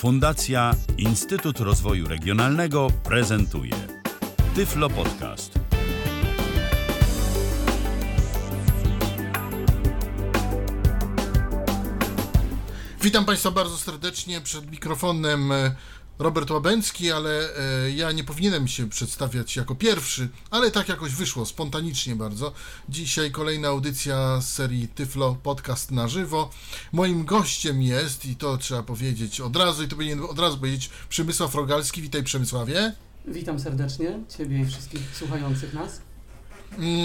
Fundacja Instytut Rozwoju Regionalnego prezentuje Tyflo Podcast. Witam Państwa bardzo serdecznie. Przed mikrofonem Robert Łabęcki, ale ja nie powinienem się przedstawiać jako pierwszy, ale tak jakoś wyszło, spontanicznie bardzo. Dzisiaj kolejna audycja z serii Tyflo Podcast na żywo. Moim gościem jest, i to trzeba powiedzieć od razu, i to powinien od razu powiedzieć, Przemysław Rogalski. Witaj, Przemysławie. Witam serdecznie Ciebie i wszystkich słuchających nas.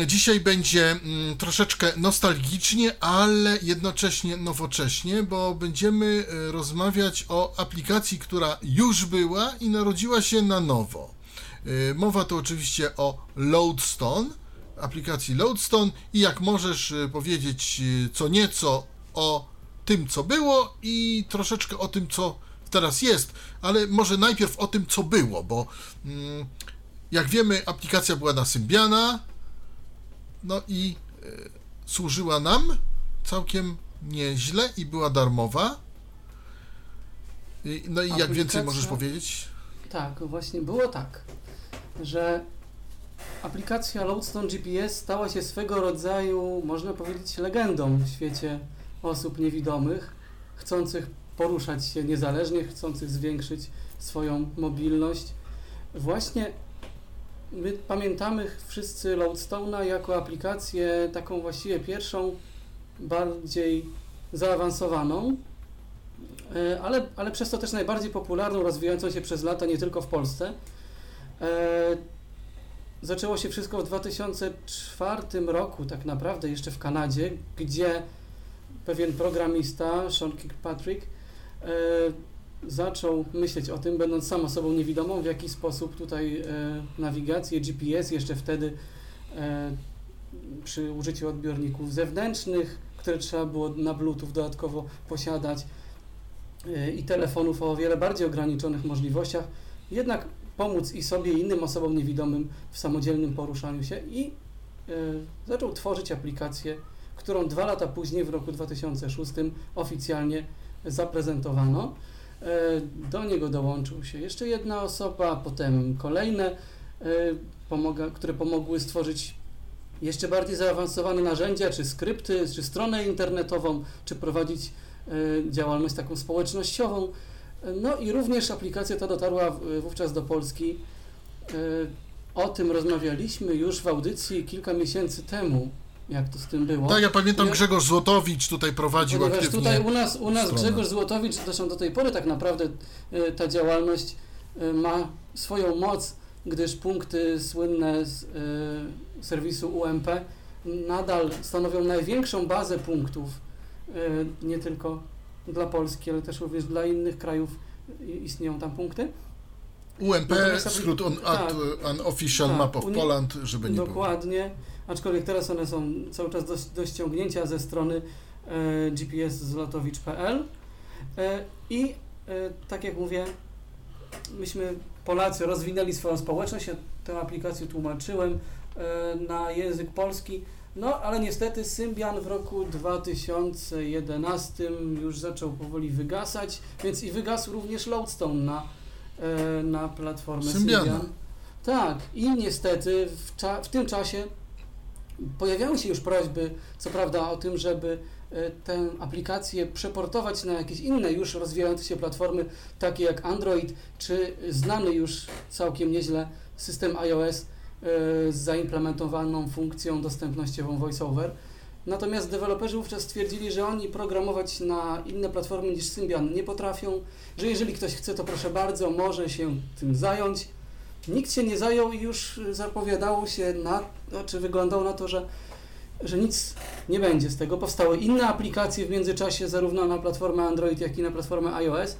Dzisiaj będzie troszeczkę nostalgicznie, ale jednocześnie nowocześnie, bo będziemy rozmawiać o aplikacji, która już była i narodziła się na nowo. Mowa to oczywiście o Loadstone, aplikacji Loadstone, i jak możesz powiedzieć co nieco o tym, co było, i troszeczkę o tym, co teraz jest, ale może najpierw o tym, co było, bo jak wiemy, aplikacja była na Symbiana, no i służyła nam całkiem nieźle i była darmowa. No i jak więcej możesz powiedzieć? Tak, właśnie było tak, że aplikacja Loadstone GPS stała się swego rodzaju, można powiedzieć, legendą w świecie osób niewidomych, chcących poruszać się niezależnie, chcących zwiększyć swoją mobilność. Właśnie my pamiętamy wszyscy Loadstone'a jako aplikację taką właściwie pierwszą, bardziej zaawansowaną, ale przez to też najbardziej popularną, rozwijającą się przez lata nie tylko w Polsce. Zaczęło się wszystko w 2004 roku tak naprawdę, jeszcze w Kanadzie, gdzie pewien programista, Shaun Kirkpatrick, zaczął myśleć o tym, będąc sam osobą niewidomą, w jaki sposób tutaj nawigację, GPS, jeszcze wtedy przy użyciu odbiorników zewnętrznych, które trzeba było na Bluetooth dodatkowo posiadać, i telefonów o wiele bardziej ograniczonych możliwościach, jednak pomóc i sobie, i innym osobom niewidomym w samodzielnym poruszaniu się, i zaczął tworzyć aplikację, którą 2 lata później, w roku 2006, oficjalnie zaprezentowano. Do niego dołączył się jeszcze jedna osoba, potem kolejne, które pomogły stworzyć jeszcze bardziej zaawansowane narzędzia, czy skrypty, czy stronę internetową, czy prowadzić działalność taką społecznościową. No i również aplikacja ta dotarła wówczas do Polski. O tym rozmawialiśmy już w audycji kilka miesięcy temu. Jak to z tym było? Tak, ja pamiętam, Grzegorz Złotowicz tutaj prowadził aktywnie. Tutaj u nas Grzegorz Złotowicz, zresztą do tej pory tak naprawdę ta działalność ma swoją moc, gdyż punkty słynne z serwisu UMP nadal stanowią największą bazę punktów, nie tylko dla Polski, ale też również dla innych krajów istnieją tam punkty. UMP, skrót Unofficial Map of Poland, żeby nie było. Dokładnie. Aczkolwiek teraz one są cały czas do ściągnięcia ze strony gpszlotowicz.pl. I tak jak mówię, myśmy Polacy rozwinęli swoją społeczność, ja tę aplikację tłumaczyłem na język polski, no ale niestety Symbian w roku 2011 już zaczął powoli wygasać, więc i wygasł również Loadstone na platformę Symbian. Tak, i niestety w tym czasie pojawiały się już prośby, co prawda, o tym, żeby tę aplikację przeportować na jakieś inne już rozwijające się platformy, takie jak Android, czy znany już całkiem nieźle system iOS z zaimplementowaną funkcją dostępnościową VoiceOver. Natomiast deweloperzy wówczas stwierdzili, że oni programować na inne platformy niż Symbian nie potrafią, że jeżeli ktoś chce, to proszę bardzo, może się tym zająć. Nikt się nie zajął i już zapowiadało się czy wyglądało na to, że nic nie będzie z tego. Powstały inne aplikacje w międzyczasie, zarówno na platformę Android, jak i na platformę iOS.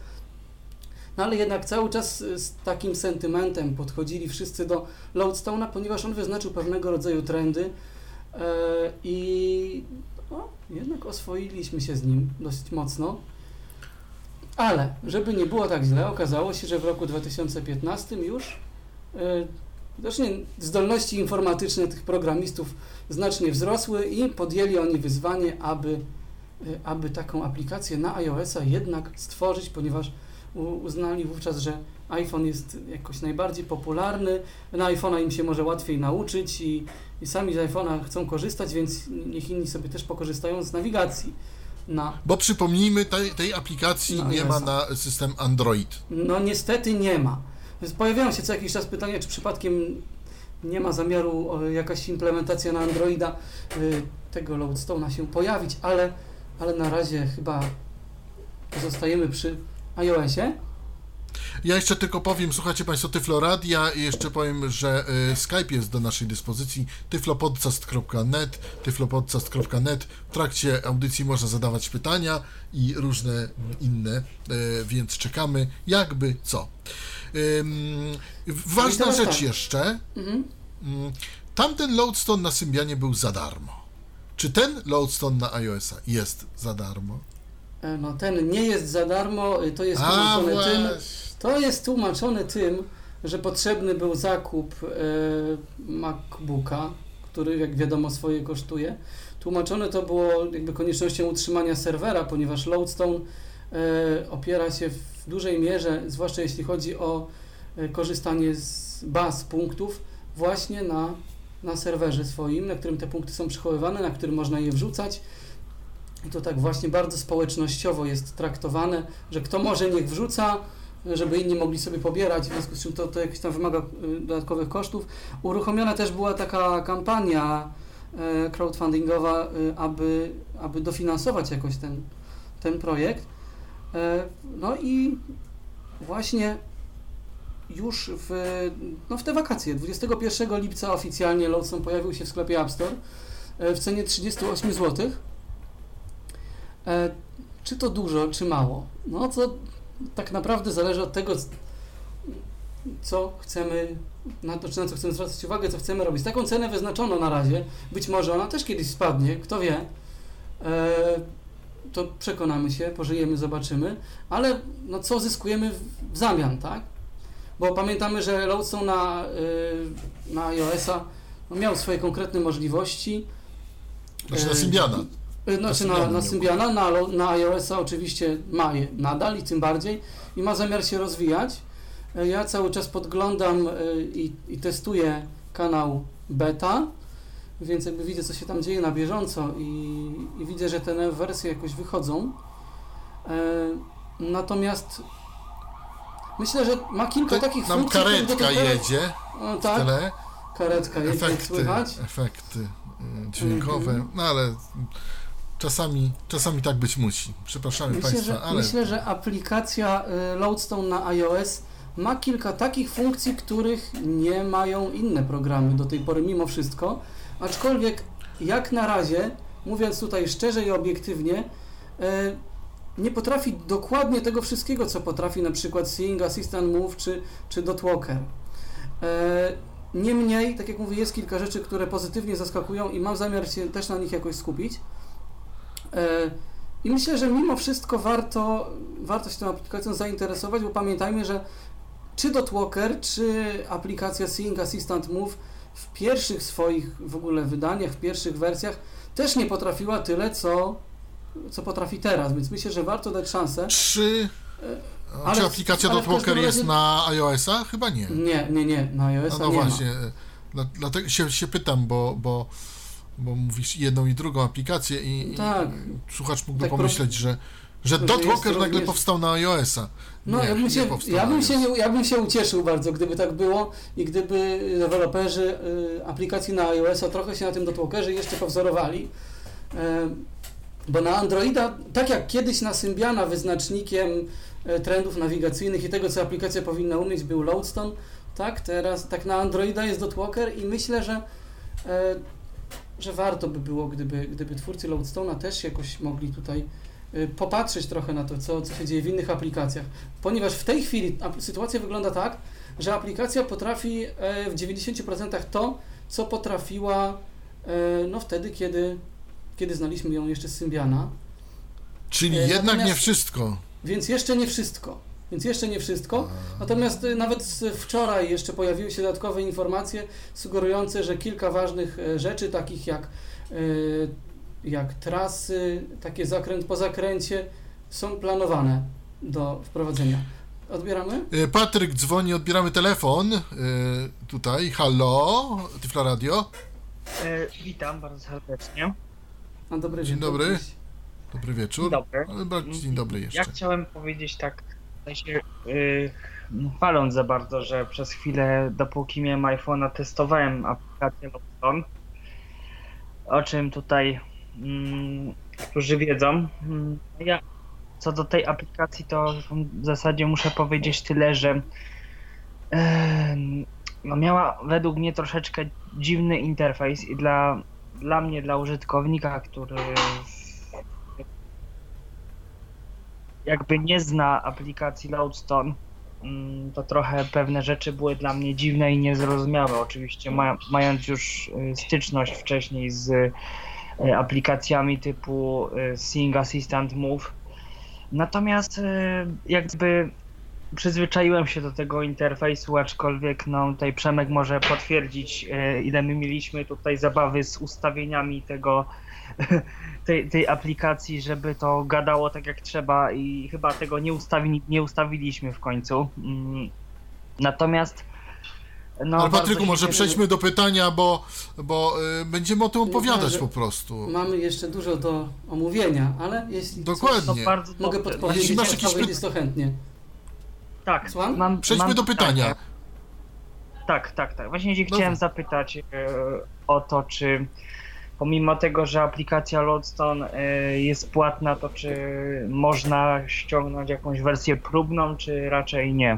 No ale jednak cały czas z takim sentymentem podchodzili wszyscy do Loadstone'a, ponieważ on wyznaczył pewnego rodzaju trendy i jednak oswoiliśmy się z nim dosyć mocno. Ale żeby nie było tak źle, okazało się, że w roku 2015 już widocznie zdolności informatyczne tych programistów znacznie wzrosły i podjęli oni wyzwanie, aby taką aplikację na iOS-a jednak stworzyć, ponieważ uznali wówczas, że iPhone jest jakoś najbardziej popularny, na iPhone'a im się może łatwiej nauczyć i sami z iPhone'a chcą korzystać, więc niech inni sobie też pokorzystają z nawigacji. Bo przypomnijmy, tej aplikacji nie ma na system Android. No niestety nie ma. Pojawiają się co jakiś czas pytania, czy przypadkiem nie ma zamiaru jakaś implementacja na Androida tego Loadstone'a się pojawić, ale na razie chyba zostajemy przy iOSie. Ja jeszcze tylko powiem, słuchajcie Państwo, Tyflo Radia, i jeszcze powiem, że Skype jest do naszej dyspozycji, tyflopodcast.net, tyflopodcast.net. W trakcie audycji można zadawać pytania i różne inne, więc czekamy jakby co. Ważna rzecz jeszcze, tamten Loadstone na Symbianie był za darmo. Czy ten Loadstone na iOS-a jest za darmo? No ten nie jest za darmo, to jest tłumaczone tym, że potrzebny był zakup MacBooka, który jak wiadomo swoje kosztuje. Tłumaczone to było jakby koniecznością utrzymania serwera, ponieważ Loadstone opiera się w dużej mierze, zwłaszcza jeśli chodzi o korzystanie z baz punktów, właśnie na serwerze swoim, na którym te punkty są przechowywane, na którym można je wrzucać. I to tak właśnie bardzo społecznościowo jest traktowane, że kto może, niech wrzuca, żeby inni mogli sobie pobierać, w związku z czym to jakieś tam wymaga dodatkowych kosztów. Uruchomiona też była taka kampania crowdfundingowa, aby dofinansować jakoś ten projekt. No i właśnie już w te wakacje, 21 lipca oficjalnie Loadstone pojawił się w sklepie App Store w cenie 38 zł. Czy to dużo, czy mało? No to tak naprawdę zależy od tego, co chcemy, na co chcemy zwracać uwagę, co chcemy robić. Taką cenę wyznaczono na razie, być może ona też kiedyś spadnie, kto wie, to przekonamy się, pożyjemy, zobaczymy, ale no co zyskujemy w zamian, tak? Bo pamiętamy, że Loadstone na iOS-a miał swoje konkretne możliwości. Znaczy na Symbiana. Znaczy na Symbiana, na iOS-a oczywiście ma je nadal i tym bardziej i ma zamiar się rozwijać. Ja cały czas podglądam i testuję kanał beta, więc jakby widzę, co się tam dzieje na bieżąco i widzę, że te wersje jakoś wychodzą. Natomiast myślę, że ma kilka takich funkcji... Tam karetka jedzie w tle. Karetka jedzie, słychać. Efekty dźwiękowe, no ale... Czasami tak być musi. Przepraszamy Państwa, ale... Myślę, że aplikacja Loadstone na iOS ma kilka takich funkcji, których nie mają inne programy do tej pory mimo wszystko, aczkolwiek jak na razie, mówiąc tutaj szczerze i obiektywnie, nie potrafi dokładnie tego wszystkiego, co potrafi na przykład Seeing Assistant Move czy Dot Walker. Niemniej, tak jak mówię, jest kilka rzeczy, które pozytywnie zaskakują i mam zamiar się też na nich jakoś skupić. I myślę, że mimo wszystko warto się tą aplikacją zainteresować, bo pamiętajmy, że czy Dot Walker, czy aplikacja Seeing Assistant Move w pierwszych swoich w ogóle wydaniach, w pierwszych wersjach też nie potrafiła tyle, co potrafi teraz, więc myślę, że warto dać szansę. Czy aplikacja Dot Walker jest na iOS-a? Chyba nie. Nie, na iOS-a nie ma. No właśnie, dlatego się pytam, bo mówisz jedną i drugą aplikację i, tak, i słuchacz mógłby pomyśleć, że Dot Walker nagle również... powstał na iOS-a. No, nie, ja bym się ucieszył bardzo, gdyby tak było i gdyby deweloperzy aplikacji na iOS-a trochę się na tym Dot Walkerze jeszcze powzorowali, bo na Androida, tak jak kiedyś na Symbiana wyznacznikiem trendów nawigacyjnych i tego, co aplikacja powinna umieć, był Loadstone, tak teraz, tak na Androida jest Dot Walker i myślę, że warto by było, gdyby twórcy Loadstone'a też jakoś mogli tutaj popatrzeć trochę na to, co się dzieje w innych aplikacjach, ponieważ w tej chwili sytuacja wygląda tak, że aplikacja potrafi w 90% to, co potrafiła wtedy, kiedy znaliśmy ją jeszcze z Symbiana. Czyli jednak nie wszystko. Więc jeszcze nie wszystko. Natomiast nawet wczoraj jeszcze pojawiły się dodatkowe informacje sugerujące, że kilka ważnych rzeczy, takich jak trasy, takie zakręt po zakręcie, są planowane do wprowadzenia. Odbieramy? Patryk dzwoni, odbieramy telefon. Tutaj, halo, Tyflo Radio. Witam bardzo serdecznie. No, dzień dobry. Dobry wieczór. Dzień dobry jeszcze. Ja chciałem powiedzieć tak, nie chwaląc za bardzo, że przez chwilę, dopóki miałem iPhone'a, testowałem aplikację Loadstone, o czym tutaj którzy wiedzą. Ja co do tej aplikacji, to w zasadzie muszę powiedzieć tyle, że miała według mnie troszeczkę dziwny interfejs i dla mnie, dla użytkownika, który jakby nie zna aplikacji Loadstone, to trochę pewne rzeczy były dla mnie dziwne i niezrozumiałe. Oczywiście mając już styczność wcześniej z aplikacjami typu Seeing Assistant Move. Natomiast jakby przyzwyczaiłem się do tego interfejsu, aczkolwiek tutaj Przemek może potwierdzić, ile my mieliśmy tutaj zabawy z ustawieniami tej aplikacji, żeby to gadało tak jak trzeba i chyba tego nie ustawiliśmy w końcu. Natomiast... Ale Patryku, może przejdźmy do pytania, bo będziemy o tym opowiadać po prostu. Mamy jeszcze dużo do omówienia, ale jeśli mogę podpowiedzieć, jeśli masz jakieś to chętnie. Tak, przejdźmy do pytania. Tak. Właśnie chciałem zapytać o to, czy pomimo tego, że aplikacja Loadstone jest płatna, to czy można ściągnąć jakąś wersję próbną, czy raczej nie?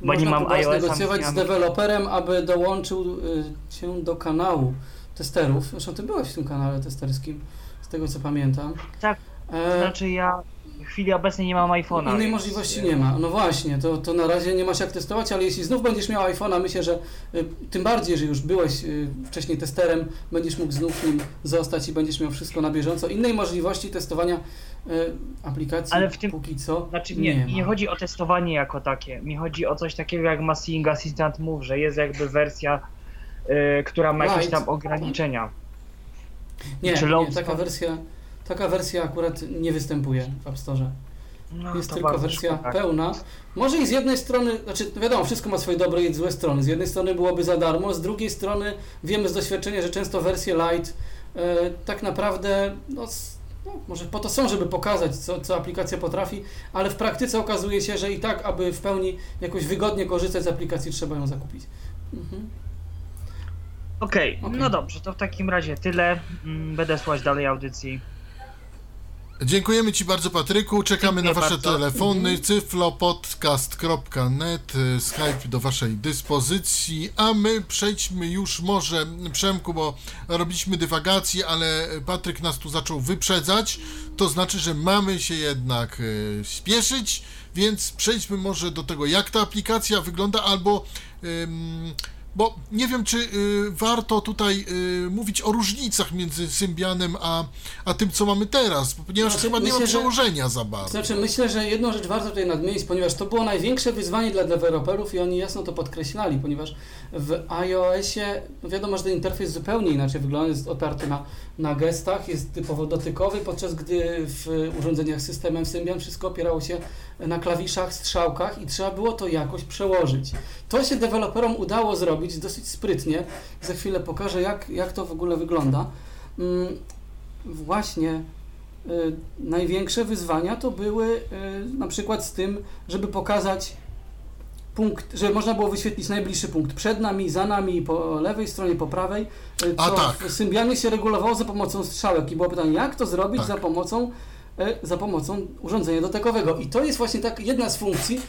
Bo można negocjować z deweloperem, aby dołączył się do kanału testerów. Zresztą ty byłeś w tym kanale testerskim, z tego co pamiętam. Tak, znaczy ja w chwili obecnej nie mam iPhone'a. Innej możliwości nie ma. No właśnie, to na razie nie masz jak testować, ale jeśli znów będziesz miał iPhone'a, myślę, że tym bardziej, że już byłeś wcześniej testerem, będziesz mógł znów nim zostać i będziesz miał wszystko na bieżąco. Innej możliwości testowania aplikacji ale w tym, póki co znaczy nie chodzi o testowanie jako takie. Mi chodzi o coś takiego jak ma Seeing Assistant Move, że jest jakby wersja, która ma jakieś tam ograniczenia. Nie, taka wersja akurat nie występuje w App Store. No, jest tylko wersja pełna. Może i z jednej strony, znaczy wiadomo, wszystko ma swoje dobre i złe strony. Z jednej strony byłoby za darmo, z drugiej strony wiemy z doświadczenia, że często wersje light tak naprawdę może po to są, żeby pokazać, co aplikacja potrafi, ale w praktyce okazuje się, że i tak, aby w pełni jakoś wygodnie korzystać z aplikacji, trzeba ją zakupić. Mhm. Okej. No dobrze, to w takim razie tyle. Będę słuchać dalej audycji. Dziękujemy Ci bardzo, Patryku. Czekamy na Wasze telefony. Tyflopodcast.net, Skype do Waszej dyspozycji. A my przejdźmy już może, Przemku, bo robiliśmy dywagację, ale Patryk nas tu zaczął wyprzedzać. To znaczy, że mamy się jednak spieszyć, więc przejdźmy może do tego, jak ta aplikacja wygląda, albo... Bo nie wiem, czy warto tutaj mówić o różnicach między Symbianem a tym, co mamy teraz, ponieważ nie ma przełożenia za bardzo. Znaczy, myślę, że jedną rzecz warto tutaj nadmienić, ponieważ to było największe wyzwanie dla deweloperów i oni jasno to podkreślali, ponieważ w iOS-ie wiadomo, że ten interfejs zupełnie inaczej wygląda, jest oparty na gestach, jest typowo dotykowy, podczas gdy w urządzeniach z systemem Symbian wszystko opierało się na klawiszach, strzałkach i trzeba było to jakoś przełożyć. To się deweloperom udało zrobić dosyć sprytnie. Za chwilę pokażę, jak to w ogóle wygląda. Właśnie największe wyzwania to były na przykład z tym, żeby pokazać punkt, że można było wyświetlić najbliższy punkt przed nami, za nami, po lewej stronie, po prawej. W Symbianie się regulowało za pomocą strzałek i było pytanie, jak to zrobić za pomocą urządzenia dotykowego. I to jest właśnie jedna z funkcji,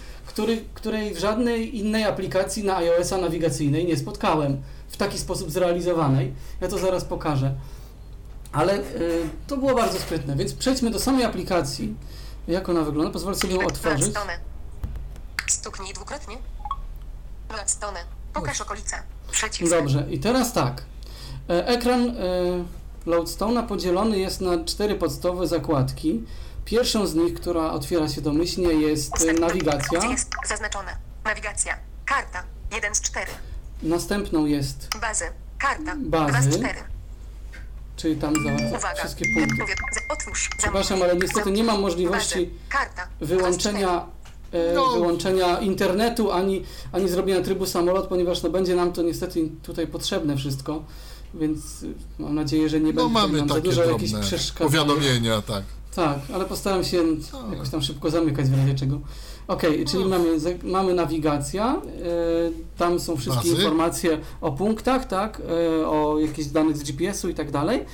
której w żadnej innej aplikacji na iOS-a nawigacyjnej nie spotkałem w taki sposób zrealizowanej. Ja to zaraz pokażę. Ale to było bardzo sprytne, więc przejdźmy do samej aplikacji. Jak ona wygląda? Pozwolę sobie ją otworzyć. Stuknij dwukrotnie. Pokaż okolica. Dobrze, i teraz tak. Ekran Loadstone'a podzielony jest na 4 podstawowe zakładki. Pierwszą z nich, która otwiera się domyślnie, jest nawigacja. Zaznaczone. Nawigacja. Karta. 1 z 4. Następną jest bazy. Karta. Bazy. 4. Czyli tam wszystkie punkty. Otwórz. Przepraszam, ale niestety nie mam możliwości wyłączenia wyłączenia internetu, ani zrobienia trybu samolot, ponieważ no, będzie nam to niestety tutaj potrzebne wszystko, więc mam nadzieję, że nie będzie nam za dużo jakichś przeszkadzeń. Powiadomienia, tak. Tak, ale postaram się jakoś tam szybko zamykać w razie czego. Okej, czyli mamy nawigacja, tam są wszystkie informacje o punktach, tak, o jakichś danych z GPS-u i tak dalej.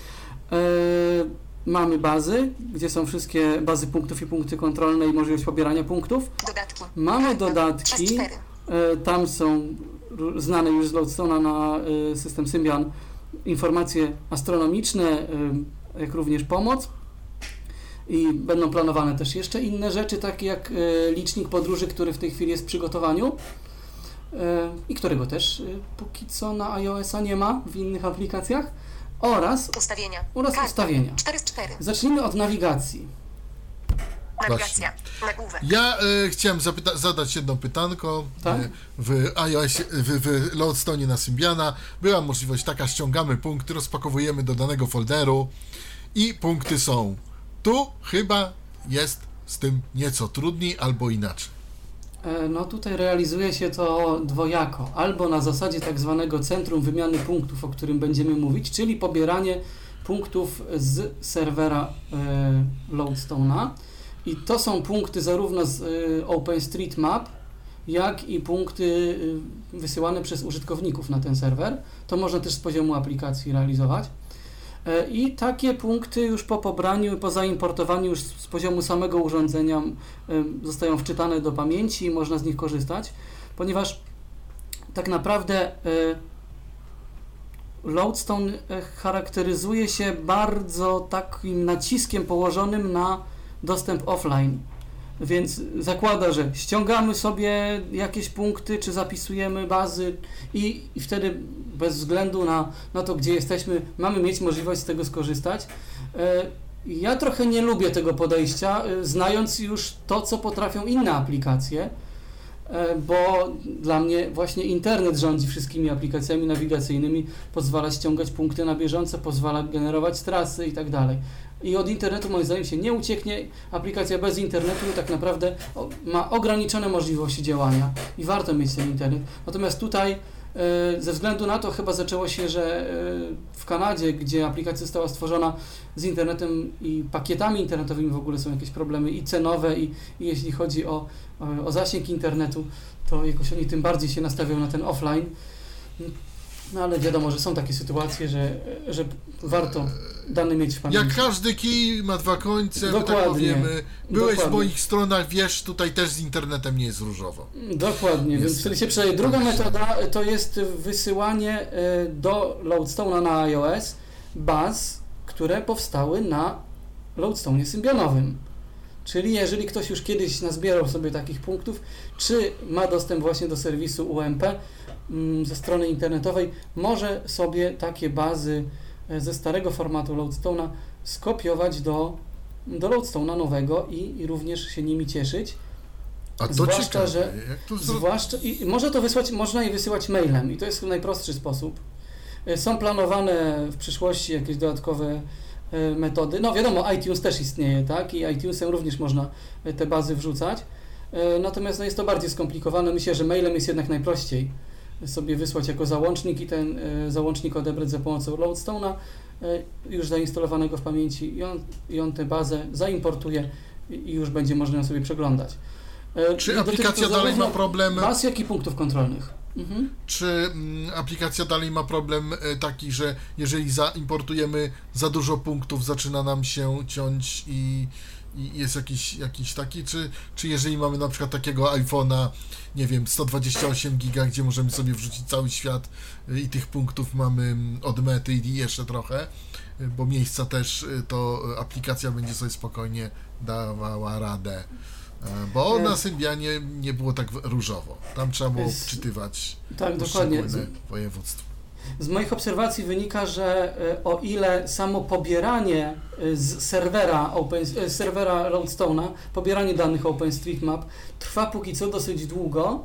Mamy bazy, gdzie są wszystkie bazy punktów i punkty kontrolne i możliwość pobierania punktów. Dodatki. Mamy dodatki, tam są znane już z Loadstone'a na system Symbian informacje astronomiczne, jak również pomoc. I będą planowane też jeszcze inne rzeczy, takie jak licznik podróży, który w tej chwili jest w przygotowaniu i którego też póki co na iOS-a nie ma w innych aplikacjach, oraz ustawienia. Zacznijmy od nawigacji. Nawigacja. Ja chciałem zadać jedno pytanko. Tak? W Loadstone na Symbiana była możliwość taka, ściągamy punkt, rozpakowujemy do danego folderu i punkty są. Tu chyba jest z tym nieco trudniej, albo inaczej. No tutaj realizuje się to dwojako. Albo na zasadzie tak zwanego centrum wymiany punktów, o którym będziemy mówić, czyli pobieranie punktów z serwera Loadstone'a. I to są punkty zarówno z OpenStreetMap, jak i punkty wysyłane przez użytkowników na ten serwer. To można też z poziomu aplikacji realizować. I takie punkty już po pobraniu, po zaimportowaniu już z poziomu samego urządzenia zostają wczytane do pamięci i można z nich korzystać, ponieważ tak naprawdę Loadstone charakteryzuje się bardzo takim naciskiem położonym na dostęp offline, więc zakłada, że ściągamy sobie jakieś punkty, czy zapisujemy bazy i wtedy bez względu na to, gdzie jesteśmy, mamy mieć możliwość z tego skorzystać. Ja trochę nie lubię tego podejścia, znając już to, co potrafią inne aplikacje, bo dla mnie właśnie internet rządzi wszystkimi aplikacjami nawigacyjnymi, pozwala ściągać punkty na bieżąco, pozwala generować trasy i tak dalej. I od internetu moim zdaniem się nie ucieknie. Aplikacja bez internetu tak naprawdę ma ograniczone możliwości działania i warto mieć ten internet. Natomiast tutaj ze względu na to chyba zaczęło się, że w Kanadzie, gdzie aplikacja została stworzona z internetem i pakietami internetowymi w ogóle są jakieś problemy i cenowe i jeśli chodzi o zasięg internetu, to jakoś oni tym bardziej się nastawiają na ten offline. No ale wiadomo, że są takie sytuacje, że warto dane mieć w pamięci. Jak każdy kij ma dwa końce, my tak powiemy. Byłeś w moich stronach, wiesz, tutaj też z internetem nie jest różowo. Dokładnie, więc wtedy się przydaje. Druga metoda to jest wysyłanie do Loadstone'a na iOS baz, które powstały na Loadstone'ie symbianowym. Czyli jeżeli ktoś już kiedyś nazbierał sobie takich punktów, czy ma dostęp właśnie do serwisu UMP ze strony internetowej, może sobie takie bazy ze starego formatu Loadstone'a skopiować do Loadstone'a nowego i również się nimi cieszyć. A to zwłaszcza, że można je wysyłać mailem i to jest najprostszy sposób. Są planowane w przyszłości jakieś dodatkowe metody. No wiadomo, iTunes też istnieje, tak? I iTunesem również można te bazy wrzucać. Natomiast no, jest to bardziej skomplikowane. Myślę, że mailem jest jednak najprościej sobie wysłać jako załącznik i ten załącznik odebrać za pomocą Loadstone'a już zainstalowanego w pamięci i on tę bazę zaimportuje i już będzie można ją sobie przeglądać. Czy aplikacja dalej ma problem? Baz, jak i punktów kontrolnych. Mhm. Czy aplikacja dalej ma problem taki, że jeżeli zaimportujemy za dużo punktów, zaczyna nam się ciąć i jest jakiś taki, czy jeżeli mamy na przykład takiego iPhone'a, nie wiem, 128 giga, gdzie możemy sobie wrzucić cały świat i tych punktów mamy od mety i jeszcze trochę, bo miejsca też, to aplikacja będzie sobie spokojnie dawała radę. Bo na Symbianie nie było tak różowo. Tam trzeba było odczytywać poszczególne województwo. Z moich obserwacji wynika, że o ile samo pobieranie z serwera Loadstone'a, pobieranie danych OpenStreetMap trwa póki co dosyć długo,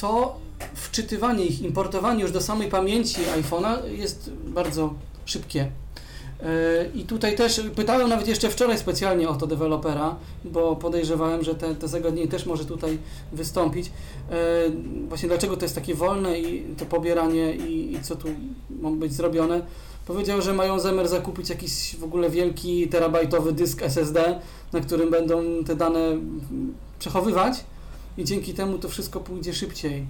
to wczytywanie ich, importowanie już do samej pamięci iPhone'a jest bardzo szybkie. I tutaj też pytałem nawet jeszcze wczoraj specjalnie o to dewelopera, bo podejrzewałem, że to zagadnienie też może tutaj wystąpić. Właśnie dlaczego to jest takie wolne i to pobieranie i co tu ma być zrobione. Powiedział, że mają zamiar zakupić jakiś w ogóle wielki terabajtowy dysk SSD, na którym będą te dane przechowywać i dzięki temu to wszystko pójdzie szybciej.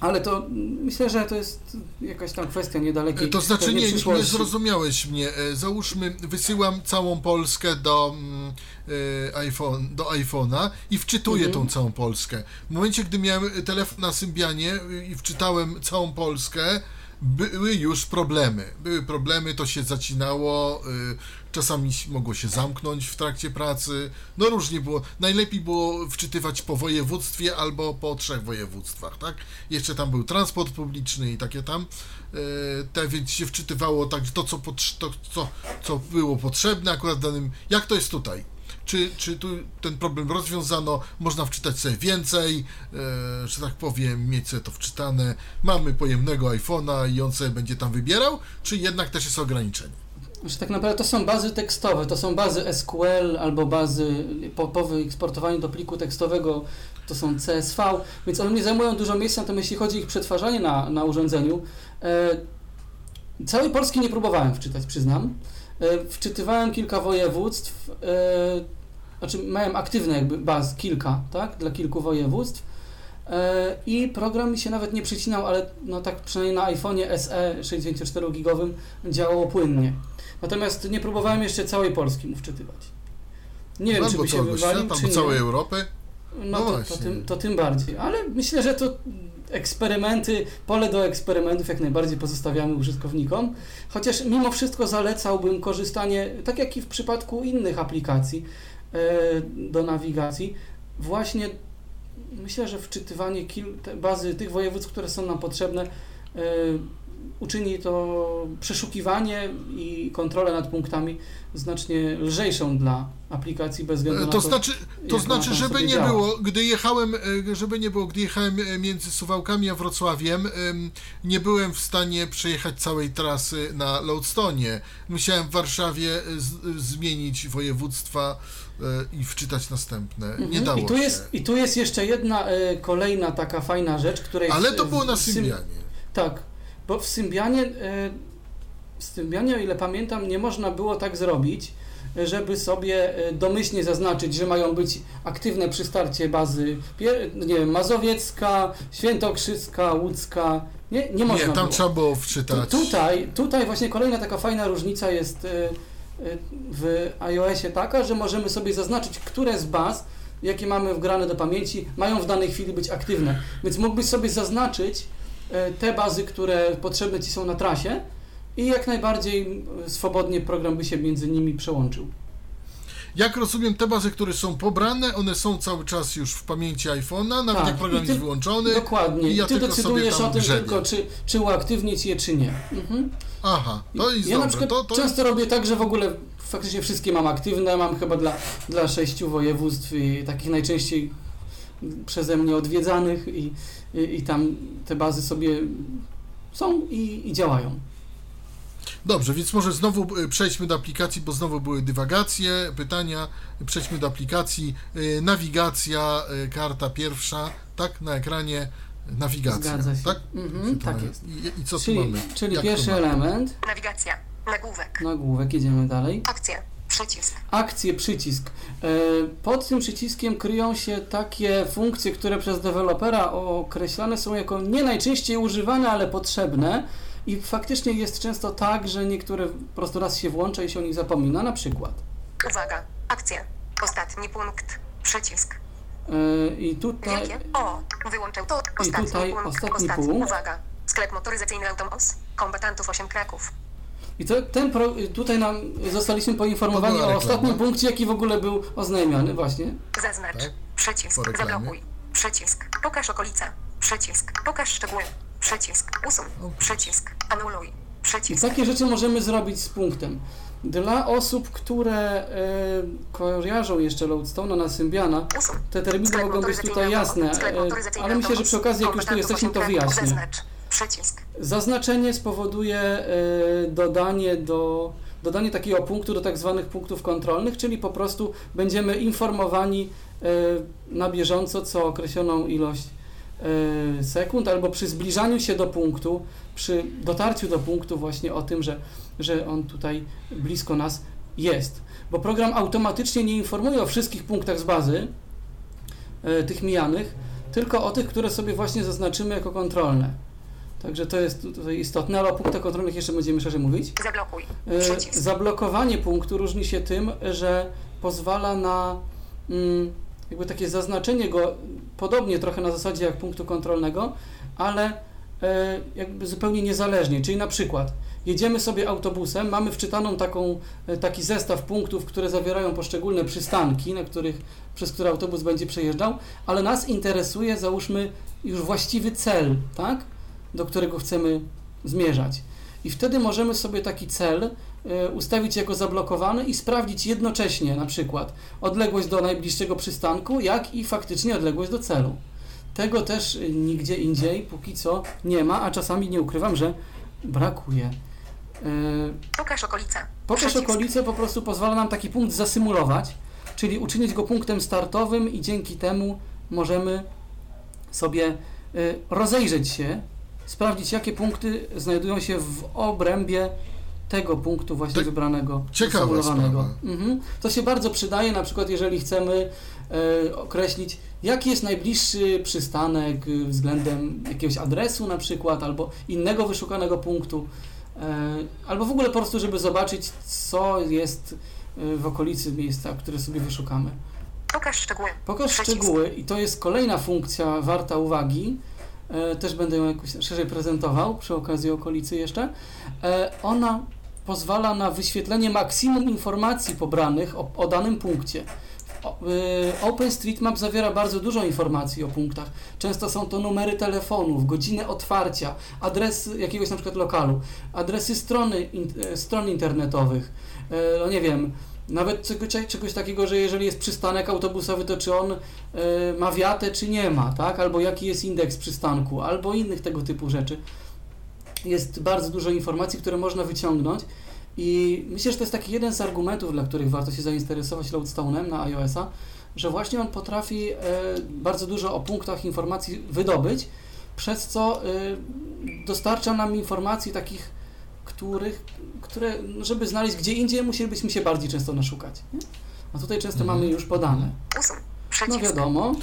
Ale to myślę, że to jest jakaś tam kwestia niedalekiej. To znaczy nie zrozumiałeś mnie. Załóżmy, wysyłam całą Polskę do iPhone'a i wczytuję tą całą Polskę. W momencie, gdy miałem telefon na Symbianie i wczytałem całą Polskę, były już problemy. Były problemy, to się zacinało, czasami mogło się zamknąć w trakcie pracy. No różnie było. Najlepiej było wczytywać po województwie albo po 3 województwach, tak? Jeszcze tam był transport publiczny i takie tam. Więc się wczytywało tak, to co było potrzebne akurat danym. Jak to jest tutaj? Czy tu ten problem rozwiązano? Można wczytać sobie więcej, że tak powiem, mieć sobie to wczytane. Mamy pojemnego iPhone'a i on sobie będzie tam wybierał, czy jednak też jest ograniczenie? Że tak naprawdę to są bazy tekstowe, to są bazy SQL albo bazy po wyeksportowaniu do pliku tekstowego, to są CSV, więc one nie zajmują dużo miejsca, natomiast jeśli chodzi o ich przetwarzanie na urządzeniu, całej Polski nie próbowałem wczytać, przyznam. Wczytywałem kilka województw, znaczy miałem aktywne jakby baz, kilka, tak, dla kilku województw i program mi się nawet nie przycinał, ale no tak przynajmniej na iPhone'ie SE 64-gigowym działało płynnie. Natomiast nie próbowałem jeszcze całej Polski mu wczytywać. Nie wiem, czy by się wywalił, czy nie. Całej Europy? No to tym bardziej, ale myślę, że to eksperymenty, pole do eksperymentów jak najbardziej pozostawiamy użytkownikom, chociaż mimo wszystko zalecałbym korzystanie, tak jak i w przypadku innych aplikacji do nawigacji, właśnie myślę, że wczytywanie bazy tych województw, które są nam potrzebne, uczyni to przeszukiwanie i kontrolę nad punktami znacznie lżejszą dla aplikacji bez względu na to. To znaczy, żeby nie było, gdy jechałem między Suwałkami a Wrocławiem, nie byłem w stanie przejechać całej trasy na Loadstone'ie. Musiałem w Warszawie zmienić województwa i wczytać następne. Nie dało się. I tu jest jeszcze jedna kolejna taka fajna rzecz, której... Ale to było na Symbianie. Tak. Bo w Symbianie, o ile pamiętam, nie można było tak zrobić, żeby sobie domyślnie zaznaczyć, że mają być aktywne przy starcie bazy, nie wiem, mazowiecka, świętokrzyska, łódzka. Nie można było. Nie, tam trzeba było wczytać. Tutaj właśnie kolejna taka fajna różnica jest w iOSie taka, że możemy sobie zaznaczyć, które z baz, jakie mamy wgrane do pamięci, mają w danej chwili być aktywne. Więc mógłbyś sobie zaznaczyć te bazy, które potrzebne Ci są na trasie i jak najbardziej swobodnie program by się między nimi przełączył. Jak rozumiem, te bazy, które są pobrane, one są cały czas już w pamięci iPhone'a, nawet jak program jest wyłączony. Dokładnie. I Ty decydujesz o tym tylko, czy uaktywnić je, czy nie. Aha, to jest ja dobre. Na przykład często robię tak, że w ogóle faktycznie wszystkie mam aktywne, mam chyba dla 6 województw i takich najczęściej przeze mnie odwiedzanych i tam te bazy sobie są i działają. Dobrze, więc może znowu przejdźmy do aplikacji, bo znowu były dywagacje, pytania. Przejdźmy do aplikacji. Nawigacja, karta pierwsza, tak? Na ekranie nawigacja. Zgadza się. Tak? Tak jest. I co tu mamy? Czyli pierwszy element. Nawigacja, nagłówek. Nagłówek, idziemy dalej. Akcja. Przycisk. Akcje, przycisk. Pod tym przyciskiem kryją się takie funkcje, które przez dewelopera określane są jako nie najczęściej używane, ale potrzebne i faktycznie jest często tak, że niektóre po prostu raz się włącza i się o nich zapomina, na przykład. Uwaga, akcja, ostatni punkt, przycisk. I tutaj... wyłączał to, ostatni punkt. Uwaga, sklep motoryzacyjny Automos, kombatantów 8 Kraków. I tutaj nam zostaliśmy poinformowani o ostatnim punkcie, jaki w ogóle był oznajmiany, właśnie. Zaznacz, tak? Przycisk, zablokuj, przycisk, pokaż okolica, przycisk, pokaż szczegóły, przycisk, usuń, przycisk, anuluj, przycisk. I takie rzeczy możemy zrobić z punktem. Dla osób, które kojarzą jeszcze Loadstone'a na Symbiana, te terminy mogą być tutaj jasne, ale myślę, że przy okazji, jak już tu jesteśmy, to wyjaśnię. Zaznaczenie spowoduje dodanie do dodanie takiego punktu do tak zwanych punktów kontrolnych, czyli po prostu będziemy informowani na bieżąco co określoną ilość sekund, albo przy zbliżaniu się do punktu, przy dotarciu do punktu właśnie o tym, że on tutaj blisko nas jest. Bo program automatycznie nie informuje o wszystkich punktach z bazy, tych mijanych, tylko o tych, które sobie właśnie zaznaczymy jako kontrolne. Także to jest tutaj istotne, ale o punktach kontrolnych jeszcze będziemy szerzej mówić. Zablokuj. Zablokowanie punktu różni się tym, że pozwala na jakby takie zaznaczenie go podobnie trochę na zasadzie jak punktu kontrolnego, ale jakby zupełnie niezależnie, czyli na przykład jedziemy sobie autobusem, mamy wczytaną taki zestaw punktów, które zawierają poszczególne przystanki, przez które autobus będzie przejeżdżał, ale nas interesuje, załóżmy, już właściwy cel, tak, do którego chcemy zmierzać. I wtedy możemy sobie taki cel ustawić jako zablokowany i sprawdzić jednocześnie na przykład odległość do najbliższego przystanku, jak i faktycznie odległość do celu. Tego też nigdzie indziej póki co nie ma, a czasami nie ukrywam, że brakuje. Pokaż okolice. Pokaż okolice po prostu pozwala nam taki punkt zasymulować, czyli uczynić go punktem startowym i dzięki temu możemy sobie rozejrzeć się, sprawdzić jakie punkty znajdują się w obrębie tego punktu właśnie wybranego, symulowanego. To się bardzo przydaje, na przykład jeżeli chcemy określić, jaki jest najbliższy przystanek względem jakiegoś adresu na przykład, albo innego wyszukanego punktu, albo w ogóle po prostu, żeby zobaczyć, co jest w okolicy miejsca, które sobie wyszukamy. Pokaż szczegóły. Pokaż szczegóły i to jest kolejna funkcja warta uwagi. Też będę ją jakoś szerzej prezentował przy okazji okolicy jeszcze. Ona pozwala na wyświetlenie maksimum informacji pobranych o danym punkcie. OpenStreetMap zawiera bardzo dużo informacji o punktach. Często są to numery telefonów, godziny otwarcia, adres jakiegoś na przykład lokalu, adresy stron internetowych, no nie wiem, nawet czegoś takiego, że jeżeli jest przystanek autobusowy, to czy on ma wiatę, czy nie ma, tak? Albo jaki jest indeks przystanku, albo innych tego typu rzeczy. Jest bardzo dużo informacji, które można wyciągnąć i myślę, że to jest taki jeden z argumentów, dla których warto się zainteresować Loadstone'em na iOS-a, że właśnie on potrafi bardzo dużo o punktach informacji wydobyć, przez co dostarcza nam informacji takich, które, żeby znaleźć gdzie indziej, musielibyśmy się bardziej często naszukać. Nie? A tutaj często mamy już podane. No wiadomo.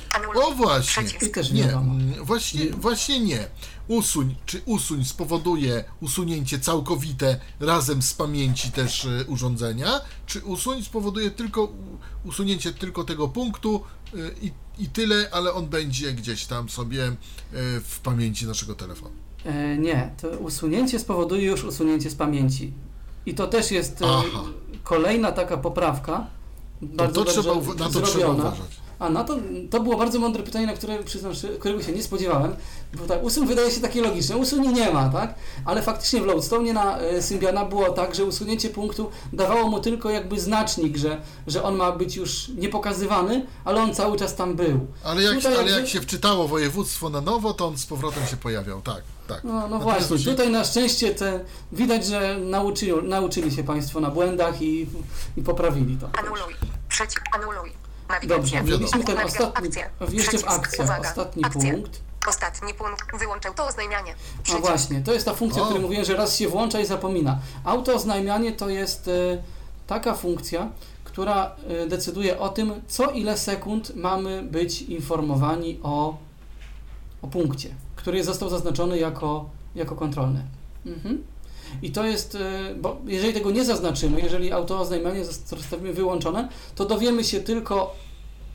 O właśnie. I też nie wiadomo. Właśnie nie. Usuń spowoduje usunięcie całkowite razem z pamięci też urządzenia, czy usuń spowoduje tylko usunięcie tylko tego punktu i tyle, ale on będzie gdzieś tam sobie w pamięci naszego telefonu. Nie, to usunięcie spowoduje już usunięcie z pamięci. I to też jest kolejna taka poprawka, bardzo dobrze zrobiona. Na to trzeba uważać. A na to było bardzo mądre pytanie, na które, przyznam, którego się nie spodziewałem, bo tak, usuń wydaje się takie logiczne, usuń nie ma, tak? Ale faktycznie w Loadstone na Symbiana było tak, że usunięcie punktu dawało mu tylko jakby znacznik, że on ma być już niepokazywany, ale on cały czas tam był. Ale jak się wczytało województwo na nowo, to on z powrotem się pojawiał, tak. Tak. No właśnie, tutaj na szczęście widać, że nauczyli się Państwo na błędach i poprawili to. Anuluj. Dobrze, mieliśmy ten ostatni, jeszcze w akcjach, ostatni punkt, wyłącz autooznajmianie. No właśnie, to jest ta funkcja, o której mówiłem, że raz się włącza i zapomina. Autooznajmianie to jest taka funkcja, która decyduje o tym, co ile sekund mamy być informowani o punkcie, który został zaznaczony jako kontrolny. I to jest, bo jeżeli tego nie zaznaczymy, jeżeli autooznajmianie zostawimy wyłączone, to dowiemy się tylko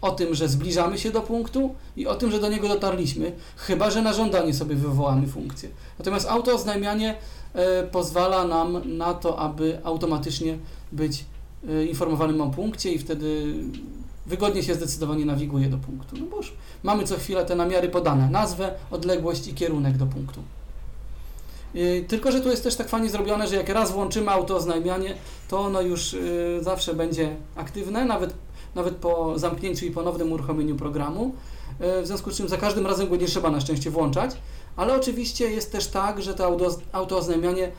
o tym, że zbliżamy się do punktu i o tym, że do niego dotarliśmy, chyba że na żądanie sobie wywołamy funkcję. Natomiast autooznajmianie pozwala nam na to, aby automatycznie być informowanym o punkcie i wtedy wygodnie się zdecydowanie nawiguje do punktu. No bo już mamy co chwilę te namiary podane, nazwę, odległość i kierunek do punktu. Tylko że tu jest też tak fajnie zrobione, że jak raz włączymy autooznajmianie, to ono już zawsze będzie aktywne, nawet po zamknięciu i ponownym uruchomieniu programu. w związku z czym za każdym razem go nie trzeba na szczęście włączać, ale oczywiście jest też tak, że to autooznajmianie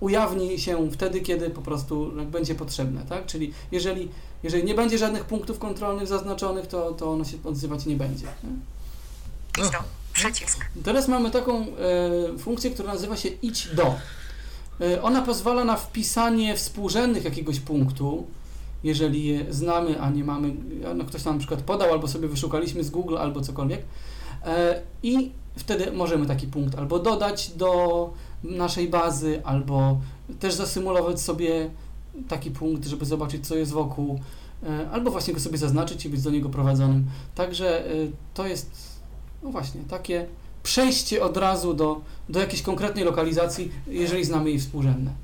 ujawni się wtedy, kiedy po prostu będzie potrzebne, tak? Czyli jeżeli nie będzie żadnych punktów kontrolnych zaznaczonych, to ono się odzywać nie będzie. Nie? Idź do, przycisk. Teraz mamy taką funkcję, która nazywa się idź do. Ona pozwala na wpisanie współrzędnych jakiegoś punktu, jeżeli je znamy, a nie mamy, no ktoś tam na przykład podał, albo sobie wyszukaliśmy z Google, albo cokolwiek. I wtedy możemy taki punkt albo dodać do naszej bazy, albo też zasymulować sobie taki punkt, żeby zobaczyć, co jest wokół, albo właśnie go sobie zaznaczyć i być do niego prowadzonym. Także to jest, no właśnie, takie przejście od razu do jakiejś konkretnej lokalizacji, jeżeli znamy jej współrzędne.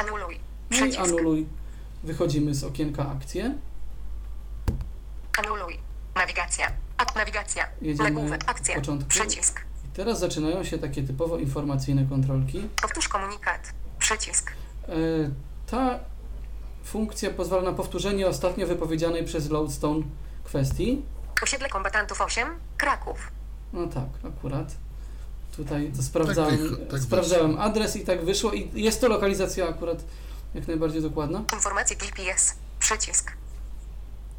Anuluj. No i anuluj. Wychodzimy z okienka akcje. Anuluj. Nawigacja. Nawigacja. Jedziemy akcja. Początku. Przycisk. I teraz zaczynają się takie typowo informacyjne kontrolki. Powtórz komunikat. Przycisk. Ta funkcja pozwala na powtórzenie ostatnio wypowiedzianej przez Loadstone kwestii. Osiedle kombatantów 8, Kraków. No tak, akurat. Tutaj to sprawdzałem adres i tak wyszło. I jest to lokalizacja akurat jak najbardziej dokładna. Informacje GPS. Przycisk.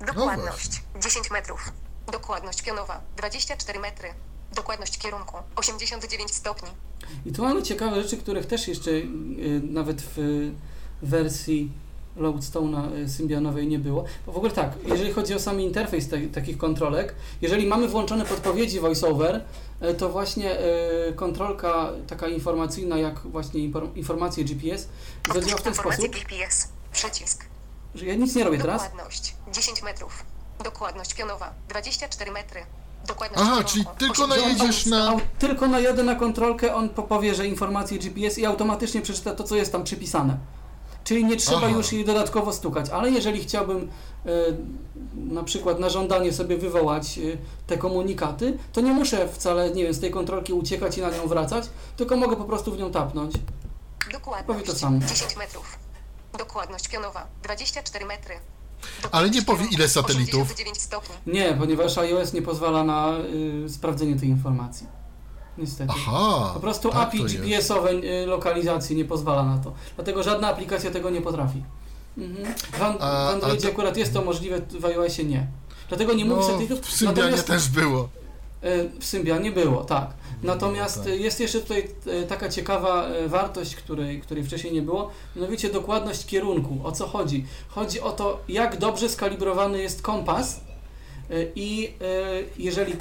Dokładność 10 metrów. Dokładność pionowa 24 metry. Dokładność kierunku 89 stopni. I tu mamy ciekawe rzeczy, których też jeszcze nawet w wersji Loadstone'a Symbianowej nie było. Bo w ogóle tak, jeżeli chodzi o sam interfejs takich kontrolek, jeżeli mamy włączone podpowiedzi VoiceOver, to właśnie kontrolka taka informacyjna, jak właśnie informacje GPS, zadziała w ten sposób. GPS. Przycisk. Że ja nic nie robię teraz. Dokładność 10 metrów. Dokładność pionowa 24 metry. Dokładność pionowa. Aha, czyli tylko najedziesz na... Tylko najadę na kontrolkę, on powie, że informacje GPS i automatycznie przeczyta to, co jest tam przypisane. Czyli nie trzeba już jej dodatkowo stukać, ale jeżeli chciałbym na przykład na żądanie sobie wywołać te komunikaty, to nie muszę wcale, nie wiem, z tej kontrolki uciekać i na nią wracać, tylko mogę po prostu w nią tapnąć. Dokładność to samo. 10 metrów. Dokładność pionowa 24 metry. Ale nie powie, ile satelitów. Nie, ponieważ iOS nie pozwala na sprawdzenie tej informacji. Niestety. Aha, po prostu tak API GPS-owe lokalizacji nie pozwala na to. Dlatego żadna aplikacja tego nie potrafi. Mhm. W Androidzie akurat jest to możliwe, w iOS-ie nie. Dlatego nie mówi satelitów. W Symbianie też było. W Symbianie było, tak. Natomiast jest jeszcze tutaj taka ciekawa wartość, której wcześniej nie było, mianowicie dokładność kierunku. O co chodzi? Chodzi o to, jak dobrze skalibrowany jest kompas i jeżeli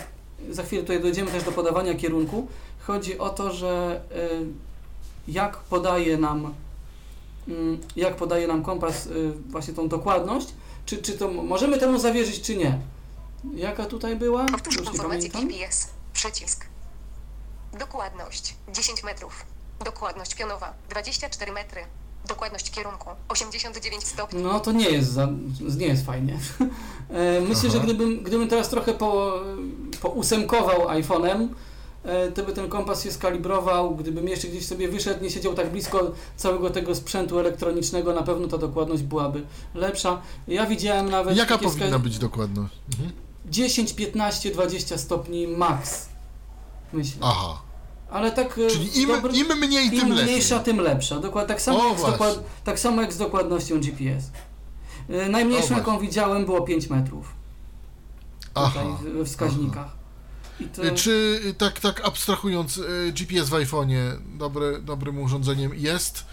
za chwilę tutaj dojdziemy też do podawania kierunku, chodzi o to, że jak podaje nam kompas właśnie tą dokładność, czy to możemy temu zawierzyć, czy nie. Jaka tutaj była? Powtórz informację GPS. Przycisk. Dokładność 10 metrów. Dokładność pionowa 24 metry. Dokładność kierunku 89 stopni. No to nie jest fajnie. Myślę, że gdybym teraz trochę pousemkował iPhone'em, to by ten kompas się skalibrował, gdybym jeszcze gdzieś sobie wyszedł, nie siedział tak blisko całego tego sprzętu elektronicznego, na pewno ta dokładność byłaby lepsza. Ja widziałem nawet... Jaka powinna być dokładność? 10, 15, 20 stopni max, myślę. Aha. Ale tak... Czyli im mniej, tym lepiej. Im mniejsza, tym lepsza. Tak samo jak z dokładnością GPS. Najmniejszą, jaką widziałem, było 5 metrów. Aha. Tutaj we wskaźnikach. Aha. To... Czy tak abstrahując, GPS w iPhone'ie dobrym urządzeniem jest,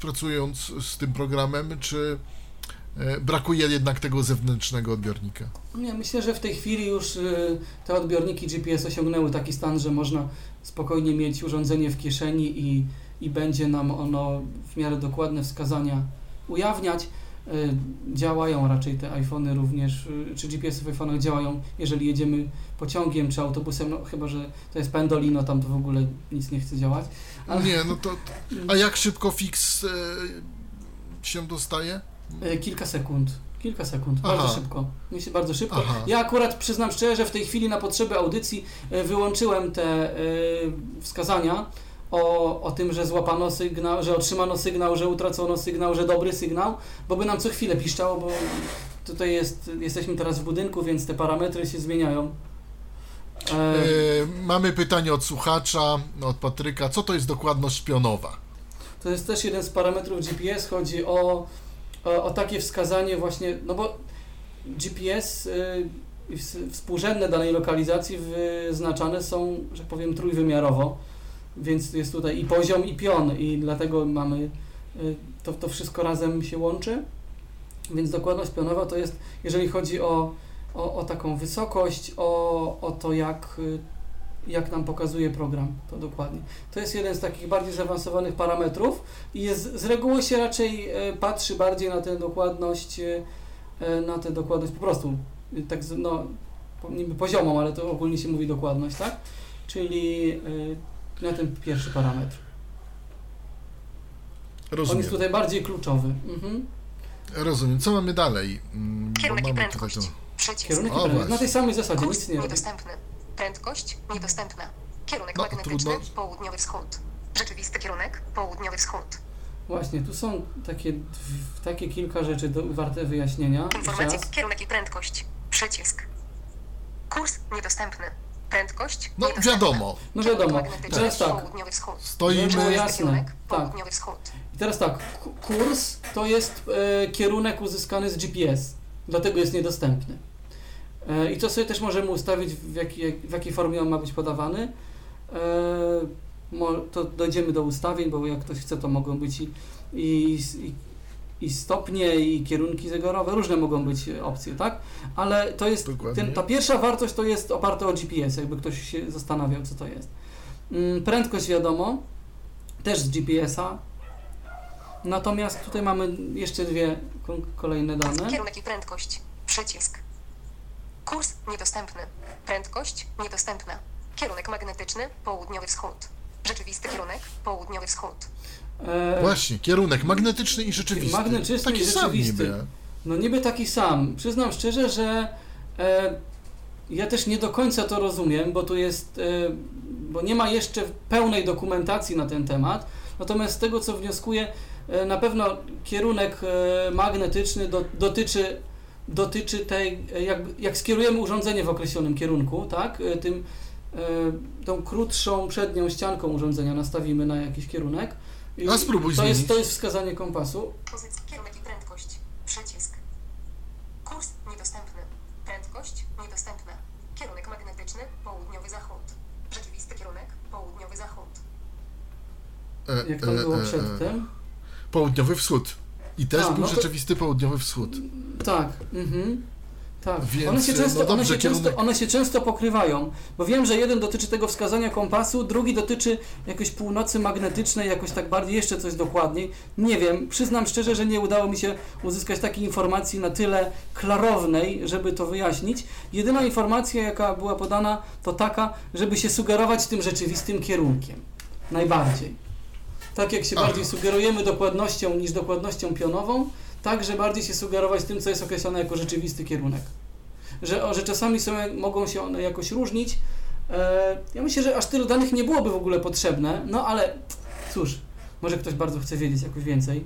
pracując z tym programem, czy brakuje jednak tego zewnętrznego odbiornika? Ja myślę, że w tej chwili już te odbiorniki GPS osiągnęły taki stan, że można spokojnie mieć urządzenie w kieszeni i będzie nam ono w miarę dokładne wskazania ujawniać. Działają raczej te iPhony również, czy GPS-y w iPhone'ach działają, jeżeli jedziemy pociągiem czy autobusem, no chyba, że to jest Pendolino, tam to w ogóle nic nie chce działać. Ale... Nie, no to... A jak szybko fix się dostaje? Kilka sekund, Aha. Bardzo szybko. Aha. Ja akurat przyznam szczerze, że w tej chwili na potrzeby audycji wyłączyłem te wskazania o tym, że złapano sygnał, że otrzymano sygnał, że utracono sygnał, że dobry sygnał, bo by nam co chwilę piszczało, bo Tutaj jesteśmy teraz w budynku, więc te parametry się zmieniają. Mamy pytanie od słuchacza, od Patryka. Co to jest dokładność pionowa? To jest też jeden z parametrów GPS. Chodzi o takie wskazanie właśnie, no bo GPS i współrzędne danej lokalizacji wyznaczane są, że powiem, trójwymiarowo, więc jest tutaj i poziom, i pion, i dlatego mamy to wszystko razem się łączy. Więc dokładność pionowa to jest, jeżeli chodzi o taką wysokość, o to, jak nam pokazuje program, to dokładnie. To jest jeden z takich bardziej zaawansowanych parametrów i z reguły się raczej patrzy bardziej na tę dokładność, po prostu tak, no, niby poziomą, ale to ogólnie się mówi dokładność, tak? Czyli na ten pierwszy parametr. Rozumiem. On jest tutaj bardziej kluczowy. Mhm. Rozumiem. Co mamy dalej? Kierunek i prędkość. Kierunek i prędkość. Na tej samej zasadzie. Nic nie niedostępny. Prędkość niedostępna. Kierunek magnetyczny południowy wschód. Rzeczywisty kierunek południowy wschód. Właśnie, tu są takie kilka rzeczy warte wyjaśnienia. Informacje, kierunek i prędkość. Przycisk. Kurs niedostępny. Prędkość niedostępna. No wiadomo. Teraz tak. Stoimy. Jasne. Południowy wschód. I teraz tak, kurs to jest kierunek uzyskany z GPS, dlatego jest niedostępny. I to sobie też możemy ustawić, w jakiej formie on ma być podawany. To dojdziemy do ustawień, bo jak ktoś chce, to mogą być i stopnie, i kierunki zegarowe, różne mogą być opcje, tak? Ale to jest, ta pierwsza wartość to jest oparta o GPS, jakby ktoś się zastanawiał, co to jest. Prędkość wiadomo, też z GPS-a. Natomiast tutaj mamy jeszcze dwie kolejne dane. Kierunek i prędkość. Przycisk. Kurs niedostępny. Prędkość niedostępna. Kierunek magnetyczny południowy wschód. Rzeczywisty kierunek południowy wschód. Właśnie, kierunek magnetyczny i rzeczywisty. Magnetyczny taki i rzeczywisty. Niby taki sam. Przyznam szczerze, że ja też nie do końca to rozumiem, bo tu jest, bo nie ma jeszcze pełnej dokumentacji na ten temat. Natomiast z tego, co wnioskuję, na pewno kierunek magnetyczny dotyczy tej, jak skierujemy urządzenie w określonym kierunku, tak? Tą krótszą przednią ścianką urządzenia nastawimy na jakiś kierunek. A spróbuj zmienić. To jest wskazanie kompasu. Pozycja, kierunek i prędkość. Przycisk. Kurs niedostępny. Prędkość niedostępna. Kierunek magnetyczny południowy zachód. Rzeczywisty kierunek południowy zachód. Jak to było przedtem? Południowy wschód. I też był rzeczywisty południowy wschód. Tak. Tak. Więc, one się często pokrywają, bo wiem, że jeden dotyczy tego wskazania kompasu, drugi dotyczy jakiejś północy magnetycznej, jakoś tak bardziej, jeszcze coś dokładniej. Nie wiem, przyznam szczerze, że nie udało mi się uzyskać takiej informacji na tyle klarownej, żeby to wyjaśnić. Jedyna informacja, jaka była podana, to taka, żeby się sugerować tym rzeczywistym kierunkiem. Najbardziej. Tak jak się bardziej sugerujemy dokładnością niż dokładnością pionową, także bardziej się sugerować tym, co jest określone jako rzeczywisty kierunek. Że czasami mogą się one jakoś różnić. Ja myślę, że aż tylu danych nie byłoby w ogóle potrzebne, no ale cóż, może ktoś bardzo chce wiedzieć jakoś więcej.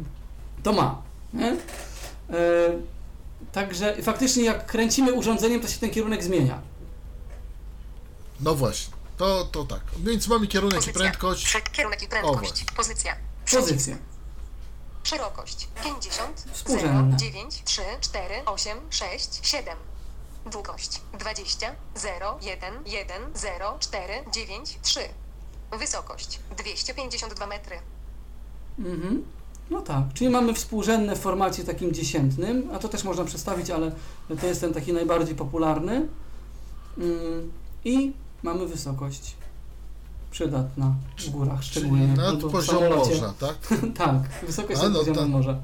To ma. Nie? Także faktycznie jak kręcimy urządzeniem, to się ten kierunek zmienia. No właśnie. To tak. Więc mamy kierunek i prędkość. Kierunek i prędkość. Pozycja. Szerokość 50, 0, 9, 3, 4, 8, 6, 7. Długość 20, 0, 1, 1, 0, 4, 9, 3. Wysokość 252 metry. Mhm. No tak, czyli mamy współrzędne w formacie takim dziesiętnym, a to też można przestawić, ale to jest ten taki najbardziej popularny. I mamy wysokość przydatna w górach, szczególnie nad poziomem morza, tak? Tak, wysokość nad poziomem morza.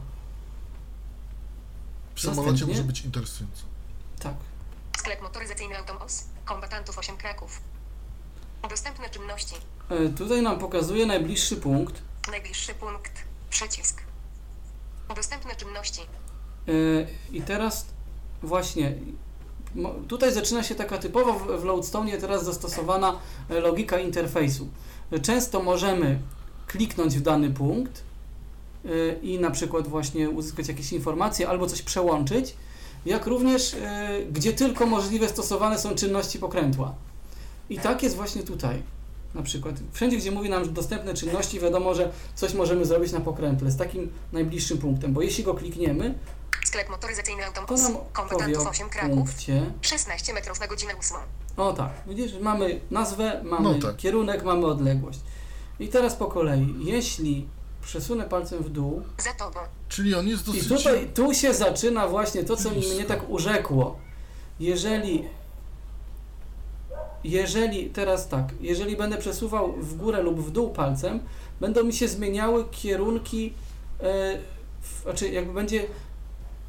W samolocie następnie może być interesująco. Tak. Sklep motoryzacyjny Automos, kombatantów 8 Kraków. Dostępne czynności. Tutaj nam pokazuje najbliższy punkt. Najbliższy punkt, przycisk. Dostępne czynności. I teraz właśnie tutaj zaczyna się taka typowo w Loadstone teraz zastosowana logika interfejsu. Często możemy kliknąć w dany punkt i na przykład właśnie uzyskać jakieś informacje albo coś przełączyć, jak również gdzie tylko możliwe stosowane są czynności pokrętła. I tak jest właśnie tutaj. Na przykład wszędzie, gdzie mówi nam dostępne czynności, wiadomo, że coś możemy zrobić na pokrętle z takim najbliższym punktem, bo jeśli go klikniemy, sklep motoryzacyjny autobus, kombatantów 8 Kraków, 16 metrów na godzinę 8. O tak, widzisz, mamy nazwę, mamy kierunek, mamy odległość. I teraz po kolei, jeśli przesunę palcem w dół, za tobą. Czyli on jest dosyć... I tutaj, tu się zaczyna właśnie to, co mnie tak urzekło. Jeżeli teraz tak, jeżeli będę przesuwał w górę lub w dół palcem, będą mi się zmieniały kierunki, znaczy jakby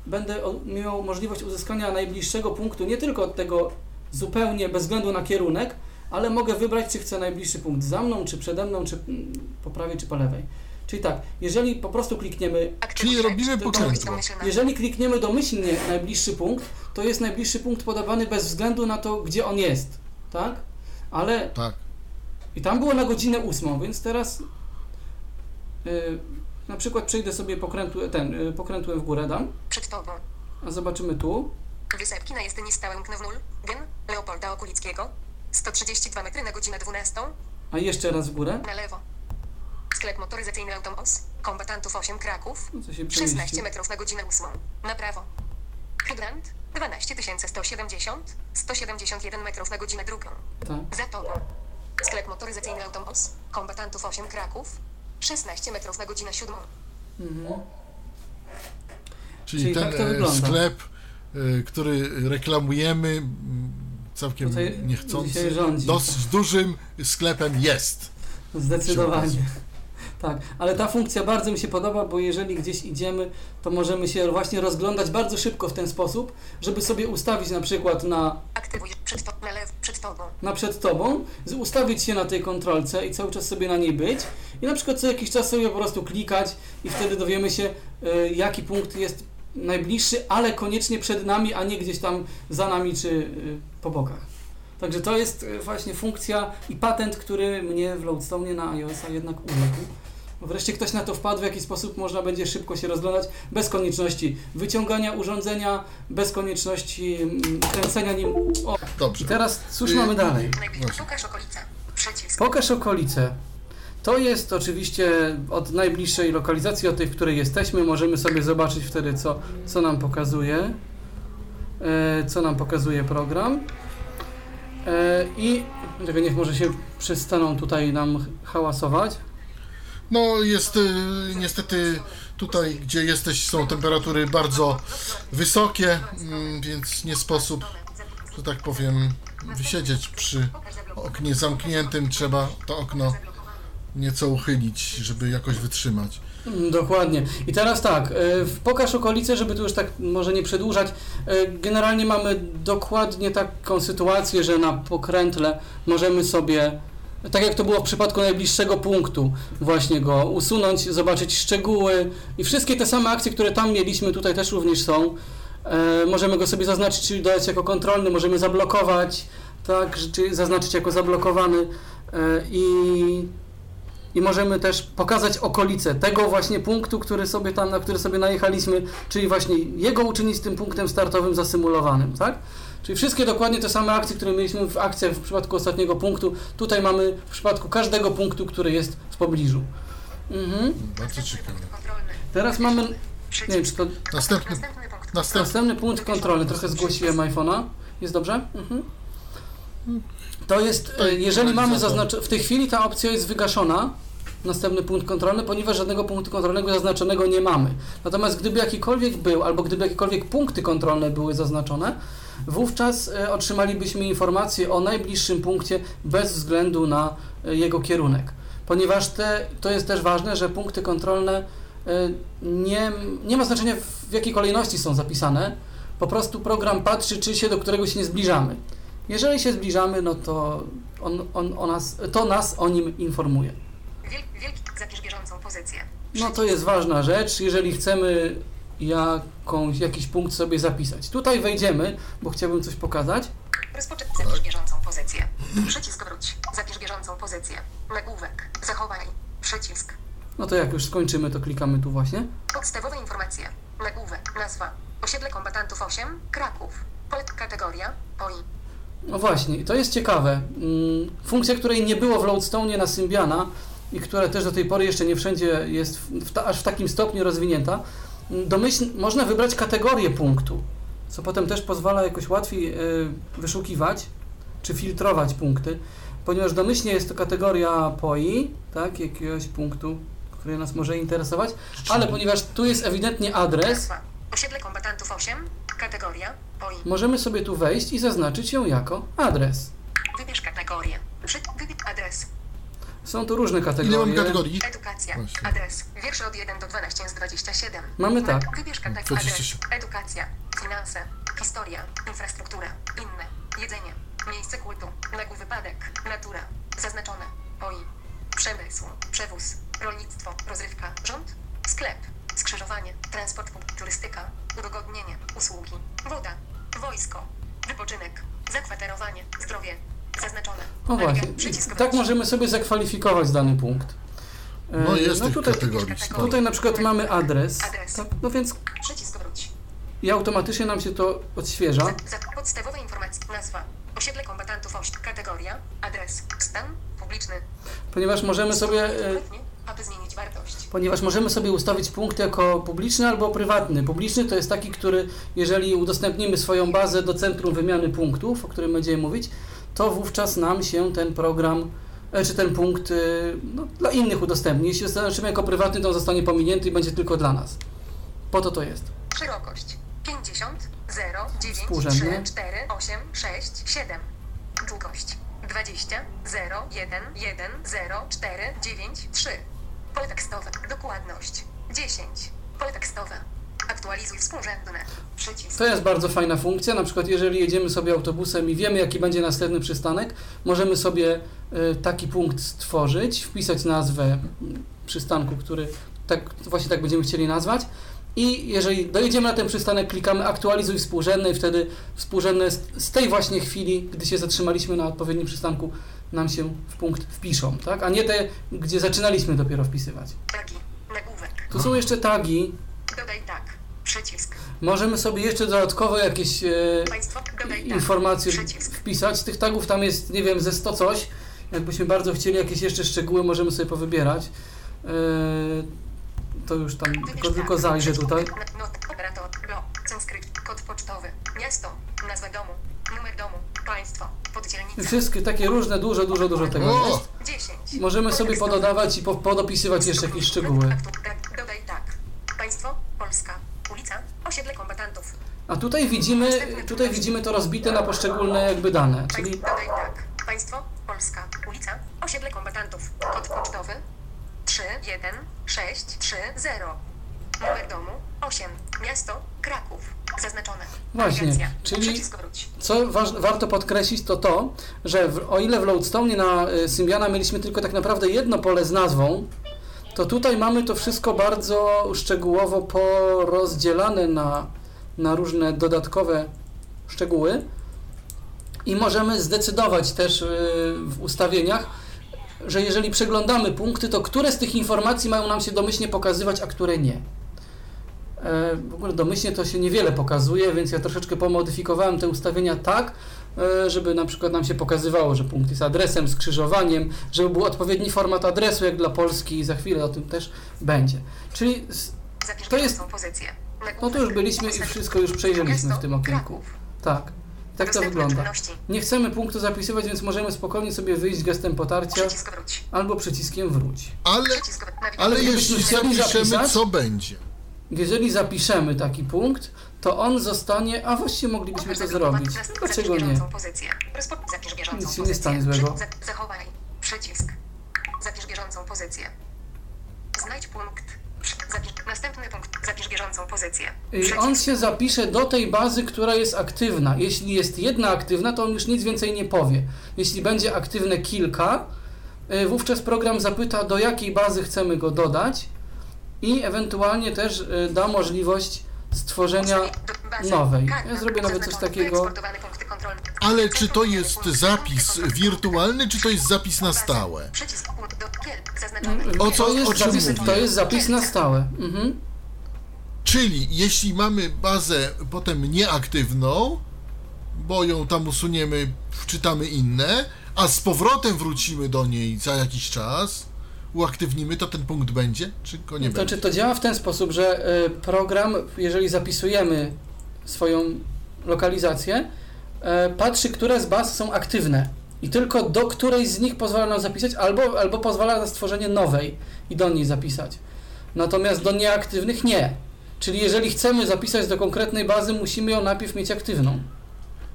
będę miał możliwość uzyskania najbliższego punktu, nie tylko od tego zupełnie bez względu na kierunek, ale mogę wybrać, czy chcę najbliższy punkt za mną, czy przede mną, czy po prawej, czy po lewej. Czyli tak, jeżeli po prostu klikniemy... Czyli robimy pokrętło. Jeżeli klikniemy domyślnie najbliższy punkt, to jest najbliższy punkt podawany bez względu na to, gdzie on jest. Tak? Ale... Tak. I tam było na godzinę 8, więc teraz na przykład przejdę sobie pokrętłem w górę, dam. Przed tobą. A zobaczymy tu. Wysepki na Jestyni stałym Knowul, Gen, Leopolda Okulickiego, 132 metry na godzinę 12. A jeszcze raz w górę. Na lewo. Sklep motoryzacyjny Automos, Kombatantów 8 Kraków, 16 metrów na godzinę 8. Na prawo. Hydrant, 12170, 171 metrów na godzinę 2. Tak. Za tobą. Sklep motoryzacyjny Automos, Kombatantów 8 Kraków, 16 metrów na godzinę 7. Mhm. Czyli ten tak to wygląda. Sklep, który reklamujemy całkiem tutaj niechcący, z dużym sklepem jest. Zdecydowanie. Tak, ale ta funkcja bardzo mi się podoba, bo jeżeli gdzieś idziemy, to możemy się właśnie rozglądać bardzo szybko w ten sposób, żeby sobie ustawić na przykład na... Aktywuj przed tobą. Na przed tobą, ustawić się na tej kontrolce i cały czas sobie na niej być i na przykład co jakiś czas sobie po prostu klikać i wtedy dowiemy się, jaki punkt jest najbliższy, ale koniecznie przed nami, a nie gdzieś tam za nami czy po bokach. Także to jest właśnie funkcja i patent, który mnie w Loadstone na iOS-a jednak uległ. Wreszcie ktoś na to wpadł, w jaki sposób można będzie szybko się rozglądać, bez konieczności wyciągania urządzenia, bez konieczności kręcenia nim. O, dobrze. I teraz cóż mamy dalej? Pokaż okolice. Przycisk. Pokaż okolice. To jest oczywiście od najbliższej lokalizacji, od tej, w której jesteśmy. Możemy sobie zobaczyć wtedy, co nam pokazuje. Co nam pokazuje program. I niech może się przestaną tutaj nam hałasować. No jest niestety tutaj, gdzie jesteś, są temperatury bardzo wysokie, więc nie sposób, że tak powiem, wysiedzieć przy oknie zamkniętym. Trzeba to okno nieco uchylić, żeby jakoś wytrzymać. Dokładnie. I teraz tak, pokaż okolice, żeby tu już tak może nie przedłużać. Generalnie mamy dokładnie taką sytuację, że na pokrętle możemy sobie, tak jak to było w przypadku najbliższego punktu, właśnie go usunąć, zobaczyć szczegóły i wszystkie te same akcje, które tam mieliśmy, tutaj też również są. Możemy go sobie zaznaczyć, czyli dodać jako kontrolny, możemy zablokować, tak, czy zaznaczyć jako zablokowany i możemy też pokazać okolice tego właśnie punktu, na który sobie najechaliśmy, czyli właśnie jego uczynić tym punktem startowym zasymulowanym, tak? Czyli wszystkie dokładnie te same akcje, które mieliśmy w akcjach w przypadku ostatniego punktu, tutaj mamy w przypadku każdego punktu, który jest w pobliżu. Mhm. Bardzo ciekawe. Teraz mamy... Nie wiem, czy to... Następny punkt kontrolny. Trochę zgłosiłem iPhone'a. Jest dobrze? Mhm. To jest, jeżeli mamy zaznaczone, w tej chwili ta opcja jest wygaszona, następny punkt kontrolny, ponieważ żadnego punktu kontrolnego zaznaczonego nie mamy. Natomiast gdyby jakikolwiek był, albo gdyby jakiekolwiek punkty kontrolne były zaznaczone, wówczas otrzymalibyśmy informację o najbliższym punkcie bez względu na jego kierunek. Ponieważ to jest też ważne, że punkty kontrolne nie ma znaczenia w jakiej kolejności są zapisane, po prostu program patrzy, czy się do któregoś nie zbliżamy. Jeżeli się zbliżamy, no to nas o nim informuje. Zapisz bieżącą pozycję. No to jest ważna rzecz, jeżeli chcemy jakiś punkt sobie zapisać. Tutaj wejdziemy, bo chciałbym coś pokazać. Zapisz bieżącą pozycję. Przycisk wróć. Zapisz bieżącą pozycję. Nagłówek. Zachowaj. Przycisk. No to jak już skończymy, to klikamy tu właśnie. Podstawowe informacje. Nagłówek, nazwa, osiedle kombatantów 8, Kraków, kategoria, OI. No właśnie, to jest ciekawe. Funkcja, której nie było w Loadstone na Symbiana i która też do tej pory jeszcze nie wszędzie jest aż w takim stopniu rozwinięta, można wybrać kategorię punktu, co potem też pozwala jakoś łatwiej wyszukiwać czy filtrować punkty, ponieważ domyślnie jest to kategoria POI, tak, jakiegoś punktu, który nas może interesować, ale ponieważ tu jest ewidentnie adres, osiedle kombatantów 8, kategoria POI, możemy sobie tu wejść i zaznaczyć ją jako adres. Wybierz kategorię, wybierz adres. Są tu różne kategorie. Ile mamy kategorii? Edukacja, właśnie. Adres, wiersze od 1 do 12 z 27. Mamy tak. Wybierz kategorię, adres, edukacja, finanse, historia, infrastruktura, inne, jedzenie, miejsce kultu, nagły wypadek, natura, zaznaczone, POI, przemysł, przewóz, rolnictwo, rozrywka, rząd, sklep, skrzyżowanie, transport, turystyka, udogodnienie, usługi, woda, wojsko, wypoczynek, zakwaterowanie, zdrowie, zaznaczone. No właśnie, tak możemy sobie zakwalifikować dany punkt. No jest no tutaj, tutaj na przykład mamy adres. Tak, no więc przycisk wróć. I automatycznie nam się to odświeża. Podstawowe informacje, nazwa, osiedle kombatantów, kategoria, adres, stan publiczny. Ponieważ możemy sobie... aby zmienić wartość. Ponieważ możemy sobie ustawić punkt jako publiczny albo prywatny. Publiczny to jest taki, który, jeżeli udostępnimy swoją bazę do centrum wymiany punktów, o którym będziemy mówić, to wówczas nam się ten program, czy ten punkt dla innych udostępni. Jeśli zaznaczymy jako prywatny, to on zostanie pominięty i będzie tylko dla nas. Po to jest. Szerokość 50, 0, 9, 3, 4, 8, 6, 7. Długość 20, 0, 1, 1, 0, 4, 9, 3. Pole tekstowe. Dokładność 10. Pole tekstowe. Aktualizuj współrzędne. Przycisk. To jest bardzo fajna funkcja. Na przykład jeżeli jedziemy sobie autobusem i wiemy, jaki będzie następny przystanek, możemy sobie taki punkt stworzyć, wpisać nazwę przystanku, który właśnie tak będziemy chcieli nazwać. I jeżeli dojedziemy na ten przystanek, klikamy aktualizuj współrzędne i wtedy współrzędne z tej właśnie chwili, gdy się zatrzymaliśmy na odpowiednim przystanku, nam się w punkt wpiszą, tak? A nie te, gdzie zaczynaliśmy dopiero wpisywać. Tagi, nagłówek. Tu są jeszcze tagi. Dodaj tak, przycisk. Możemy sobie jeszcze dodatkowo jakieś informacje wpisać. Tych tagów tam jest, nie wiem, ze 100 coś. Jakbyśmy bardzo chcieli jakieś jeszcze szczegóły, możemy sobie powybierać. To już tam tylko zajrzę tutaj. Kod pocztowy, miasto, nazwa domu, numer domu, państwo, poddzielnica. Wszystkie takie różne, dużo tego jest. Możemy sobie pododawać i podopisywać jeszcze jakieś szczegóły. Dodaj tak. Państwo, Polska, ulica, osiedle kombatantów. A tutaj widzimy to rozbite na poszczególne jakby dane, czyli... Dodaj tak. Państwo, Polska, ulica, osiedle kombatantów, kod pocztowy. 31630. Numer domu 8. Miasto Kraków. Zaznaczone. Właśnie, czyli co warto podkreślić to, że o ile w Loadstone na Symbiana mieliśmy tylko tak naprawdę jedno pole z nazwą, to tutaj mamy to wszystko bardzo szczegółowo porozdzielane na różne dodatkowe szczegóły i możemy zdecydować też w ustawieniach, że jeżeli przeglądamy punkty, to które z tych informacji mają nam się domyślnie pokazywać, a które nie. W ogóle domyślnie to się niewiele pokazuje, więc ja troszeczkę pomodyfikowałem te ustawienia tak, żeby na przykład nam się pokazywało, że punkt jest adresem, skrzyżowaniem, żeby był odpowiedni format adresu, jak dla Polski, i za chwilę o tym też będzie. Czyli to jest... No to już byliśmy i wszystko już przejrzeliśmy w tym okienku. Tak. Tak to wygląda. Nie chcemy punktu zapisywać, więc możemy spokojnie sobie wyjść gestem potarcia albo przyciskiem wróć. Ale jeśli zapiszemy, co będzie? Jeżeli zapiszemy taki punkt, to on zostanie... A właściwie moglibyśmy to zrobić. Dlaczego nie? Nic się nie stanie złego. Zachowaj przycisk. Zapisz bieżącą pozycję. Znajdź punkt. Następny punkt, zapisz bieżącą pozycję. I on się zapisze do tej bazy, która jest aktywna. Jeśli jest jedna aktywna, to on już nic więcej nie powie. Jeśli będzie aktywne kilka, wówczas program zapyta, do jakiej bazy chcemy go dodać i ewentualnie też da możliwość stworzenia nowej. Ja zrobię nawet coś takiego. Ale czy to jest zapis wirtualny, czy to jest zapis na stałe? O czym mówię? To jest zapis na stałe. Mhm. Czyli jeśli mamy bazę potem nieaktywną, bo ją tam usuniemy, wczytamy inne, a z powrotem wrócimy do niej za jakiś czas, uaktywnimy, to ten punkt będzie, czy go nie będzie? Czy to działa w ten sposób, że program, jeżeli zapisujemy swoją lokalizację, patrzy, które z baz są aktywne i tylko do której z nich pozwala nam zapisać, albo pozwala na stworzenie nowej i do niej zapisać. Natomiast do nieaktywnych nie. Czyli jeżeli chcemy zapisać do konkretnej bazy, musimy ją najpierw mieć aktywną.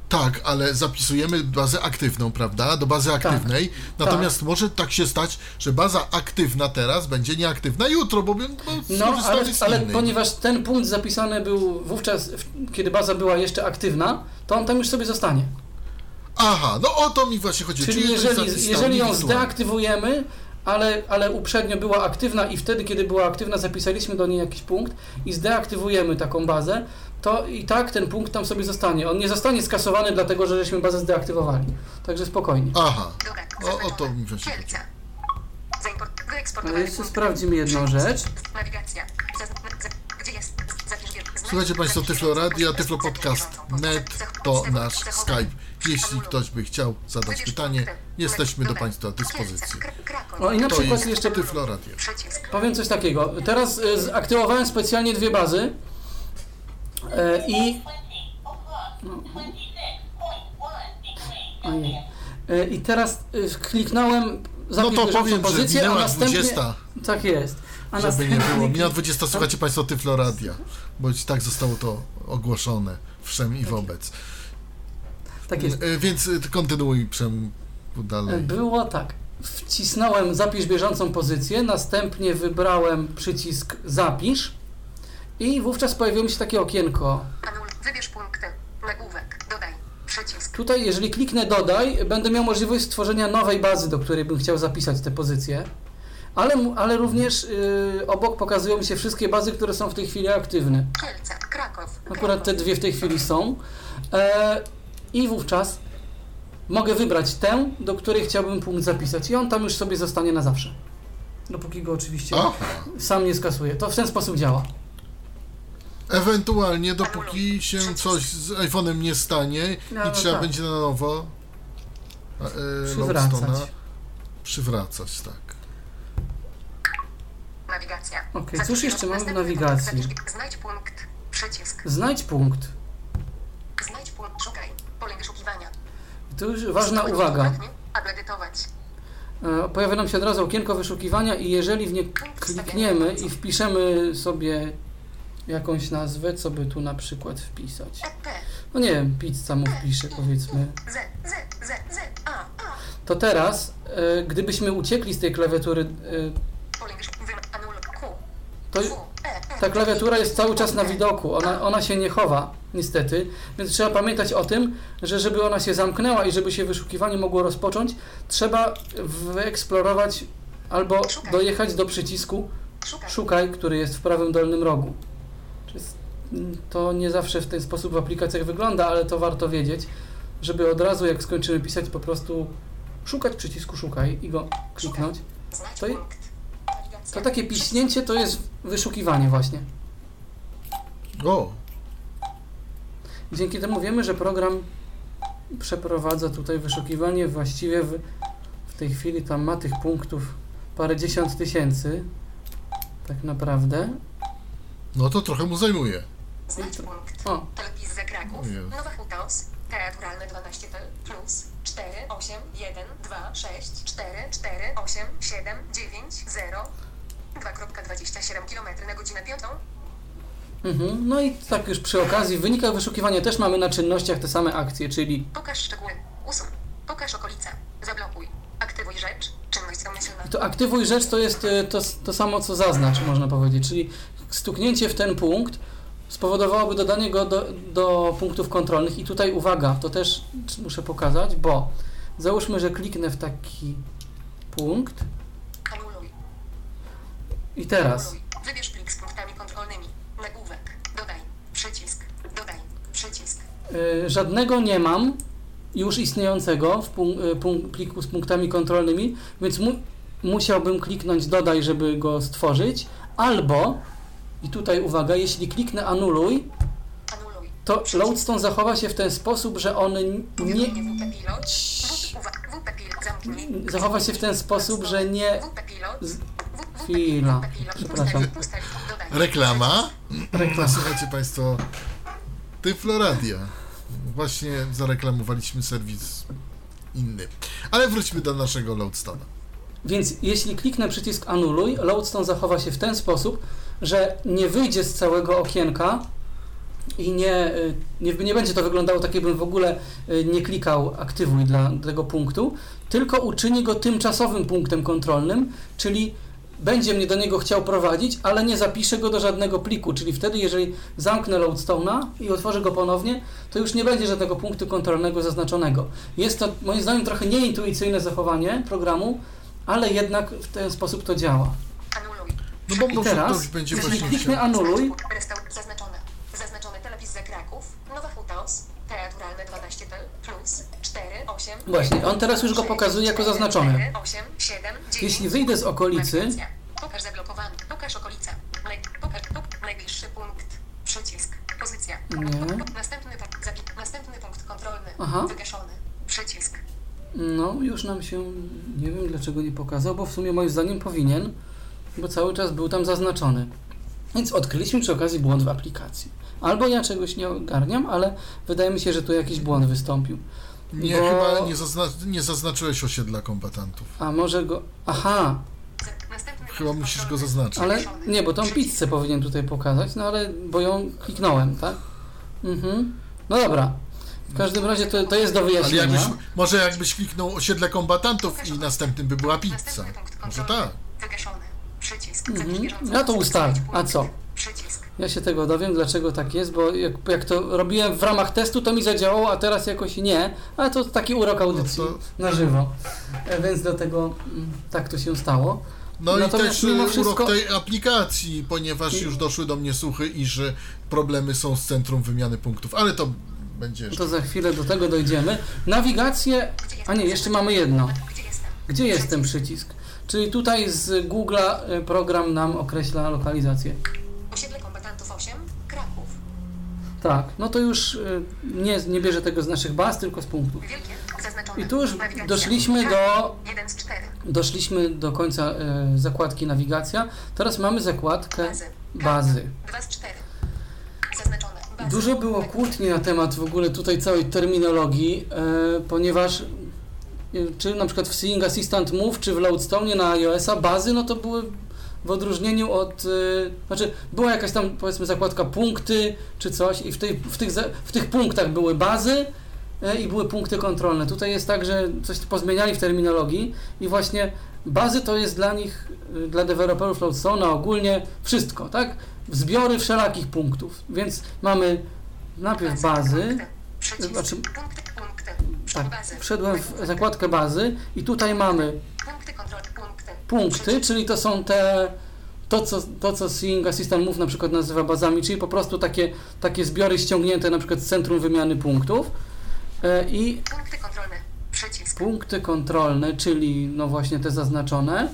Tak, ale zapisujemy bazę aktywną, prawda? Do bazy aktywnej. Tak, natomiast może tak się stać, że baza aktywna teraz będzie nieaktywna jutro, bo ale ponieważ ten punkt zapisany był wówczas, kiedy baza była jeszcze aktywna, to on tam już sobie zostanie. Aha, no o to mi właśnie chodzi. Czyli jeżeli ją zdeaktywujemy, ale uprzednio była aktywna i wtedy, kiedy była aktywna, zapisaliśmy do niej jakiś punkt i zdeaktywujemy taką bazę, to i tak ten punkt tam sobie zostanie. On nie zostanie skasowany, dlatego że żeśmy bazę zdeaktywowali. Także spokojnie. Aha. O to mi wreszcie. No jeszcze sprawdzimy jedną rzecz. Słuchajcie Państwo, Tyflo Radio, Tyflo Podcast.net to nasz Skype. Jeśli ktoś by chciał zadać pytanie, jesteśmy do Państwa dyspozycji. No i na przykład jeszcze Tyflo Radio. Powiem coś takiego. Teraz zaktywowałem specjalnie dwie bazy i teraz kliknąłem, no to powiem, że minęła 20. Tak jest. Żeby nie było. Minęła 20, słuchajcie Państwo Tyflo Radia, bo tak zostało to ogłoszone wszem i wobec. Tak jest. Więc kontynuuj Przem dalej. Było tak. Wcisnąłem zapisz bieżącą pozycję, następnie wybrałem przycisk zapisz i wówczas pojawiło mi się takie okienko. Wybierz punkty, nagłówek, dodaj, przycisk. Tutaj jeżeli kliknę dodaj, będę miał możliwość stworzenia nowej bazy, do której bym chciał zapisać te pozycje. Ale również obok pokazują mi się wszystkie bazy, które są w tej chwili aktywne. Kielce, Kraków. Akurat te dwie w tej chwili są. I wówczas mogę wybrać tę, do której chciałbym punkt zapisać. I on tam już sobie zostanie na zawsze. Dopóki go oczywiście sam nie skasuje. To w ten sposób działa. Ewentualnie, dopóki się coś z iPhone'em nie stanie i trzeba będzie na nowo Loadstone'a przywracać, tak. Nawigacja. Okej, cóż jeszcze mamy w nawigacji? Znajdź punkt, przycisk. Znajdź punkt. Znajdź punkt, szukaj, pole wyszukiwania. Tu już ważna uwaga. Pojawia nam się od razu okienko wyszukiwania i jeżeli w nie klikniemy i wpiszemy sobie jakąś nazwę, co by tu na przykład wpisać. No nie wiem, pizza mu wpiszę, powiedzmy. To teraz, gdybyśmy uciekli z tej klawiatury, to ta klawiatura jest cały czas na widoku, ona się nie chowa niestety, więc trzeba pamiętać o tym, że żeby ona się zamknęła i żeby się wyszukiwanie mogło rozpocząć, trzeba wyeksplorować albo dojechać do przycisku szukaj, który jest w prawym dolnym rogu. To nie zawsze w ten sposób w aplikacjach wygląda, ale to warto wiedzieć, żeby od razu jak skończymy pisać po prostu szukać przycisku szukaj i go kliknąć. To takie piśnięcie to jest wyszukiwanie właśnie. Dzięki temu wiemy, że program przeprowadza tutaj wyszukiwanie. Właściwie w tej chwili tam ma tych punktów parędziesiąt tysięcy. Tak naprawdę. No to trochę mu zajmuje. Znajdź punkt. Telepis za Kraków. Nowa Hutos. Teatralne 12+4812874487902.27 km/h 5. No i tak już przy okazji w wynikach wyszukiwania też mamy na czynnościach te same akcje, czyli pokaż szczegóły, usuń, pokaż okolice, zablokuj, aktywuj rzecz, czynność zamyślna. To aktywuj rzecz to jest to samo co zaznacz, można powiedzieć, czyli stuknięcie w ten punkt spowodowałoby dodanie go do punktów kontrolnych i tutaj uwaga, to też muszę pokazać, bo załóżmy, że kliknę w taki punkt i teraz wybierz plik z punktami kontrolnymi, nagłówek, dodaj, przycisk. Żadnego nie mam już istniejącego w pliku z punktami kontrolnymi, więc musiałbym kliknąć dodaj, żeby go stworzyć, albo I tutaj uwaga, jeśli kliknę anuluj, to Loadstone zachowa się w ten sposób, że on nie... Zachowa się w ten sposób, że nie... Chwila, przepraszam. Reklama? Słuchajcie Państwo, Tyflo Radia. Właśnie zareklamowaliśmy serwis inny. Ale wróćmy do naszego Loadstone'a. Więc jeśli kliknę przycisk anuluj, Loadstone zachowa się w ten sposób, że nie wyjdzie z całego okienka i nie będzie to wyglądało tak, jakbym w ogóle nie klikał aktywuj dla tego punktu, tylko uczyni go tymczasowym punktem kontrolnym, czyli będzie mnie do niego chciał prowadzić, ale nie zapiszę go do żadnego pliku, czyli wtedy, jeżeli zamknę Loadstone'a i otworzę go ponownie, to już nie będzie żadnego punktu kontrolnego zaznaczonego. Jest to moim zdaniem trochę nieintuicyjne zachowanie programu, ale jednak w ten sposób to działa. Anuluj. No bo może teraz, ktoś będzie właśnie kliknę anuluj. Zaznaczony telewizor za Kraków, Nowa Hutos, teatralne 12 plus 4, 8. Właśnie, on teraz już go pokazuje jako zaznaczony. Jeśli wyjdę z okolicy... Pokaż zablokowany, pokaż okolica, pokaż najbliższy punkt, przycisk, pozycja, następny punkt kontrolny, wygaszony, przycisk. No, już nam się, nie wiem dlaczego nie pokazał, bo w sumie moim zdaniem powinien, bo cały czas był tam zaznaczony. Więc odkryliśmy przy okazji błąd w aplikacji. Albo ja czegoś nie ogarniam, ale wydaje mi się, że tu jakiś błąd wystąpił. Nie, bo... chyba nie zaznaczyłeś osiedla kombatantów. A może go... Aha! Chyba musisz go zaznaczyć. Ale nie, bo tą pizzę powinien tutaj pokazać, no ale bo ją kliknąłem, tak? No dobra. W każdym razie to jest do wyjaśnienia. Ale jakbyś kliknął osiedle kombatantów i następnym by była pizza. Może tak. Ja to ustalę. A co? Ja się tego dowiem, dlaczego tak jest, bo jak to robiłem w ramach testu, to mi zadziałało, a teraz jakoś nie, ale to taki urok audycji na żywo, więc do tego tak to się stało. No natomiast i też urok wszystko... tej aplikacji, ponieważ już doszły do mnie słuchy, iż problemy są z centrum wymiany punktów, ale to będzie jeszcze... To za chwilę do tego dojdziemy. Nawigację... A nie, jeszcze mamy jedno. Gdzie jest ten przycisk? Czyli tutaj z Google'a program nam określa lokalizację. Osiedle kombatantów 8, Kraków. Tak, no to już nie bierze tego z naszych baz, tylko z punktów. I tu już doszliśmy do końca zakładki nawigacja. Teraz mamy zakładkę bazy. Dużo było kłótni na temat w ogóle tutaj całej terminologii, ponieważ czy na przykład w Seeing Assistant Move, czy w Loadstone na iOS-a bazy, no to były w odróżnieniu od... znaczy była jakaś tam powiedzmy zakładka punkty czy coś i w tych punktach były bazy i były punkty kontrolne. Tutaj jest tak, że coś pozmieniali w terminologii i właśnie bazy to jest dla nich, dla deweloperów Loadstone'a ogólnie wszystko, tak? Zbiory wszelakich punktów, więc mamy najpierw bazy, znaczy, tak, wszedłem w zakładkę bazy i tutaj mamy punkty, czyli to są to co Seeing Assistant Move na przykład nazywa bazami, czyli po prostu takie zbiory ściągnięte na przykład z centrum wymiany punktów i punkty kontrolne, czyli no właśnie te zaznaczone.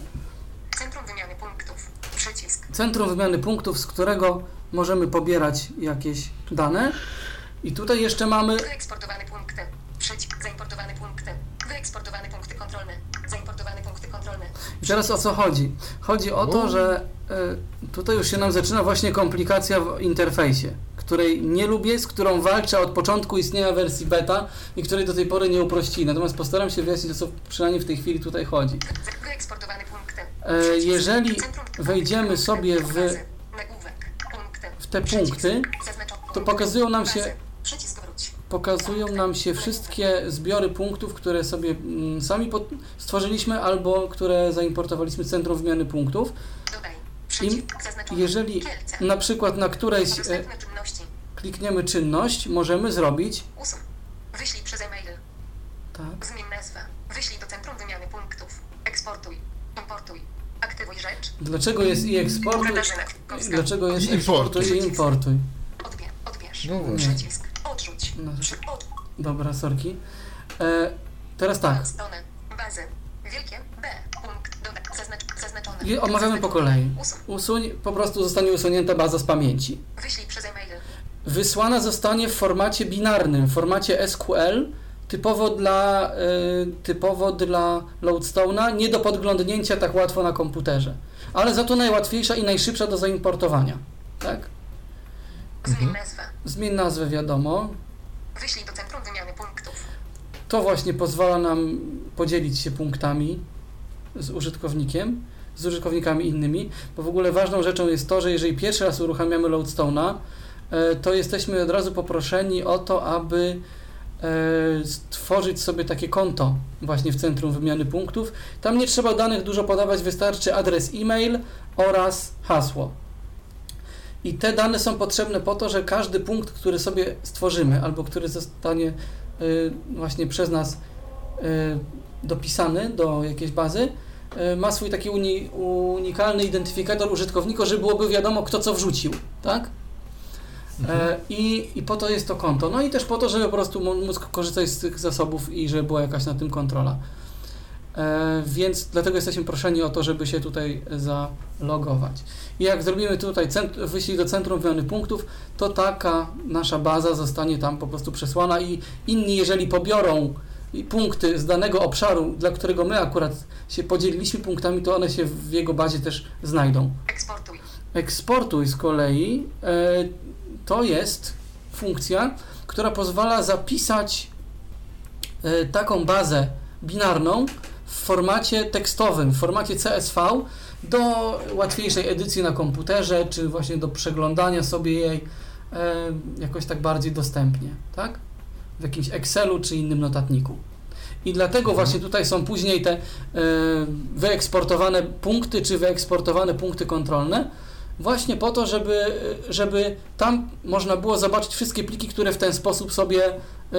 Centrum wymiany punktów, z którego możemy pobierać jakieś dane. I tutaj jeszcze mamy wyeksportowane punkty, zaimportowane punkty, wyeksportowane punkty kontrolne, zaimportowane punkty kontrolne. I teraz o co chodzi? Chodzi o to, że tutaj już się nam zaczyna właśnie komplikacja w interfejsie, której nie lubię, z którą walczę od początku istnienia wersji beta i której do tej pory nie uprościli. Natomiast postaram się wyjaśnić, o co przynajmniej w tej chwili tutaj chodzi. Wyeksportowane punkty. Jeżeli wejdziemy sobie w te punkty, to pokazują nam się wszystkie zbiory punktów, które sobie sami stworzyliśmy albo które zaimportowaliśmy z centrum wymiany punktów. I jeżeli na przykład na którejś klikniemy czynność, możemy zrobić wyślij przez e-mail. Tak. Zmień nazwę. Wyślij do centrum wymiany punktów. Eksportuj. Importuj. Aktywuj rzecz. Dlaczego jest i eksportuj? Dlaczego jest eksportuj i importuj? Odbierz. No przycisk. Odrzuć. No. Dobra, sorki. Teraz tak. Bazę. Wielkie B. Punkt. Zaznaczone. Omawiamy po kolei. Usuń, po prostu zostanie usunięta baza z pamięci. Wyślij przez e-mail. Wysłana zostanie w formacie binarnym, w formacie SQL, typowo dla Loadstone'a, nie do podglądnięcia tak łatwo na komputerze, ale za to najłatwiejsza i najszybsza do zaimportowania, tak? Zmień nazwę. Zmień nazwę, wiadomo. Wyślij do centrum wymiany punktów. To właśnie pozwala nam podzielić się punktami z użytkownikiem, z użytkownikami innymi, bo w ogóle ważną rzeczą jest to, że jeżeli pierwszy raz uruchamiamy Loadstone'a, to jesteśmy od razu poproszeni o to, aby stworzyć sobie takie konto właśnie w centrum wymiany punktów. Tam nie trzeba danych dużo podawać, wystarczy adres e-mail oraz hasło. I te dane są potrzebne po to, że każdy punkt, który sobie stworzymy albo który zostanie właśnie przez nas dopisany do jakiejś bazy, ma swój taki unikalny identyfikator użytkownika, żeby byłoby wiadomo, kto co wrzucił, tak? I po to jest to konto. No i też po to, żeby po prostu móc korzystać z tych zasobów i żeby była jakaś na tym kontrola. Więc dlatego jesteśmy proszeni o to, żeby się tutaj zalogować. I jak zrobimy tutaj wyślij do centrum wymiany punktów, to taka nasza baza zostanie tam po prostu przesłana i inni, jeżeli pobiorą punkty z danego obszaru, dla którego my akurat się podzieliliśmy punktami, to one się w jego bazie też znajdą. Eksportuj. Eksportuj z kolei. To jest funkcja, która pozwala zapisać taką bazę binarną w formacie tekstowym, w formacie CSV do łatwiejszej edycji na komputerze, czy właśnie do przeglądania sobie jej jakoś tak bardziej dostępnie, tak? W jakimś Excelu czy innym notatniku. I dlatego właśnie tutaj są później te wyeksportowane punkty, czy wyeksportowane punkty kontrolne, właśnie po to, żeby tam można było zobaczyć wszystkie pliki, które w ten sposób sobie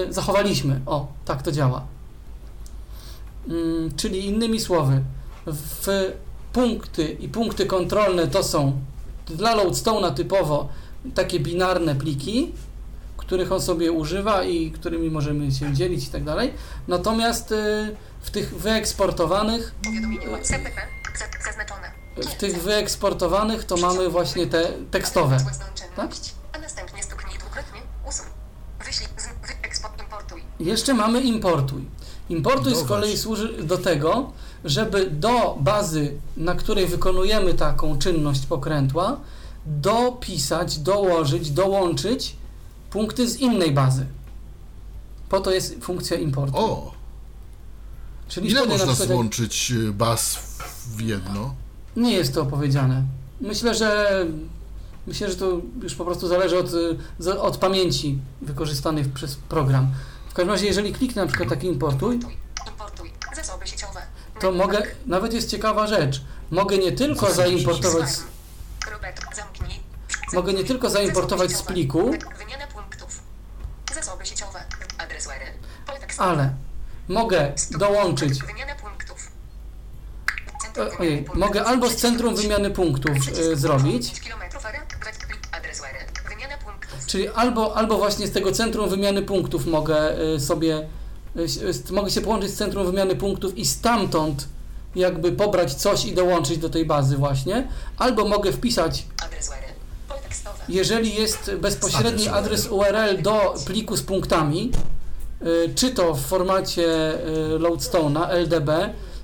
zachowaliśmy. O, tak to działa. Czyli innymi słowy, punkty kontrolne to są dla Loadstone'a typowo takie binarne pliki, których on sobie używa i którymi możemy się dzielić i tak dalej. Natomiast w tych wyeksportowanych... W tych wyeksportowanych to mamy właśnie te tekstowe. Tak? Jeszcze mamy importuj. Importuj z kolei służy do tego, żeby do bazy, na której wykonujemy taką czynność pokrętła, dopisać, dołożyć, dołączyć punkty z innej bazy. Po to jest funkcja importu. O! Czyli ile można złączyć baz w jedno? Nie jest to opowiedziane. Myślę, że to już po prostu zależy od pamięci wykorzystanej przez program. W każdym razie, jeżeli kliknę na przykład taki importuj, zasoby sieciowe, to mogę, nawet jest ciekawa rzecz, mogę nie tylko zaimportować z pliku, ale mogę dołączyć. Mogę albo z centrum wymiany punktów zrobić, czyli albo właśnie z tego centrum wymiany punktów mogę się połączyć z centrum wymiany punktów i stamtąd jakby pobrać coś i dołączyć do tej bazy właśnie, albo mogę wpisać, jeżeli jest bezpośredni adres URL do pliku z punktami, czy to w formacie Loadstone'a, LDB,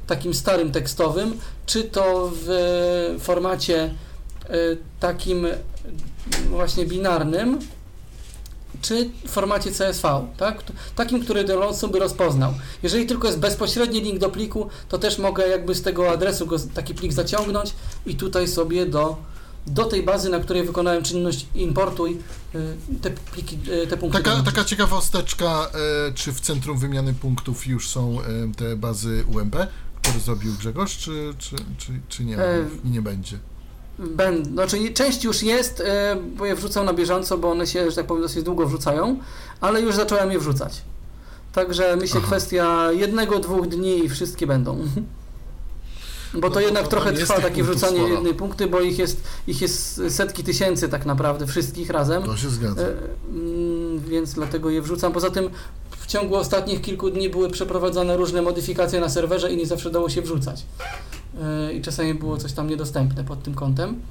takim starym tekstowym, czy to w formacie takim właśnie binarnym, czy w formacie CSV, tak? Takim, który do Loadstone by rozpoznał. Jeżeli tylko jest bezpośredni link do pliku, to też mogę jakby z tego adresu taki plik zaciągnąć i tutaj sobie do tej bazy, na której wykonałem czynność importuj te pliki, te punkty. Taka ciekawosteczka, czy w centrum wymiany punktów już są te bazy UMP, które zrobił Grzegorz, czy nie, nie będzie? Znaczy, część już jest, bo je wrzucam na bieżąco, bo one się, że tak powiem, dosyć długo wrzucają, ale już zacząłem je wrzucać. Także myślę, kwestia 1-2 dni i wszystkie będą. Bo to jednak trochę trwa takie wrzucanie jednej punkty, bo ich jest setki tysięcy tak naprawdę, wszystkich razem. To się zgadza. Więc dlatego je wrzucam. Poza tym w ciągu ostatnich kilku dni były przeprowadzane różne modyfikacje na serwerze i nie zawsze dało się wrzucać. i czasami było coś tam niedostępne pod tym kątem.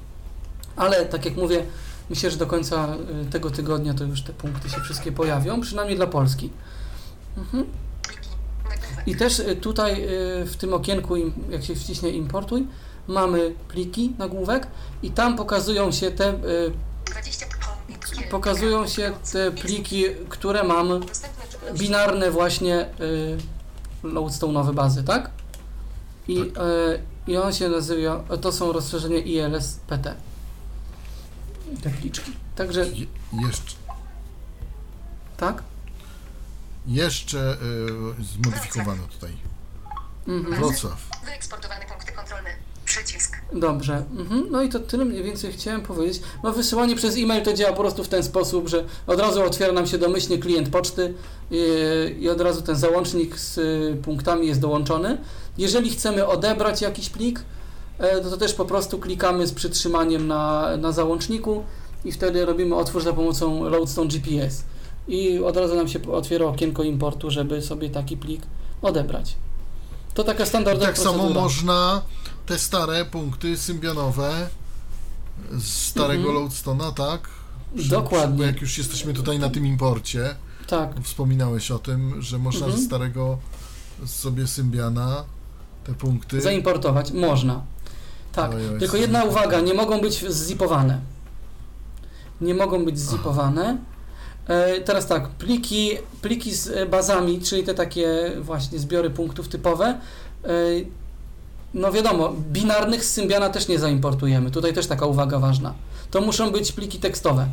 Ale tak jak mówię, myślę, że do końca tego tygodnia to już te punkty się wszystkie pojawią, przynajmniej dla Polski. Mhm. I też tutaj w tym okienku, jak się wciśnie importuj, mamy pliki, nagłówek i tam pokazują się te pliki, które mam binarne właśnie loadstone'owe bazy, tak? I on się nazywa, to są rozszerzenie ILS-PT. Te pliczki. Także... Jeszcze. Tak? Jeszcze zmodyfikowano tutaj. Mhm. Wrocław. Wyeksportowane punkty kontrolne. Przycisk. Dobrze. Mhm. No i to tyle mniej więcej chciałem powiedzieć. No wysyłanie przez e-mail to działa po prostu w ten sposób, że od razu otwiera nam się domyślnie klient poczty i od razu ten załącznik z punktami jest dołączony. Jeżeli chcemy odebrać jakiś plik, to też po prostu klikamy z przytrzymaniem na załączniku i wtedy robimy otwórz za pomocą Loadstone GPS. I od razu nam się otwiera okienko importu, żeby sobie taki plik odebrać. To taka standardowa procedura. Tak samo można te stare punkty symbianowe z starego Loadstone'a, tak? Dokładnie. Bo jak już jesteśmy tutaj na tym imporcie, tak. Wspominałeś o tym, że można ze starego sobie Symbiana te punkty... Zaimportować. Można. Tak, tylko jedna uwaga, nie mogą być zzipowane. Nie mogą być zzipowane. Teraz tak, pliki z bazami, czyli te takie właśnie zbiory punktów typowe, no wiadomo, binarnych z Symbiana też nie zaimportujemy. Tutaj też taka uwaga ważna. To muszą być pliki tekstowe,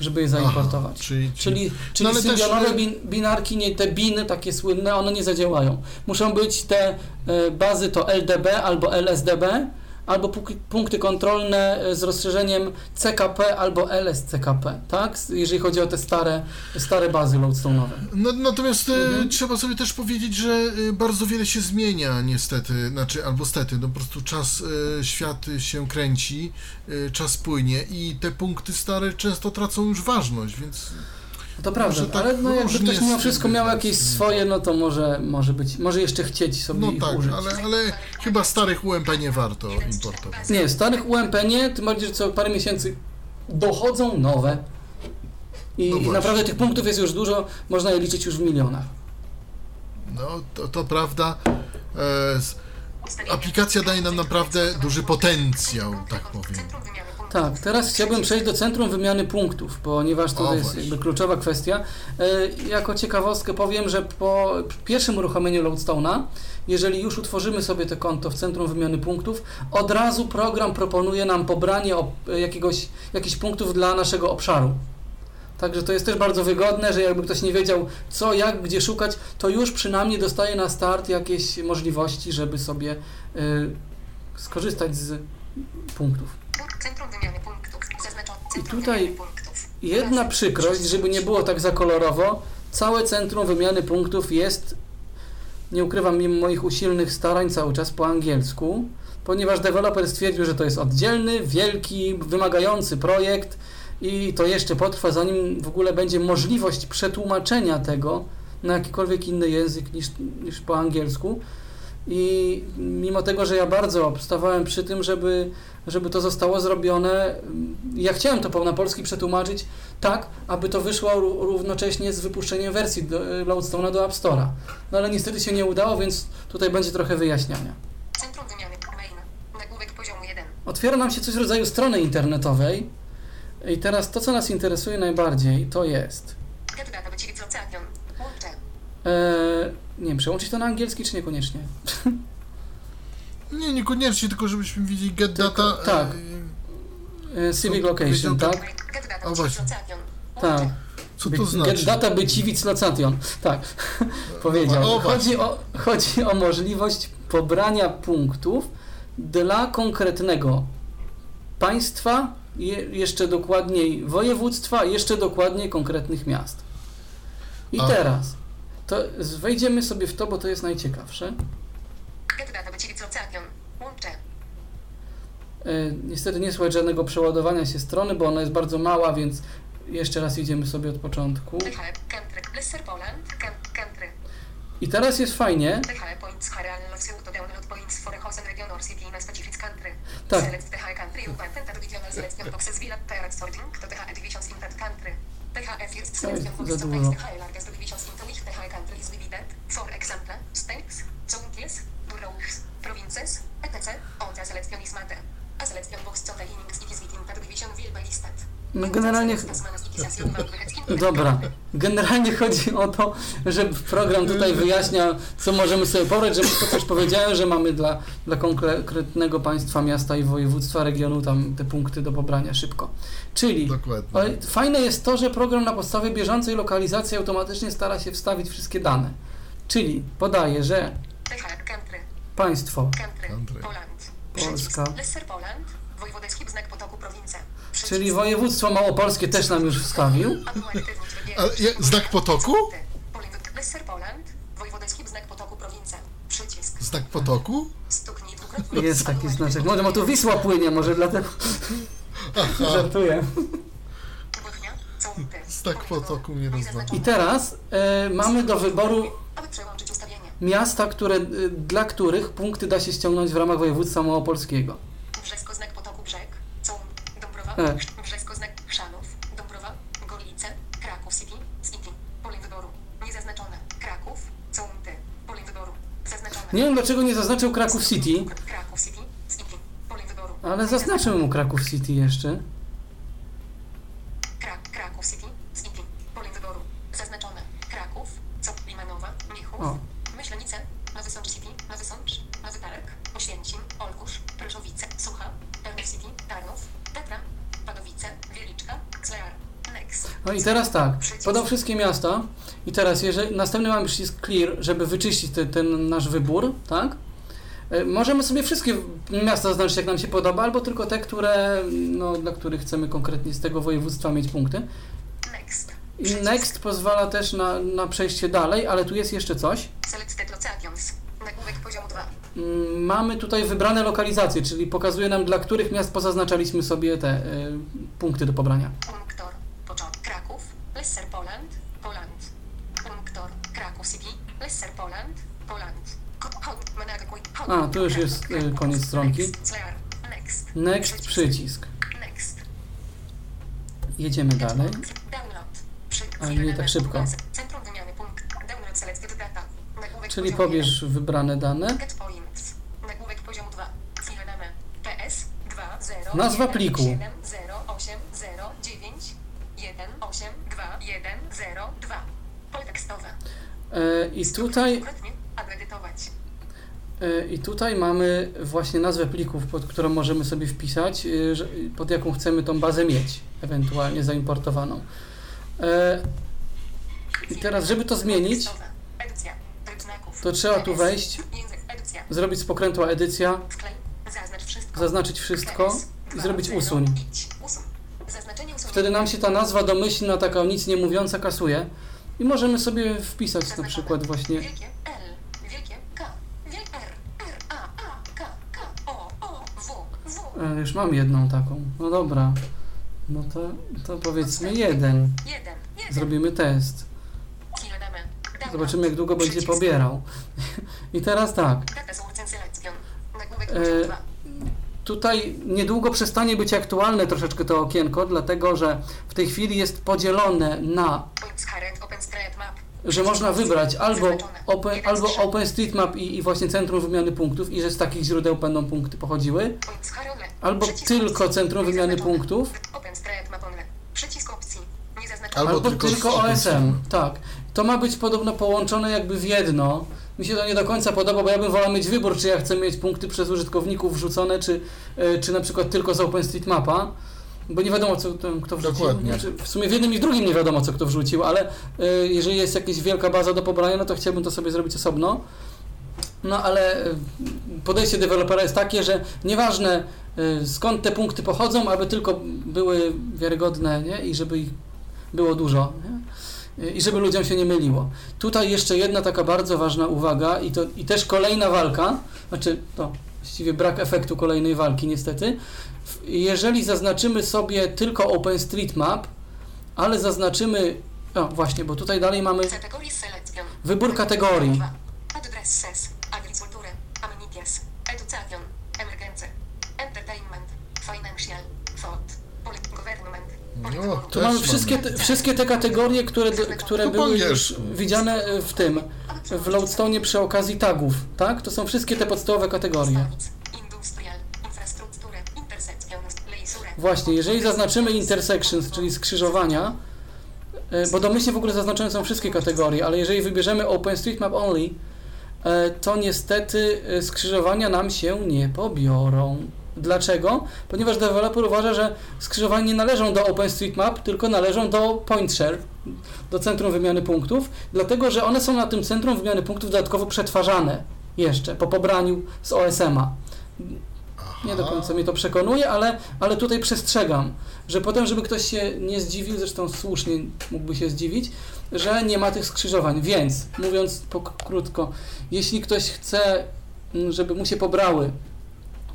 żeby je zaimportować. Czyli no symbianowe binarki, nie te biny takie słynne, one nie zadziałają. Muszą być te bazy, to LDB albo LSDB, albo punkty kontrolne z rozszerzeniem CKP albo LSCKP, tak? Jeżeli chodzi o te stare bazy loadstone'owe. No, natomiast trzeba sobie też powiedzieć, że bardzo wiele się zmienia niestety, znaczy albo stety, no po prostu czas, świat się kręci, czas płynie i te punkty stare często tracą już ważność, więc... To prawda, tak, ale no jakby ktoś mimo wszystko miał jakieś swoje, no to może być, może jeszcze chcieć sobie ich użyć. No tak, ale chyba starych UMP nie warto importować. Nie, starych UMP nie, tym bardziej, że co parę miesięcy dochodzą nowe i naprawdę tych punktów jest już dużo, można je liczyć już w milionach. No to prawda, aplikacja daje nam naprawdę duży potencjał, tak powiem. Tak, teraz chciałbym przejść do centrum wymiany punktów, ponieważ to jest jakby kluczowa kwestia. Jako ciekawostkę powiem, że po pierwszym uruchomieniu Loadstone'a, jeżeli już utworzymy sobie to konto w centrum wymiany punktów, od razu program proponuje nam pobranie jakichś punktów dla naszego obszaru. Także to jest też bardzo wygodne, że jakby ktoś nie wiedział co, jak, gdzie szukać, to już przynajmniej dostaje na start jakieś możliwości, żeby sobie skorzystać z punktów. Centrum wymiany punktów. I tutaj jedna przykrość, żeby nie było tak zakolorowo, całe centrum wymiany punktów jest, nie ukrywam, mimo moich usilnych starań, cały czas po angielsku, ponieważ deweloper stwierdził, że to jest oddzielny, wielki, wymagający projekt i to jeszcze potrwa, zanim w ogóle będzie możliwość przetłumaczenia tego na jakikolwiek inny język niż po angielsku. I mimo tego, że ja bardzo obstawałem przy tym, żeby to zostało zrobione, ja chciałem to na polski przetłumaczyć tak, aby to wyszło równocześnie z wypuszczeniem wersji Loadstone'a do App Store'a. No ale niestety się nie udało, więc tutaj będzie trochę wyjaśniania. Centrum wymiany main. Nagłówek poziomu 1. Otwiera nam się coś w rodzaju strony internetowej. I teraz to, co nas interesuje najbardziej, to jest... nie wiem, przełączyć to na angielski, czy niekoniecznie? Nie, niekoniecznie, tylko żebyśmy widzieli get data... Tak. Civic location, tak? O właśnie. Tak. Co to znaczy? Get data Bycivic location. Tak, powiedział. Chodzi o możliwość pobrania punktów dla konkretnego państwa, jeszcze dokładniej województwa, jeszcze dokładniej konkretnych miast. I teraz... To wejdziemy sobie w to, bo to jest najciekawsze. Niestety nie słychać żadnego przeładowania się strony, bo ona jest bardzo mała, więc jeszcze raz idziemy sobie od początku. I teraz jest fajnie, Tak. No generalnie... Dobra. Generalnie chodzi o to, że program tutaj wyjaśnia, co możemy sobie pobrać, żeby to też powiedziałem, że mamy dla konkretnego państwa, miasta i województwa, regionu tam te punkty do pobrania szybko. Czyli fajne jest to, że program na podstawie bieżącej lokalizacji automatycznie stara się wstawić wszystkie dane. Czyli podaje, że państwo Polska, czyli województwo małopolskie też nam już wstawił. Ale znak potoku? Znak potoku? Jest taki znaczek. Może ma tu Wisła płynie, może dlatego. Żartuję. Znak potoku mnie rozwala. I teraz mamy do wyboru miasta, dla których punkty da się ściągnąć w ramach województwa małopolskiego. Znak potoku Brzeg, Dąbrowa, Brzesko, znak Chrzanów, Dąbrowa, Gorlice, Kraków City, pole wyboru, niezaznaczone, Kraków, Cołunty, pole wyboru, zaznaczone. Nie wiem dlaczego nie zaznaczył Kraków City, pole wyboru. Ale zaznaczył mu Kraków City jeszcze. Kraków City, pole wyboru, zaznaczone, Kraków, Limanowa, Michów, Myślenice, Nowy Sącz City, Nowy Sącz, Nowy Tarek, Oświęcim, Olkusz, Pryszowice, Sucha, Tarnów City, Tarnów, Tetra, Padowice, Wieliczka, Zlear, Nex. No i teraz tak, podał wszystkie miasta i teraz jeżeli następny mamy przycisk Clear, żeby wyczyścić ten nasz wybór, tak? Możemy sobie wszystkie miasta zaznaczyć jak nam się podoba, albo tylko te, które, dla których chcemy konkretnie z tego województwa mieć punkty. Next. I Next pozwala też na przejście dalej, ale tu jest jeszcze coś. Mamy tutaj wybrane lokalizacje, czyli pokazuje nam, dla których miast pozaznaczaliśmy sobie te punkty do pobrania. Punktor, Kraków, Lesser-Poland, Poland. Punktor, Kraków City, Lesser-Poland, Poland. A, tu już jest koniec stronki. Next przycisk. Jedziemy dalej. Ale nie tak szybko. Czyli pobierz wybrane dane. Nazwa pliku. I tutaj mamy właśnie nazwę plików, pod którą możemy sobie wpisać, pod jaką chcemy tą bazę mieć, ewentualnie zaimportowaną. I teraz, żeby to zmienić, to trzeba tu wejść, zrobić z pokrętła edycja, zaznaczyć wszystko i zrobić usuń. Wtedy nam się ta nazwa domyślna, taka nic nie mówiąca, kasuje i możemy sobie wpisać na przykład właśnie... Już mam jedną taką, no dobra. No to powiedzmy jeden. Zrobimy test. Zobaczymy, jak długo będzie pobierał. I teraz tak. Tutaj niedługo przestanie być aktualne troszeczkę to okienko, dlatego że w tej chwili jest podzielone na... że można wybrać albo OpenStreetMap i właśnie Centrum Wymiany Punktów i że z takich źródeł będą punkty pochodziły, albo tylko Centrum Wymiany Punktów, albo tylko OSM, tak. To ma być podobno połączone jakby w jedno. Mi się to nie do końca podoba, bo ja bym wolał mieć wybór, czy ja chcę mieć punkty przez użytkowników wrzucone, czy na przykład tylko z OpenStreetMapa. Bo nie wiadomo, co kto wrzucił. Znaczy, w sumie w jednym i w drugim nie wiadomo, co kto wrzucił, ale jeżeli jest jakaś wielka baza do pobrania, no to chciałbym to sobie zrobić osobno. No ale podejście dewelopera jest takie, że nieważne skąd te punkty pochodzą, aby tylko były wiarygodne, nie? I żeby ich było dużo, nie? I żeby ludziom się nie myliło. Tutaj jeszcze jedna taka bardzo ważna uwaga i też kolejna walka, właściwie brak efektu kolejnej walki niestety. Jeżeli zaznaczymy sobie tylko OpenStreetMap, ale zaznaczymy... bo tutaj dalej mamy wybór kategorii. Tu mamy wszystkie te kategorie, które były widziane w tym, w Loadstone przy okazji tagów, tak? To są wszystkie te podstawowe kategorie. Właśnie, jeżeli zaznaczymy intersections, czyli skrzyżowania, bo domyślnie w ogóle zaznaczone są wszystkie kategorie, ale jeżeli wybierzemy OpenStreetMap Only, to niestety skrzyżowania nam się nie pobiorą. Dlaczego? Ponieważ deweloper uważa, że skrzyżowania nie należą do OpenStreetMap, tylko należą do PointShare, do centrum wymiany punktów, dlatego że one są na tym centrum wymiany punktów dodatkowo przetwarzane jeszcze po pobraniu z OSM-a. Nie do końca mnie to przekonuje, ale tutaj przestrzegam, że potem, żeby ktoś się nie zdziwił, zresztą słusznie mógłby się zdziwić, że nie ma tych skrzyżowań. Więc, mówiąc krótko, jeśli ktoś chce, żeby mu się pobrały,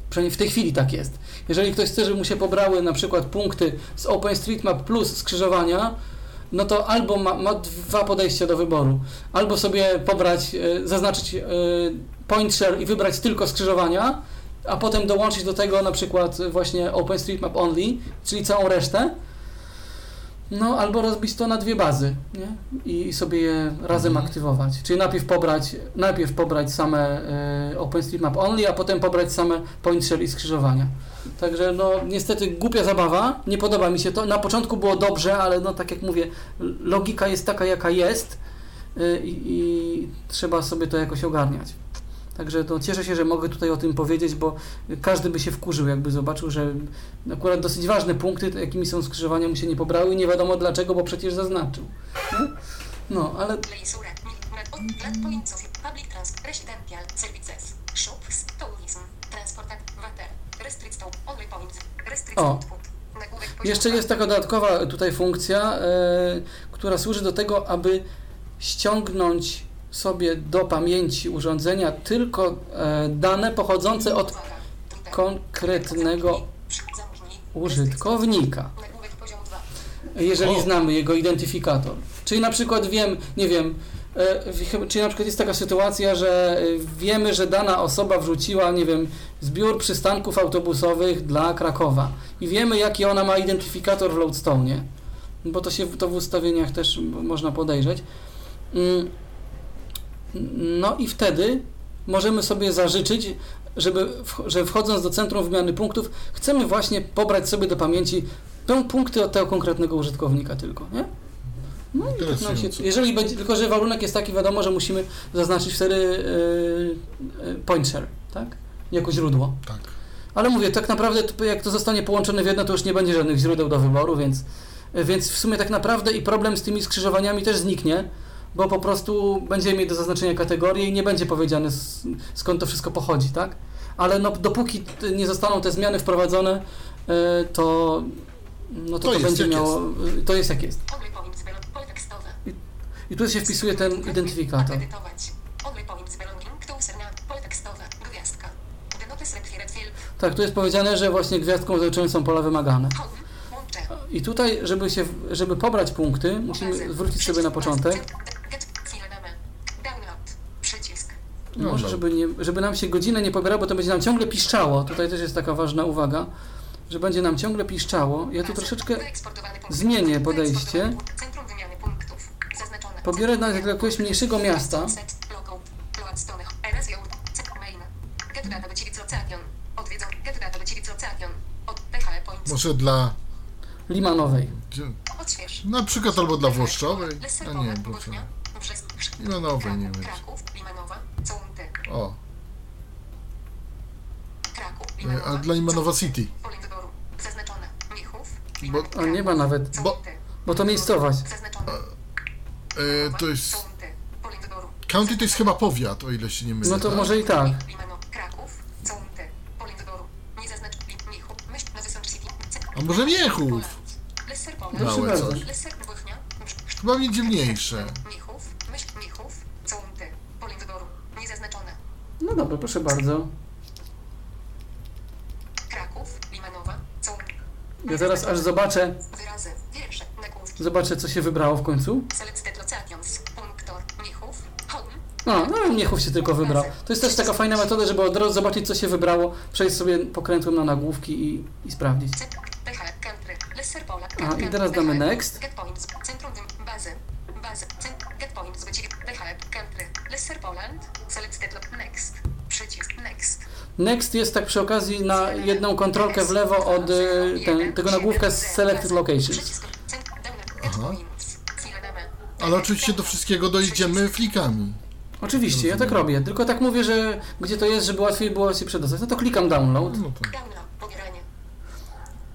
przynajmniej w tej chwili tak jest, jeżeli ktoś chce, żeby mu się pobrały na przykład punkty z OpenStreetMap plus skrzyżowania, no to albo ma dwa podejścia do wyboru. Albo sobie pobrać, zaznaczyć PointShare i wybrać tylko skrzyżowania, a potem dołączyć do tego na przykład właśnie OpenStreetMap Only, czyli całą resztę, no albo rozbić to na dwie bazy, nie? I sobie je razem aktywować. Czyli najpierw pobrać same OpenStreetMap Only, a potem pobrać same PointShare i skrzyżowania. Także no niestety głupia zabawa, nie podoba mi się to. Na początku było dobrze, ale no tak jak mówię, logika jest taka jaka jest i trzeba sobie to jakoś ogarniać. Także to cieszę się, że mogę tutaj o tym powiedzieć, bo każdy by się wkurzył, jakby zobaczył, że akurat dosyć ważne punkty, jakimi są skrzyżowania, mu się nie pobrały i nie wiadomo dlaczego, bo przecież zaznaczył. No, ale... O, jeszcze jest taka dodatkowa tutaj funkcja, która służy do tego, aby ściągnąć sobie do pamięci urządzenia tylko dane pochodzące od konkretnego użytkownika, jeżeli znamy jego identyfikator. Czyli na przykład czyli na przykład jest taka sytuacja, że wiemy, że dana osoba wrzuciła, zbiór przystanków autobusowych dla Krakowa i wiemy, jaki ona ma identyfikator w Loadstone'ie, bo to w ustawieniach też można podejrzeć. No i wtedy możemy sobie zażyczyć, że wchodząc do centrum wymiany punktów, chcemy właśnie pobrać sobie do pamięci punkty od tego konkretnego użytkownika tylko, nie? No i tak nam się, jeżeli będzie, tylko że warunek jest taki, wiadomo, że musimy zaznaczyć wtedy PointShare, tak? Jako źródło. Tak. Ale mówię, tak naprawdę jak to zostanie połączone w jedno, to już nie będzie żadnych źródeł do wyboru, więc w sumie tak naprawdę i problem z tymi skrzyżowaniami też zniknie, bo po prostu będziemy mieli do zaznaczenia kategorii i nie będzie powiedziane skąd to wszystko pochodzi, tak? Ale no, dopóki nie zostaną te zmiany wprowadzone, to no to będzie miało... Jest. To jest jak jest. I tu się wpisuje ten identyfikator. Tak, tu jest powiedziane, że właśnie gwiazdką oznaczone są pola wymagane. I tutaj, żeby pobrać punkty, musimy wrócić sobie na początek. No, może, żeby nam się godzinę nie pobierało, bo to będzie nam ciągle piszczało. Tutaj też jest taka ważna uwaga, że będzie nam ciągle piszczało. Ja tu troszeczkę zmienię podejście. Pobiorę dla jakiegoś mniejszego miasta. Może dla Limanowej. Na przykład albo dla Włoszczowej. A nie, proszę. Limanowej nie wiem. O. A dla Imanowa City. Bo nie ma nawet. Bo to miejscowość. To jest. County to jest chyba powiat, o ile się nie mylę. No to tak? Może i tak. A może Miechów? Proszę bardzo. Chyba będzie mniejsze. No dobra, proszę bardzo. Kraków, Limanowa, ja zaraz aż zobaczę. Zobaczę, co się wybrało w końcu. No Miechów się tylko wybrał. To jest też taka fajna metoda, żeby od razu zobaczyć, co się wybrało. Przejść sobie pokrętłem na nagłówki i sprawdzić. I teraz damy next. Next jest tak przy okazji na jedną kontrolkę w lewo od tego nagłówka z Selected Locations. Aha. Ale oczywiście do wszystkiego dojdziemy flikami. Oczywiście, ja tak robię, tylko tak mówię, że gdzie to jest, żeby łatwiej było się przedostać. No to klikam download.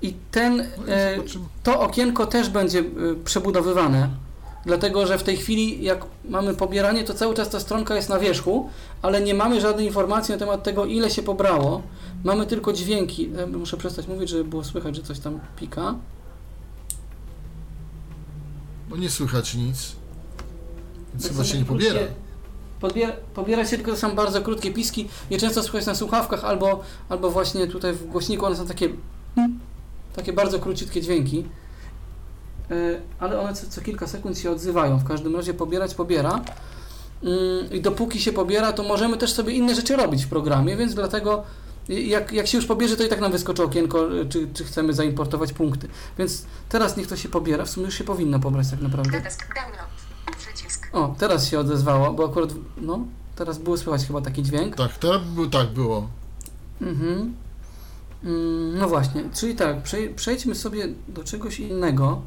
I to okienko też będzie przebudowywane, dlatego że w tej chwili jak mamy pobieranie, to cały czas ta stronka jest na wierzchu, ale nie mamy żadnej informacji na temat tego, ile się pobrało. Mamy tylko dźwięki. Muszę przestać mówić, żeby było słychać, że coś tam pika. Bo nie słychać nic, więc chyba się nie pobiera. Pobiera się, tylko to są bardzo krótkie piski. Je często słychać na słuchawkach albo właśnie tutaj w głośniku. One są takie bardzo króciutkie dźwięki, ale one co kilka sekund się odzywają. W każdym razie pobiera. I dopóki się pobiera, to możemy też sobie inne rzeczy robić w programie, więc dlatego jak się już pobierze, to i tak nam wyskoczy okienko, czy chcemy zaimportować punkty. Więc teraz niech to się pobiera. W sumie już się powinno pobrać tak naprawdę. O, teraz się odezwało, bo akurat, teraz było słychać chyba taki dźwięk. Tak, tak było. Mhm. No właśnie, czyli tak, przejdźmy sobie do czegoś innego.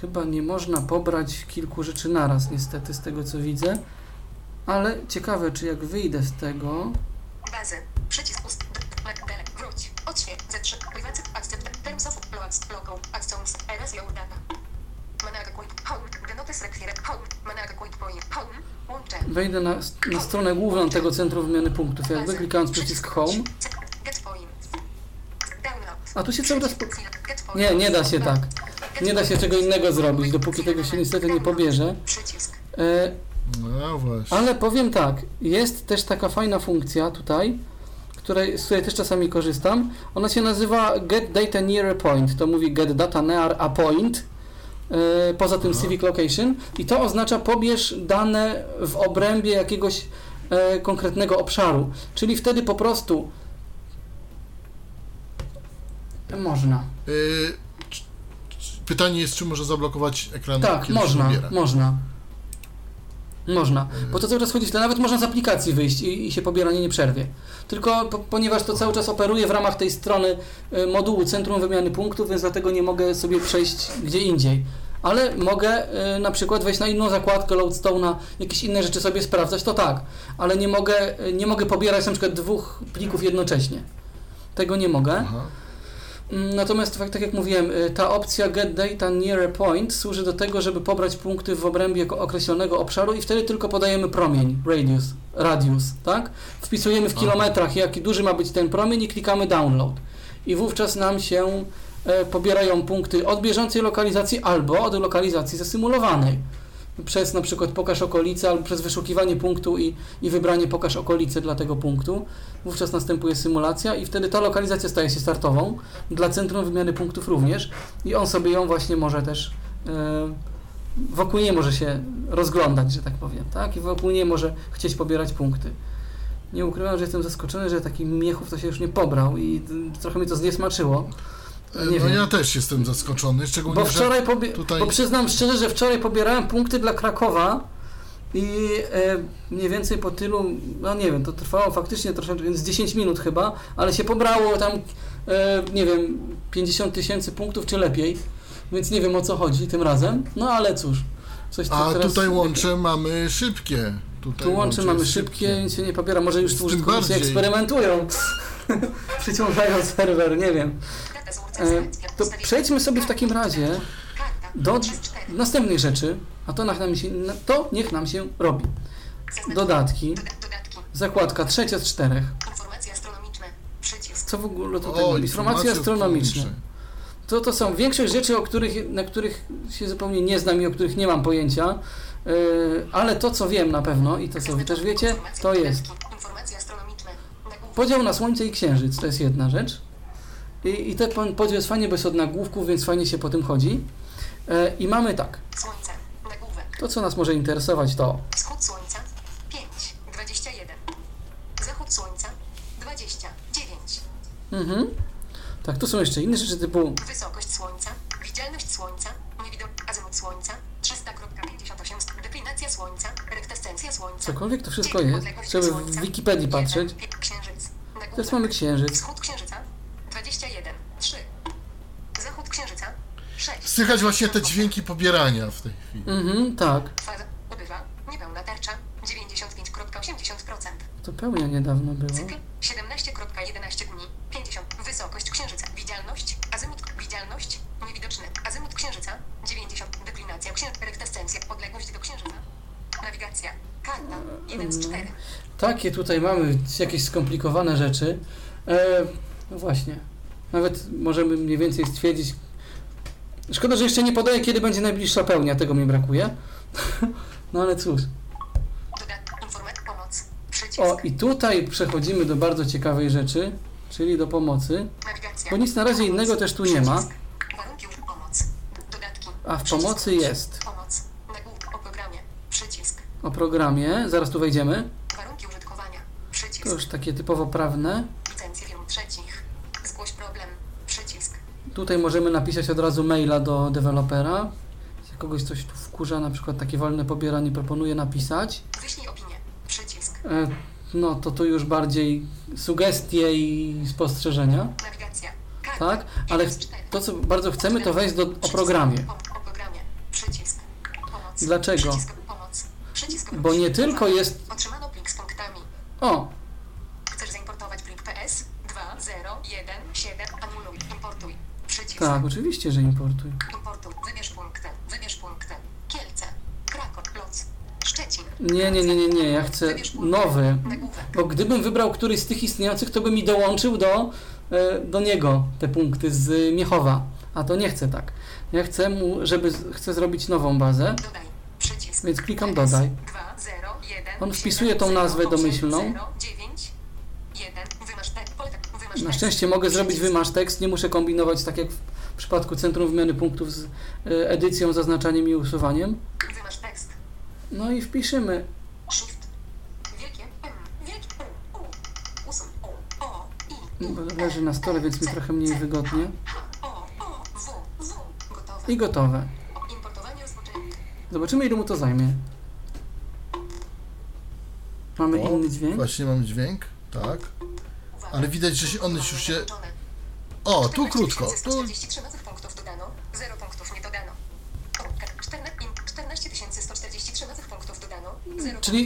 Chyba nie można pobrać kilku rzeczy naraz, niestety, z tego co widzę. Ale ciekawe, czy jak wyjdę z tego... Bazy, przycisk ust, wróć, odśwież, Z3, privacy, accept, terms of logo, actions, erase your data. Wejdę na stronę główną tego centrum wymiany punktów, jakby klikając przycisk Home. A tu się cały czas... Nie da się tak. Nie da się czego innego zrobić, dopóki tego się niestety nie pobierze. Ale powiem tak, jest też taka fajna funkcja tutaj, z której też czasami korzystam. Ona się nazywa Get Data Near a Point. To mówi Get Data Near a Point. Poza tym Civic Location i to oznacza pobierz dane w obrębie jakiegoś konkretnego obszaru, czyli wtedy po prostu można. Pytanie jest, czy może zablokować ekran? Tak, można, bo to cały czas chodzi w to, nawet można z aplikacji wyjść i się pobieranie nie przerwie. Tylko ponieważ to cały czas operuje w ramach tej strony modułu Centrum Wymiany Punktów, więc dlatego nie mogę sobie przejść gdzie indziej. Ale mogę na przykład wejść na inną zakładkę Loadstone'a, jakieś inne rzeczy sobie sprawdzać, to tak. Ale nie mogę pobierać na przykład 2 plików jednocześnie. Tego nie mogę. Aha. Natomiast tak jak mówiłem, ta opcja Get Data Near a Point służy do tego, żeby pobrać punkty w obrębie określonego obszaru i wtedy tylko podajemy promień, radius, tak? Wpisujemy w kilometrach, jaki duży ma być ten promień i klikamy download. I wówczas nam się pobierają punkty od bieżącej lokalizacji albo od lokalizacji zasymulowanej. Przez na przykład pokaż okolice albo przez wyszukiwanie punktu i wybranie pokaż okolice dla tego punktu. Wówczas następuje symulacja i wtedy ta lokalizacja staje się startową. Dla Centrum Wymiany Punktów również. I on sobie ją właśnie może też wokół niej może się rozglądać, że tak powiem. Tak? I wokół niej może chcieć pobierać punkty. Nie ukrywam, że jestem zaskoczony, że taki miechów to się już nie pobrał i trochę mi to zniesmaczyło. Ja też jestem zaskoczony, szczególnie, bo wczoraj bo przyznam szczerze, że wczoraj pobierałem punkty dla Krakowa i mniej więcej po tylu, to trwało faktycznie troszeczkę, więc 10 minut chyba, ale się pobrało tam, 50 000 punktów czy lepiej, więc nie wiem o co chodzi tym razem, ale cóż. A tutaj łącze mamy szybkie. Więc się nie pobiera, może już użytkownicy eksperymentują, przyciągają serwer, nie wiem. To przejdźmy sobie w takim razie do następnych rzeczy, a to niech nam się robi. Dodatki, zakładka 3 z 4. Co w ogóle tutaj robi? Informacje astronomiczne. To są większość rzeczy, na których się zupełnie nie znam i o których nie mam pojęcia, ale to co wiem na pewno i to co wy też wiecie, to jest podział na Słońce i Księżyc, to jest jedna rzecz. I ten podział jest fajnie, bo jest od nagłówków, więc fajnie się po tym chodzi. I mamy tak. Słońce, nagłówek. To, co nas może interesować, to... Wschód Słońca, 5:21. Zachód Słońca, 29. Mhm. Tak, tu są jeszcze inne rzeczy typu... Wysokość Słońca, Rozdzielność słońca, niewidok, azymut słońca, 300.58, deklinacja słońca, rektascencja słońca. Cokolwiek to wszystko jest, trzeba w Wikipedii patrzeć. Księżyc. Teraz mamy księżyc. Wschód księżyca, 21.3. Zachód księżyca, 6. Słychać właśnie te dźwięki pobierania w tej chwili. Mhm, tak. Faza ubywa, niepełna tarcza, 95.80%. To pełnia niedawno było. Cykl 17.11 dni, 50. Wysokość księżyca, widzialność, azymut, widzialność, niewidoczny, azymut księżyca, 90. Deklinacja księżyca, rektascencja, odległość do księżyca. Nawigacja, karta, 1 z 4. Takie tutaj mamy jakieś skomplikowane rzeczy. No właśnie. Nawet możemy mniej więcej stwierdzić. Szkoda, że jeszcze nie podaję, kiedy będzie najbliższa pełnia. Tego mi brakuje. No ale cóż. O, i tutaj przechodzimy do bardzo ciekawej rzeczy, czyli do pomocy, bo nic na razie innego też tu nie ma. A w pomocy jest. O programie, zaraz tu wejdziemy. To już takie typowo prawne. Tutaj możemy napisać od razu maila do dewelopera. Jak kogoś coś tu wkurza, na przykład takie wolne pobieranie, proponuję napisać. No to tu już bardziej sugestie i spostrzeżenia. Nawigacja. Tak, ale to co bardzo chcemy, to wejść do o programie. Dlaczego? Bo nie tylko jest. Otrzymano plik z punktami. O! Chcesz zaimportować plik PS 2017. Anuluj. Importuj. Przycisk. Tak, oczywiście, że importuj. Importuj. Wybierz punkty. Wybierz punkty. Kielce. Kraków. Lodz. Nie, ja chcę nowy, bo gdybym wybrał któryś z tych istniejących, to by mi dołączył do niego te punkty z Miechowa, a to nie chcę tak. Ja chcę mu, chcę zrobić nową bazę, więc klikam dodaj. On wpisuje tą nazwę domyślną. Na szczęście mogę zrobić wymaż tekst, nie muszę kombinować tak jak w przypadku Centrum Wymiany Punktów z edycją, zaznaczaniem i usuwaniem. Wymaż tekst. No i wpiszemy. Leży na stole, więc mi trochę mniej wygodnie. I gotowe. Zobaczymy, ile mu to zajmie. Mamy inny dźwięk. Właśnie mam dźwięk, tak. Ale widać, że on już się... O, tu krótko. Tu... 143 nowych punktów dodano.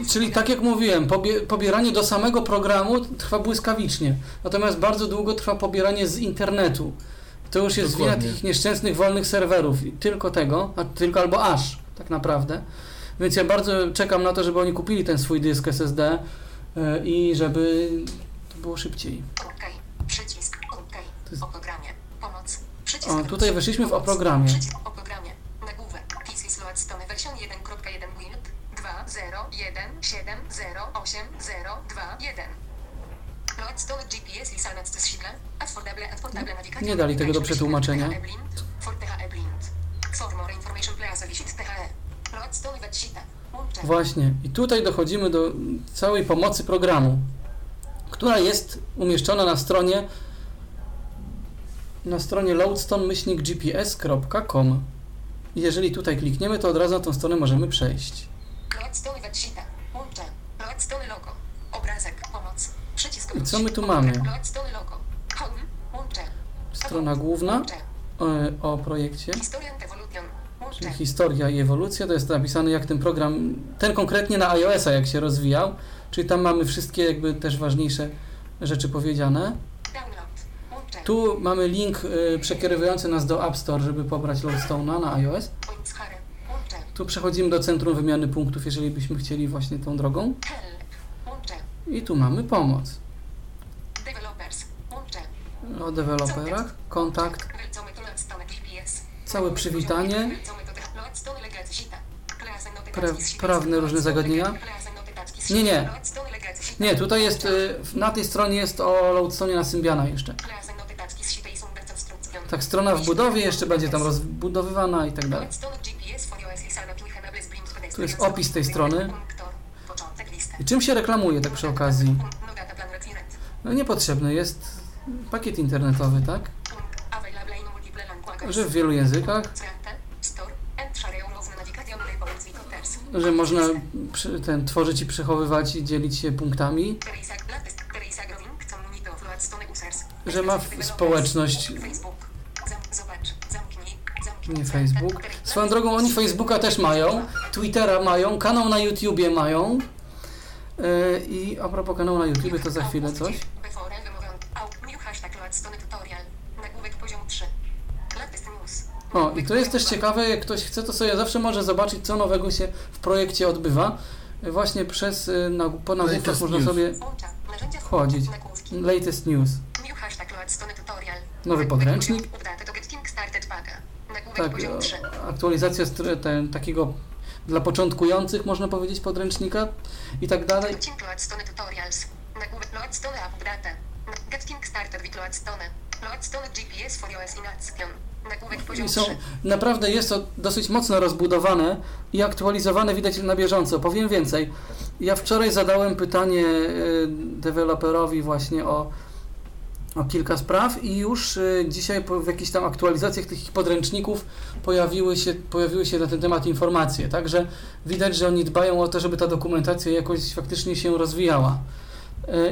Czyli tak jak mówiłem, pobieranie do samego programu trwa błyskawicznie, natomiast bardzo długo trwa pobieranie z internetu. To już jest wina tych nieszczęsnych wolnych serwerów, tylko tego, a tylko albo aż tak naprawdę. Więc ja bardzo czekam na to, żeby oni kupili ten swój dysk SSD i żeby to było szybciej. Okej, przycisk, okej, o programie, pomoc, przycisk. O, tutaj weszliśmy w o programie. Loadstone version 1.1 build 2.0.1.7.0.8.0.2.1. Loadstone GPS i sanat z Sidla, affordable nawigacja. Nie dali tego do przetłumaczenia. Właśnie, i tutaj dochodzimy do całej pomocy programu, która jest umieszczona na stronie loadstone-gps.com. Jeżeli tutaj klikniemy, to od razu na tą stronę możemy przejść. I co my tu mamy? Strona główna o projekcie. Czyli historia i ewolucja. To jest napisane, jak ten program, ten konkretnie na iOS-a, jak się rozwijał. Czyli tam mamy wszystkie jakby też ważniejsze rzeczy powiedziane. Tu mamy link przekierowujący nas do App Store, żeby pobrać Loadstone'a na iOS. Tu przechodzimy do Centrum Wymiany Punktów, jeżeli byśmy chcieli właśnie tą drogą. I tu mamy pomoc. O deweloperach, kontakt, całe przywitanie, prawne różne zagadnienia. Nie, tutaj jest, na tej stronie jest o Loadstone na Symbiana jeszcze. Tak, strona w budowie jeszcze będzie tam rozbudowywana i tak dalej. Tu jest opis tej strony. I czym się reklamuje tak przy okazji? No niepotrzebny jest pakiet internetowy, tak? Także w wielu językach. Że można tworzyć i przechowywać i dzielić się punktami. Że ma społeczność. Nie Facebook. Swoją drogą oni Facebooka też mają, Twittera mają, kanał na YouTubie mają. I a propos kanału na YouTubie to za chwilę coś. O, i to jest też ciekawe, jak ktoś chce, to sobie zawsze może zobaczyć, co nowego się w projekcie odbywa. Właśnie przez po nagłówkach można sobie chodzić. Latest news. Nowy podręcznik. Tak, aktualizacja takiego dla początkujących, można powiedzieć, podręcznika i tak dalej. I są, naprawdę jest to dosyć mocno rozbudowane i aktualizowane, widać, na bieżąco. Powiem więcej. Ja wczoraj zadałem pytanie deweloperowi właśnie o kilka spraw i już dzisiaj w jakichś tam aktualizacjach tych podręczników pojawiły się na ten temat informacje. Także widać, że oni dbają o to, żeby ta dokumentacja jakoś faktycznie się rozwijała.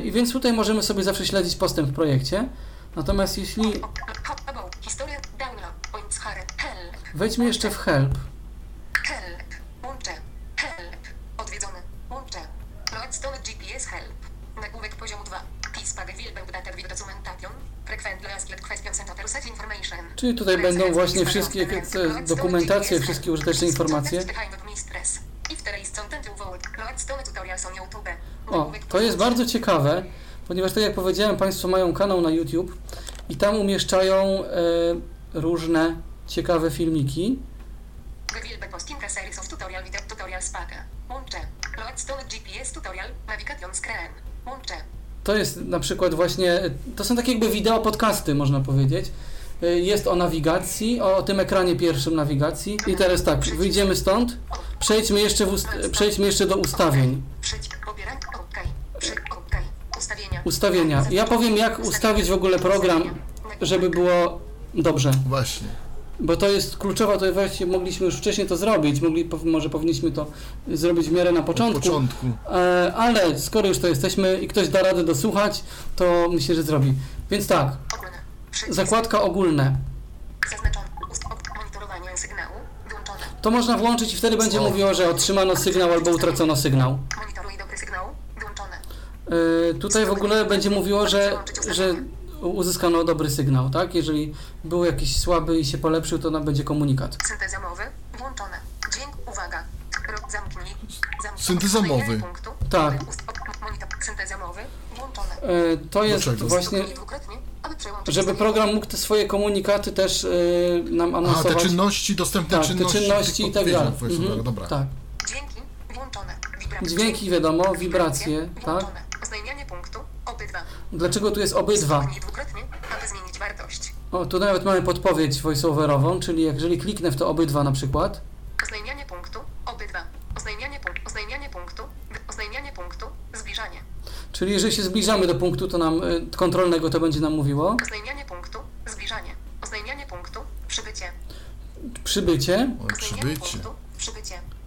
I więc tutaj możemy sobie zawsze śledzić postęp w projekcie. Natomiast jeśli... Wejdźmy jeszcze w help. Help. Odwiedzony. Łącze. Loadstone GPS help. Nagłówek poziomu 2. Czyli tutaj będą właśnie wszystkie dokumentacje, wszystkie użyteczne informacje. O, to jest bardzo ciekawe, ponieważ tak jak powiedziałem, Państwo mają kanał na YouTube i tam umieszczają różne ciekawe filmiki. To jest na przykład właśnie, to są takie jakby wideo podcasty, można powiedzieć. Jest o nawigacji, o tym ekranie pierwszym nawigacji. I teraz tak, wyjdziemy stąd, przejdźmy jeszcze do ustawień. Ustawienia. Ja powiem, jak ustawić w ogóle program, żeby było dobrze. Właśnie. Bo to jest kluczowe, to właśnie mogliśmy już wcześniej to zrobić, może powinniśmy to zrobić w miarę na początku. Ale skoro już to jesteśmy i ktoś da radę dosłuchać, to myślę, że zrobi. Więc tak, zakładka ogólne. To można włączyć i wtedy będzie mówiło, że otrzymano sygnał albo utracono sygnał. Tutaj w ogóle będzie mówiło, że uzyskano dobry sygnał, tak? Jeżeli był jakiś słaby i się polepszył, to nam będzie komunikat. Synteza mowy włączona. Dźwięk, uwaga. Zamknij. Synteza mowy. Tak. Synteza mowy włączona. To jest właśnie, żeby program mógł te swoje komunikaty też nam anonsować. Te czynności, dostępne tak, czynności. Te czynności i tak dalej. Dobra. Tak. Dźwięki włączone. Wibracje. Dźwięki wiadomo, wibracje, tak? Oznajmianie punktu. Obydwa. Dlaczego tu jest obydwa? O, tu nawet mamy podpowiedź voiceoverową, czyli jeżeli kliknę w to obydwa na przykład. Oznajmianie punktu, obydwa. Oznajmianie punktu, zbliżanie. Czyli jeżeli się zbliżamy do punktu, to nam kontrolnego to będzie nam mówiło. Oznajmianie punktu, zbliżanie. Oznajmianie punktu, przybycie. Przybycie.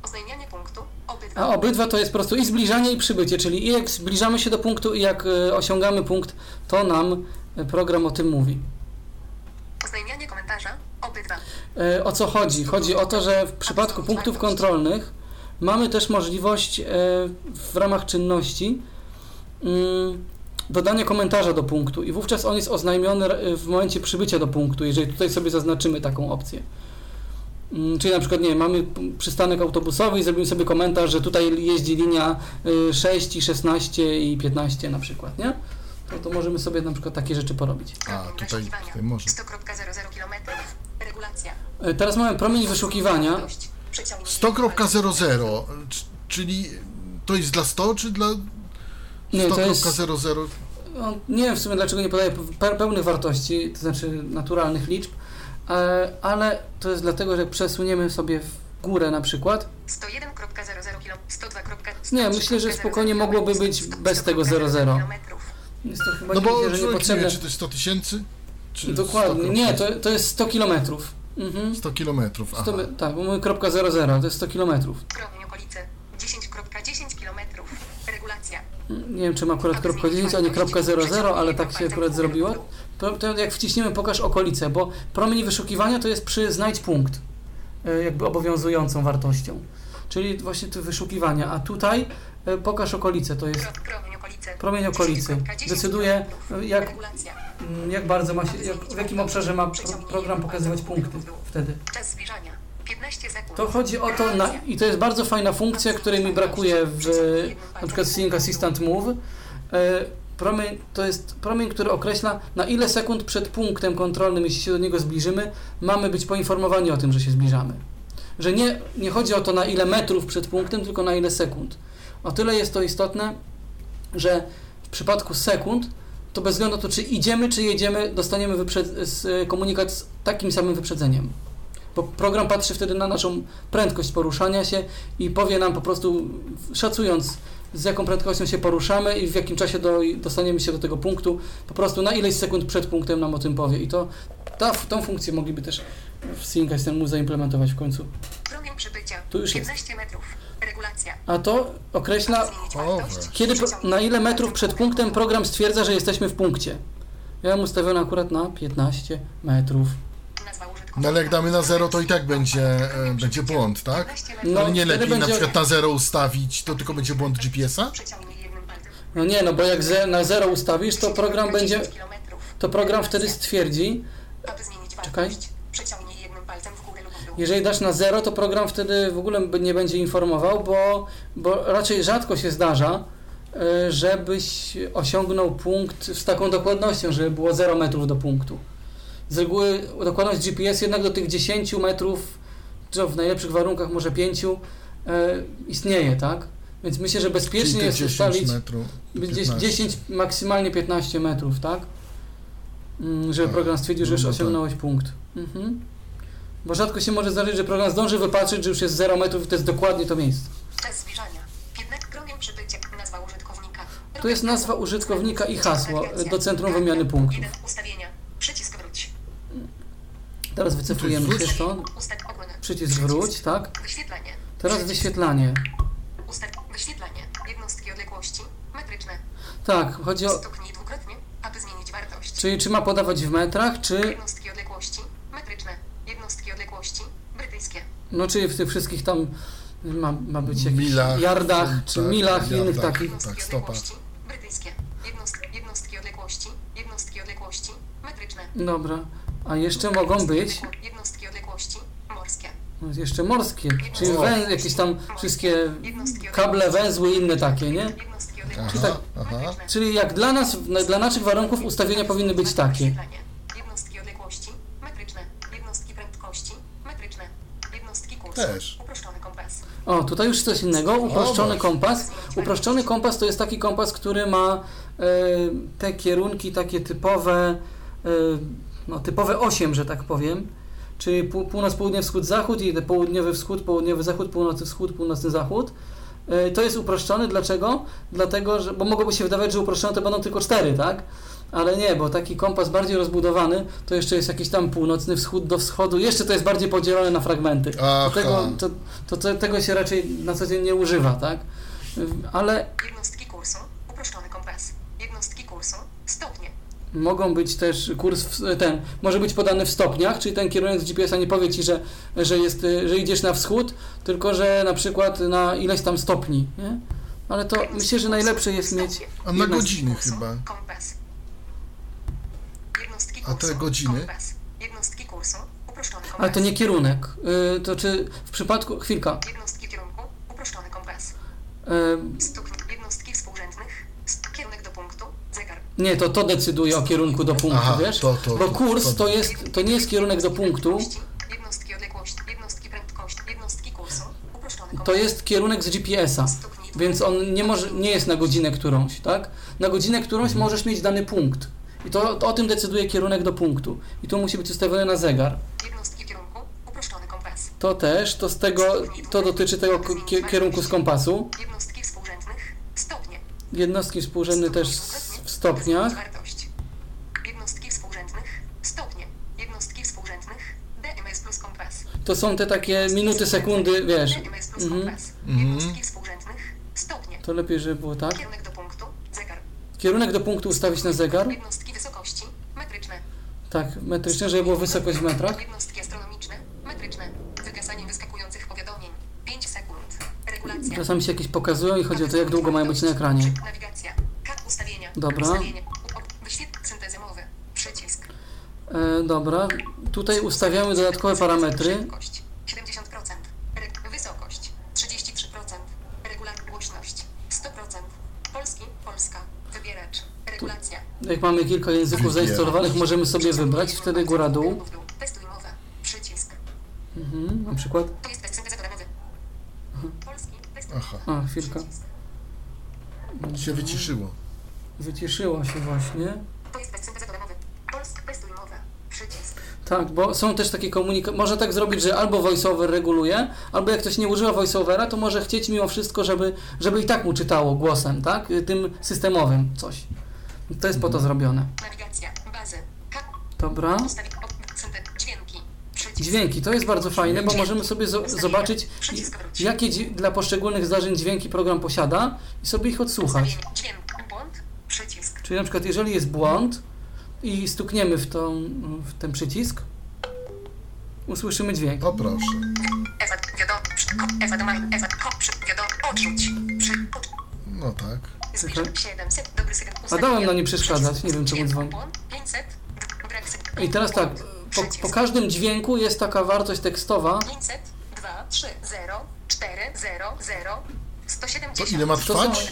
Oznajmianie punktu, obydwa. A obydwa to jest po prostu i zbliżanie, i przybycie, czyli jak zbliżamy się do punktu i jak osiągamy punkt, to nam program o tym mówi. Oznajmianie komentarza, obydwa. O co chodzi? Chodzi o to, że w przypadku punktów kontrolnych mamy też możliwość w ramach czynności dodania komentarza do punktu i wówczas on jest oznajmiony w momencie przybycia do punktu, jeżeli tutaj sobie zaznaczymy taką opcję. Czyli na przykład, nie, mamy przystanek autobusowy i zrobimy sobie komentarz, że tutaj jeździ linia 6 i 16 i 15 na przykład, nie? To możemy sobie na przykład takie rzeczy porobić. A, tutaj może. 100,00 km. Regulacja. Teraz mamy promień wyszukiwania. 100,00, czyli to jest dla 100 czy dla 100,00? No, nie wiem w sumie, dlaczego nie podaję pełnych wartości, to znaczy naturalnych liczb. Ale to jest dlatego, że przesuniemy sobie w górę na przykład. 101,00 km, 102,103. Nie, myślę, że spokojnie mogłoby być bez tego 00. Jest to chyba, no bo nie potrzebne. Czy to jest 100 tysięcy? Czy dokładnie, nie, to jest 100 kilometrów. Mhm. 100 kilometrów, aha. 100, tak, bo mamy .00, to jest 100 kilometrów. Kropnie okolice, 10.10 kilometrów, regulacja. Nie wiem, czy ma akurat .10, a nie .00, ale tak się akurat zrobiło. To jak wciśniemy pokaż okolice, bo promień wyszukiwania to jest przy znajdź punkt, jakby obowiązującą wartością. Czyli właśnie te wyszukiwania, a tutaj pokaż okolice, to jest promień okolicy. Decyduje, jak bardzo ma się, w jakim obszarze ma program pokazywać punkty wtedy. To chodzi o to, i to jest bardzo fajna funkcja, której mi brakuje w na przykład Seeing Assistant Move. Promień, to jest promień, który określa, na ile sekund przed punktem kontrolnym, jeśli się do niego zbliżymy, mamy być poinformowani o tym, że się zbliżamy. Że nie chodzi o to, na ile metrów przed punktem, tylko na ile sekund. O tyle jest to istotne, że w przypadku sekund, to bez względu na to, czy idziemy, czy jedziemy, dostaniemy komunikat z takim samym wyprzedzeniem. Bo program patrzy wtedy na naszą prędkość poruszania się i powie nam po prostu, szacując, z jaką prędkością się poruszamy i w jakim czasie dostaniemy się do tego punktu, po prostu na ileś sekund przed punktem nam o tym powie. I to tą funkcję mogliby też w Seeing Assistant Move zaimplementować w końcu. Promień przybycia, tu już 15 metrów, regulacja. A to określa, kiedy, na ile metrów przed punktem program stwierdza, że jesteśmy w punkcie. Ja mam ustawiony akurat na 15 metrów. No ale jak damy na 0, to i tak będzie błąd, tak? No, ale nie lepiej na przykład na 0 ustawić, to tylko będzie błąd GPS-a? No nie, no bo jak na 0 ustawisz, to program będzie... To program wtedy stwierdzi... Czekaj. Jeżeli dasz na 0, to program wtedy w ogóle nie będzie informował, bo raczej rzadko się zdarza, żebyś osiągnął punkt z taką dokładnością, żeby było 0 metrów do punktu. Z reguły dokładność GPS jednak do tych 10 metrów, czy w najlepszych warunkach może 5, istnieje, tak? Więc myślę, że bezpiecznie jest ustalić gdzieś 10, maksymalnie 15 metrów, tak? Żeby program stwierdził, że już osiągnąłeś punkt. Mhm. Bo rzadko się może zdarzyć, że program zdąży wypatrzeć, że już jest 0 metrów i to jest dokładnie to miejsce. Czas zbliżania. Nazwa użytkownika. Tu jest nazwa użytkownika i hasło do centrum wymiany punktów. Teraz wycofujemy się stąd. Przycisk wróć, tak? Wyświetlanie. Teraz wyświetlanie. Wyświetlanie. Jednostki odległości metryczne. Tak, chodzi o... Stuknij dwukrotnie, aby zmienić wartość. Czyli czy ma podawać w metrach, czy... Jednostki odległości metryczne. Jednostki odległości brytyjskie. No czyli w tych wszystkich tam ma być jakichś milach, yardach, czy tak, milach i innych takich. Tak, stopa. Brytyjskie. Jednostki odległości. Jednostki odległości metryczne. Dobra. A jeszcze mogą być jednostki odległości morskie. Jeszcze morskie, czyli jakieś tam wszystkie kable, węzły i inne takie, nie? Aha, czyli, tak, czyli jak dla nas, dla naszych warunków ustawienia powinny być takie. Jednostki odległości metryczne, jednostki prędkości metryczne, jednostki kursu, uproszczony kompas. O, tutaj już coś innego, uproszczony kompas. Uproszczony kompas to jest taki kompas, który ma te kierunki takie typowe... typowe 8, że tak powiem, czyli północ, południe, wschód, zachód i południowy wschód, południowy zachód, północny wschód, północny zachód. To jest uproszczony. Dlaczego? Dlatego, że, bo mogłoby się wydawać, że uproszczone to będą tylko 4, tak? Ale nie, bo taki kompas bardziej rozbudowany, to jeszcze jest jakiś tam północny wschód do wschodu, jeszcze to jest bardziej podzielone na fragmenty. Tego się raczej na co dzień nie używa, tak? Ale... Jednostki kursu, uproszczony kompas, jednostki kursu, stopnie. Mogą być też może być podany w stopniach, czyli ten kierunek z GPS-a nie powie ci, że idziesz na wschód, tylko że na przykład na ileś tam stopni, nie? Ale to myślę, że najlepsze jest mieć... A na godziny chyba. A te godziny? Ale to nie kierunek. To czy w przypadku... Chwilka. Jednostki kierunku, uproszczony kompas. Jednostki współrzędnych, kierunek do punktu. Nie, to decyduje o kierunku do punktu, wiesz? Bo kurs to nie jest kierunek do punktu. Jednostki odległości, jednostki prędkości, jednostki kursu, uproszczony kompas. To jest kierunek z GPS-a, więc on nie jest na godzinę którąś, tak? Na godzinę którąś możesz mieć dany punkt. I to o tym decyduje kierunek do punktu. I tu musi być ustawiony na zegar. Jednostki kierunku, uproszczony kompas. To też, to dotyczy tego kierunku z kompasu. Jednostki współrzędnych, stopnie. Jednostki współrzędne też... W stopniach. Jednostki współrzędnych. to są te takie minuty, sekundy, wiesz. To lepiej, żeby było tak. Kierunek do punktu ustawić na zegar. Jednostki wysokości, metryczne. Tak, metryczne, żeby było wysokość w metrach. Jednostki astronomiczne, metryczne. Wygasanie wyskakujących powiadomień. 5 sekund. Regulacja. Czasami się jakieś pokazują i chodzi o to, jak długo mają być na ekranie. Nawigacja. Ustawienia. Dobra. Wyświetl syntezę mowy. Przycisk. Dobra. Tutaj ustawiamy dodatkowe parametry. 70%. Wysokość. 33%. Regulacja. Głośność. 100%. Polski. Polska. Wybieracz. Regulacja. Jak mamy kilka języków zainstalowanych, możemy sobie wybrać. Wtedy góra dół. Testuj mowę. Przycisk. Na przykład. To jest synteza mowy. Polski. Aha. A, chwilka. Się wyciszyło. Wyciszyła się właśnie. To jest synteza mowy. Polski. Testuj mowę. Przycisk. Tak, bo są też takie komunikaty. Można tak zrobić, że albo VoiceOver reguluje, albo jak ktoś nie używa VoiceOvera, to może chcieć mimo wszystko, żeby i tak mu czytało głosem, tak? Tym systemowym coś. To jest po to zrobione. Nawigacja, bazy. Dobra. Dźwięki, to jest bardzo fajne, bo możemy sobie zobaczyć, jakie dla poszczególnych zdarzeń dźwięki program posiada i sobie ich odsłuchać. Czyli na przykład, jeżeli jest błąd, i stukniemy w ten przycisk, usłyszymy dźwięk. O proszę. No tak. A dałem na nie przeszkadzać, nie wiem czemu dzwoni. I teraz tak, po każdym dźwięku jest taka wartość tekstowa. 170. To ile ma trwać?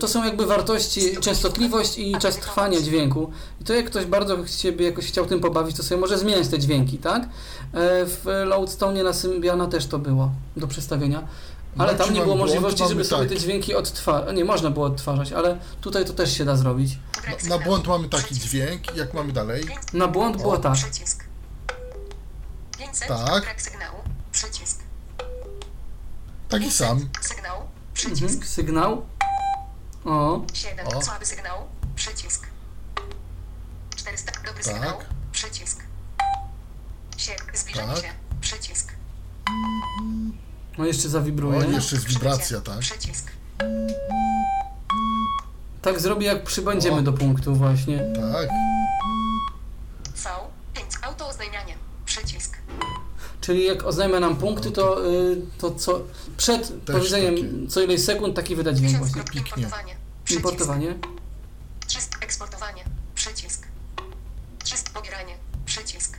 To są jakby wartości, częstotliwość i czas trwania dźwięku. I to jak ktoś bardzo siebie jakoś chciał tym pobawić, to sobie może zmieniać te dźwięki, tak? W Loadstone na Symbiana też to było do przestawienia. Ale tam nie było możliwości, żeby sobie te dźwięki odtwarzać. Nie można było odtwarzać, ale tutaj to też się da zrobić. Na błąd mamy taki dźwięk, jak mamy dalej? Na błąd było tak. Tak. Taki sam. Przycisk. Sygnał. O. 7. O. Słaby sygnał. Przycisk. 400. Dobry sygnał. Przycisk. 7. Zbliżamy się. Przycisk. No jeszcze zawibruje. O, jeszcze jest wibracja, tak. Przycisk. Tak zrobię, jak przybędziemy do punktu właśnie. Tak. V. 5. Auto oznajmianie. Przycisk. Czyli jak oznajmia nam punkty, to co przed powiedzeniem co ileś sekund taki wyda dźwięk właśnie. Importowanie. Importowanie. Eksportowanie. Przycisk. Pobieranie. Przycisk.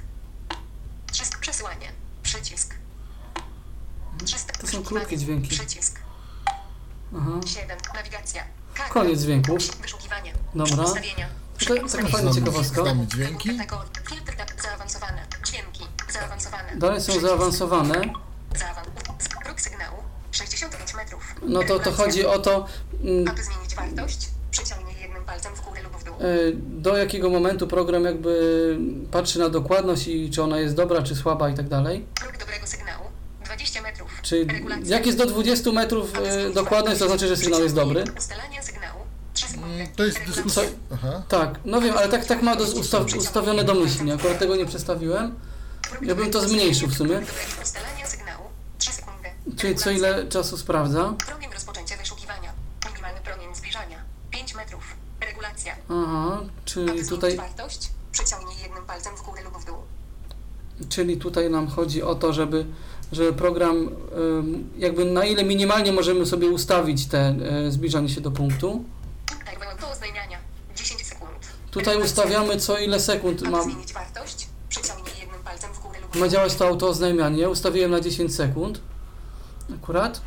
Przesłanie. Przycisk. To są krótkie dźwięki. Przycisk. 7. Nawigacja. Koniec dźwięku. Wyszukiwanie. Dobra. Taka fajna ciekawostka. Dźwięki. Filtr zaawansowane. Dźwięki. Zaawansowane. Dalej są zaawansowane. Próg sygnału 65 metrów. No to chodzi o to. Aby zmienić wartość, przyciągnij jednym palcem w górę lub w dół. Do jakiego momentu program jakby patrzy na dokładność i czy ona jest dobra, czy słaba i tak dalej. Próg dobrego sygnału 20 metrów. Czyli jak jest do 20 metrów dokładność, to znaczy, że sygnał jest dobry. Ustalanie sygnału. To jest dyskusja. Tak, no wiem, ale tak ma ustawione domyślnie. Akurat tego nie przestawiłem. Ja bym to zmniejszył w sumie. Ustalania sygnału 3 sekundy. Czyli co ile czasu sprawdza? Promień rozpoczęcia wyszukiwania. Minimalny promień zbliżania 5 metrów. Regulacja. Aha, czyli tutaj wartość przeciągnij jednym palcem w górę lub w dół. Czyli tutaj nam chodzi o to, żeby program jakby na ile minimalnie możemy sobie ustawić te zbliżanie się do punktu. Interwał do oznajmiania 10 sekund. Tutaj ustawiamy co ile sekund ma. Zmienić wartość. Ma działać to auto oznajmianie. Ustawiłem na 10 sekund. Akurat.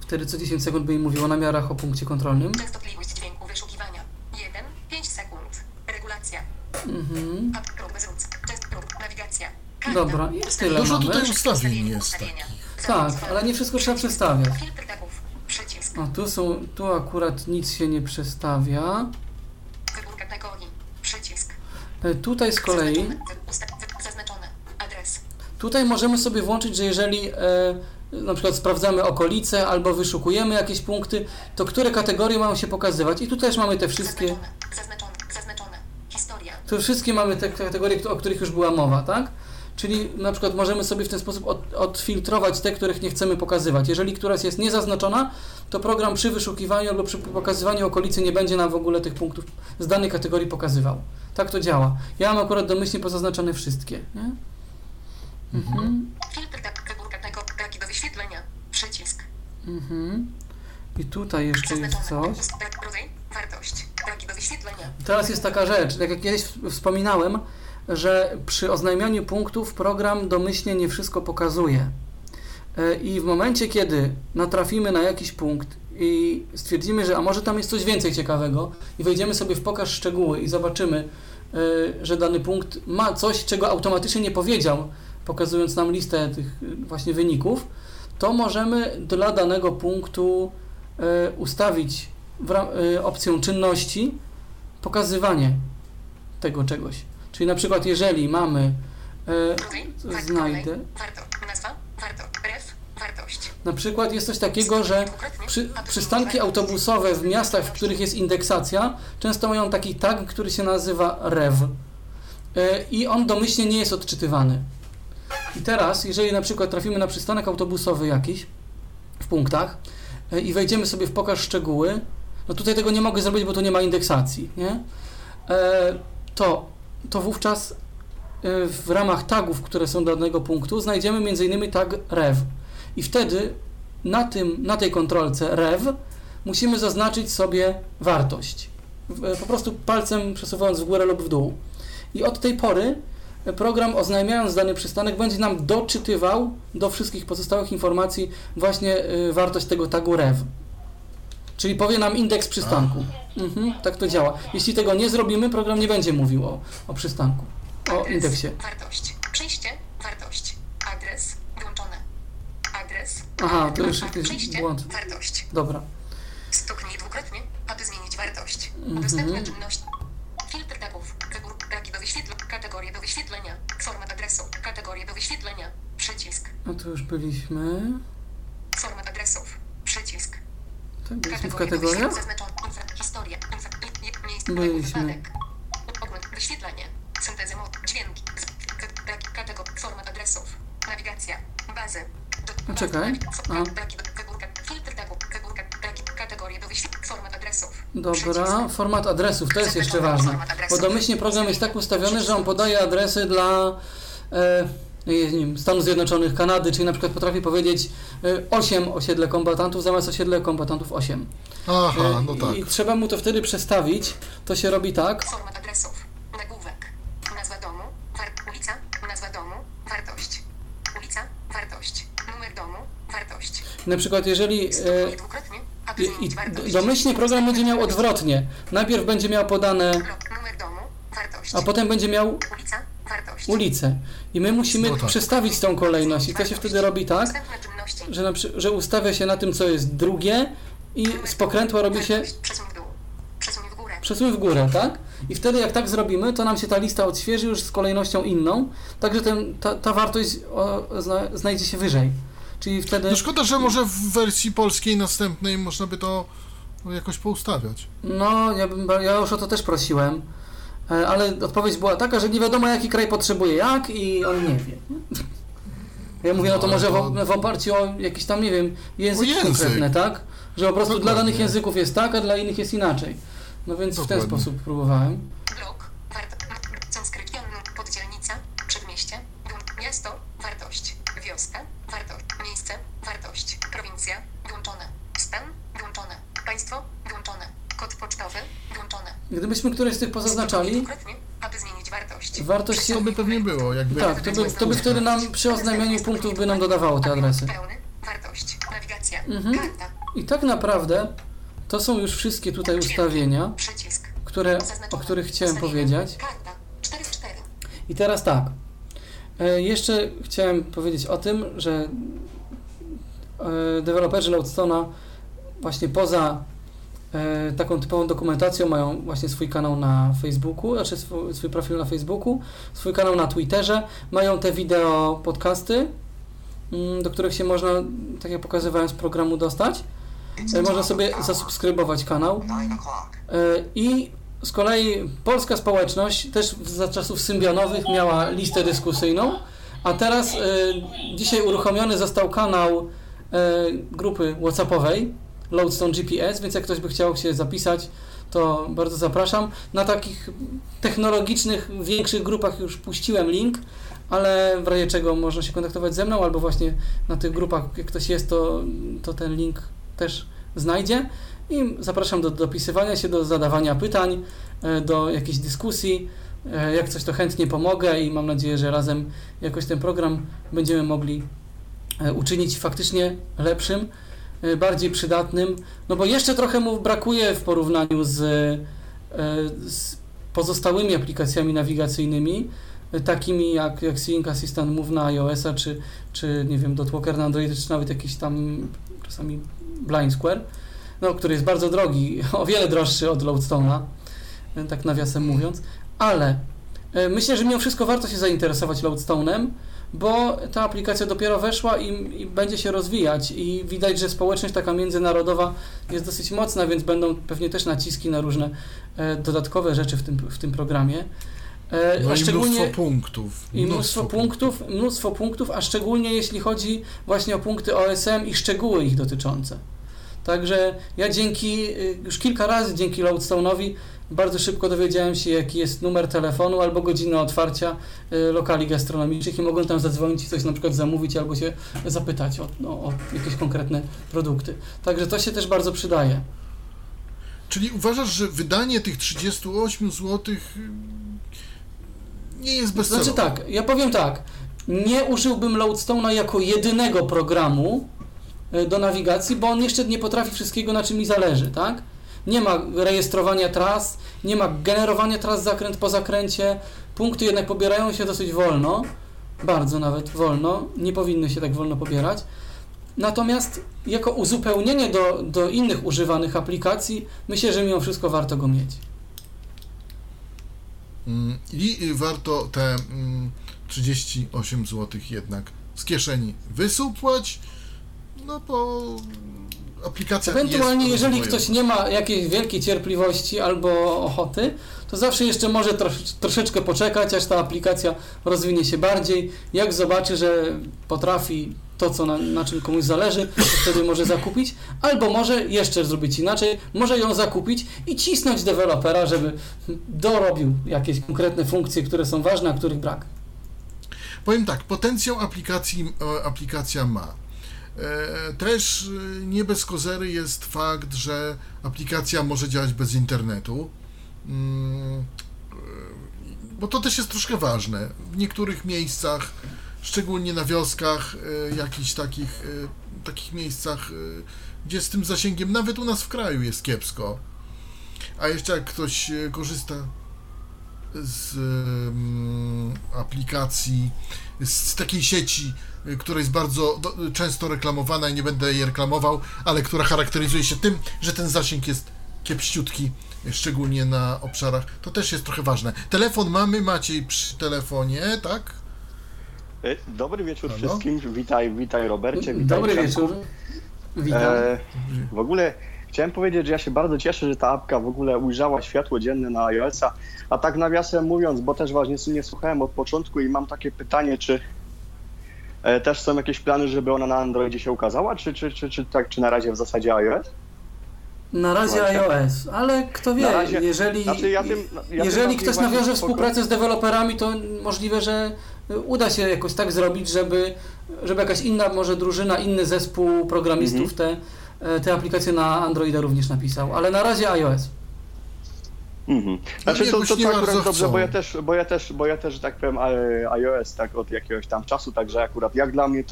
Wtedy co 10 sekund by mi mówiło na miarach o punkcie kontrolnym. Częstotliwość dźwięku wyszukiwania. 1,5 sekund. Regulacja. Nawigacja. Dobra, jest tyle. Dużo tutaj ustawień jest. Tak, ale nie wszystko trzeba przestawiać. O, tu akurat nic się nie przestawia. Wybór kategorii. Przycisk. Tutaj z kolei. Tutaj możemy sobie włączyć, że jeżeli na przykład sprawdzamy okolice albo wyszukujemy jakieś punkty, to które kategorie mają się pokazywać. I tu też mamy te wszystkie. Zaznaczone. Historia. Tu wszystkie mamy te kategorie, o których już była mowa, tak? Czyli na przykład możemy sobie w ten sposób odfiltrować te, których nie chcemy pokazywać. Jeżeli któraś jest niezaznaczona, to program przy wyszukiwaniu albo przy pokazywaniu okolicy nie będzie nam w ogóle tych punktów z danej kategorii pokazywał. Tak to działa. Ja mam akurat domyślnie pozaznaczone wszystkie. Nie? Mhm. Filtr do wyświetlenia. Przycisk. Mhm. I tutaj jeszcze jest coś. Wartość. Do wyświetlenia. Teraz jest taka rzecz, jak kiedyś wspominałem, że przy oznajmianiu punktów program domyślnie nie wszystko pokazuje. I w momencie, kiedy natrafimy na jakiś punkt i stwierdzimy, że a może tam jest coś więcej ciekawego i wejdziemy sobie w pokaż szczegóły i zobaczymy, że dany punkt ma coś, czego automatycznie nie powiedział, pokazując nam listę tych właśnie wyników, to możemy dla danego punktu ustawić opcję czynności pokazywanie tego czegoś. Czyli na przykład jeżeli mamy znajdę na przykład jest coś takiego, że przystanki autobusowe w miastach, w których jest indeksacja, często mają taki tag, który się nazywa rew i on domyślnie nie jest odczytywany. I teraz, jeżeli na przykład trafimy na przystanek autobusowy jakiś w punktach i wejdziemy sobie w pokaż szczegóły, no tutaj tego nie mogę zrobić, bo tu nie ma indeksacji, nie? To wówczas w ramach tagów, które są do danego punktu, znajdziemy m.in. tag rew. I wtedy na tej kontrolce rew musimy zaznaczyć sobie wartość. Po prostu palcem przesuwając w górę lub w dół. I od tej pory program, oznajmiając dany przystanek, będzie nam doczytywał do wszystkich pozostałych informacji właśnie wartość tego tagu rew. Czyli powie nam indeks przystanku. Mhm, tak to działa. Jeśli tego nie zrobimy, program nie będzie mówił o przystanku, o indeksie. Wartość. Przejście. Wartość. Adres. Włączone. Adres. Aha, to już jakiś błąd. Wartość. Dobra. Stuknij dwukrotnie, aby zmienić wartość. Dostępna czynność. Filtr tagów. Tagi do wyświetlenia. Kategorie do wyświetlenia. Format adresu. Kategorie do wyświetlenia. Przycisk. No to już byliśmy. Format adresów. Przycisk. Tak, byliśmy w kategoriach? Historia. Byliśmy. Wyświetlenie. Synteza mowy. Dźwięki. Kategoria. Format adresów. Nawigacja. Bazy. No czekaj. Filtr tagów. Kategorie do wyświetlenia. Format adresów. Dobra. Format adresów. To jest jeszcze ważne. Bo domyślnie program jest tak ustawiony, że on podaje adresy dla Stanów Zjednoczonych, Kanady, czyli na przykład potrafi powiedzieć 8 osiedle kombatantów zamiast osiedle kombatantów 8. Aha, no tak. I trzeba mu to wtedy przestawić. To się robi tak. Format adresów, nagłówek, nazwa domu, ulica, nazwa domu, wartość, ulica, wartość, numer domu, wartość. Na przykład jeżeli domyślnie program będzie miał odwrotnie. Najpierw będzie miał podane numer domu, wartość, a potem będzie miał ulicę. I my musimy przestawić tą kolejność. I to się wtedy robi tak, że ustawia się na tym, co jest drugie i z pokrętła robi się przesuń w górę, tak? I wtedy jak tak zrobimy, to nam się ta lista odświeży już z kolejnością inną, także ta wartość znajdzie się wyżej. Czyli wtedy... No szkoda, że może w wersji polskiej następnej można by to jakoś poustawiać. No, ja już o to też prosiłem. Ale odpowiedź była taka, że nie wiadomo jaki kraj potrzebuje jak i on nie wie. Ja mówię, no to może w oparciu o jakieś tam, nie wiem, języki konkretne, tak? Że po prostu dla danych języków jest tak, a dla innych jest inaczej. No więc w ten sposób próbowałem. Blok, poddzielnica, przedmieście, miasto, wartość, wioska, wartość, miejsce, wartość, prowincja, włączone, stan, włączone, państwo, włączone, kod pocztowy, włączone. Gdybyśmy któreś z tych pozaznaczali, aby zmienić wartość się... To by pewnie było, jakby... Tak, to by wtedy nam przy oznajmianiu punktów by nam dodawało te adresy. Pełny, wartość, nawigacja, karta. I tak naprawdę to są już wszystkie tutaj ustawienia, o których chciałem powiedzieć. I teraz tak, jeszcze chciałem powiedzieć o tym, że deweloperzy Loadstone'a właśnie poza taką typową dokumentacją mają właśnie swój kanał na Facebooku, znaczy swój profil na Facebooku, swój kanał na Twitterze, mają te wideo podcasty, do których się można, tak jak pokazywałem, z programu dostać. Można sobie zasubskrybować kanał. I z kolei polska społeczność też za czasów symbianowych miała listę dyskusyjną A teraz dzisiaj uruchomiony został kanał grupy Whatsappowej Loadstone GPS, więc jak ktoś by chciał się zapisać, to bardzo zapraszam. Na takich technologicznych, większych grupach już puściłem link, ale w razie czego można się kontaktować ze mną, albo właśnie na tych grupach, jak ktoś jest, to ten link też znajdzie. I zapraszam do dopisywania się, do zadawania pytań, do jakiejś dyskusji. Jak coś, to chętnie pomogę i mam nadzieję, że razem jakoś ten program będziemy mogli uczynić faktycznie lepszym, bardziej przydatnym, no bo jeszcze trochę mu brakuje w porównaniu z pozostałymi aplikacjami nawigacyjnymi, takimi jak Seeing Assistant Move na iOS-a, czy nie wiem, Dot Walker na Androidzie, czy nawet jakiś tam czasami Blind Square, no, który jest bardzo drogi, o wiele droższy od Loadstone'a, tak nawiasem mówiąc, ale myślę, że mimo wszystko warto się zainteresować Loadstone'em, bo ta aplikacja dopiero weszła i będzie się rozwijać i widać, że społeczność taka międzynarodowa jest dosyć mocna, więc będą pewnie też naciski na różne dodatkowe rzeczy w tym programie. No mnóstwo punktów, a szczególnie jeśli chodzi właśnie o punkty OSM i szczegóły ich dotyczące. Także ja już kilka razy dzięki Loadstone'owi bardzo szybko dowiedziałem się, jaki jest numer telefonu albo godzina otwarcia lokali gastronomicznych i mogłem tam zadzwonić i coś na przykład zamówić albo się zapytać o jakieś konkretne produkty. Także to się też bardzo przydaje. Czyli uważasz, że wydanie tych 38 zł nie jest bezcelowe? Znaczy tak, ja powiem tak, nie użyłbym Loadstone'a jako jedynego programu do nawigacji, bo on jeszcze nie potrafi wszystkiego, na czym mi zależy, tak? Nie ma rejestrowania tras, nie ma generowania tras zakręt po zakręcie, punkty jednak pobierają się dosyć wolno, bardzo nawet wolno, nie powinny się tak wolno pobierać. Natomiast jako uzupełnienie do innych używanych aplikacji, myślę, że mimo wszystko warto go mieć. I warto te 38 zł jednak z kieszeni wysupłać, no bo... aplikacja ewentualnie, jeżeli ktoś nie ma jakiejś wielkiej cierpliwości albo ochoty, to zawsze jeszcze może troszeczkę poczekać, aż ta aplikacja rozwinie się bardziej. Jak zobaczy, że potrafi to, co na czym komuś zależy, to wtedy może zakupić, albo może jeszcze zrobić inaczej, może ją zakupić i cisnąć dewelopera, żeby dorobił jakieś konkretne funkcje, które są ważne, a których brak. Powiem tak, potencjał aplikacja ma. Też nie bez kozery jest fakt, że aplikacja może działać bez internetu, bo to też jest troszkę ważne. W niektórych miejscach, szczególnie na wioskach, jakichś takich miejscach, gdzie z tym zasięgiem nawet u nas w kraju jest kiepsko, a jeszcze jak ktoś korzysta z aplikacji, z takiej sieci, która jest bardzo często reklamowana i nie będę jej reklamował, ale która charakteryzuje się tym, że ten zasięg jest kiepściutki, szczególnie na obszarach. To też jest trochę ważne. Telefon mamy, Maciej, przy telefonie, tak? Dobry wieczór wszystkim. Witaj Robercie, witaj. Dobry wieczór. Witam. W ogóle chciałem powiedzieć, że ja się bardzo cieszę, że ta apka w ogóle ujrzała światło dzienne na iOS-a, a tak nawiasem mówiąc, bo też właśnie nie słuchałem od początku i mam takie pytanie, czy też są jakieś plany, żeby ona na Androidzie się ukazała, czy na razie w zasadzie iOS? Na razie iOS, ale kto wie, razie, jeżeli, znaczy jeżeli ktoś nawiąże współpracę z deweloperami, to możliwe, że uda się jakoś tak zrobić, żeby jakaś inna może drużyna, inny zespół programistów te aplikacje na Androida również napisał, ale na razie iOS. Znaczy to tak dobrze, bo ja też, że tak powiem, iOS tak od jakiegoś tam czasu, także akurat jak dla mnie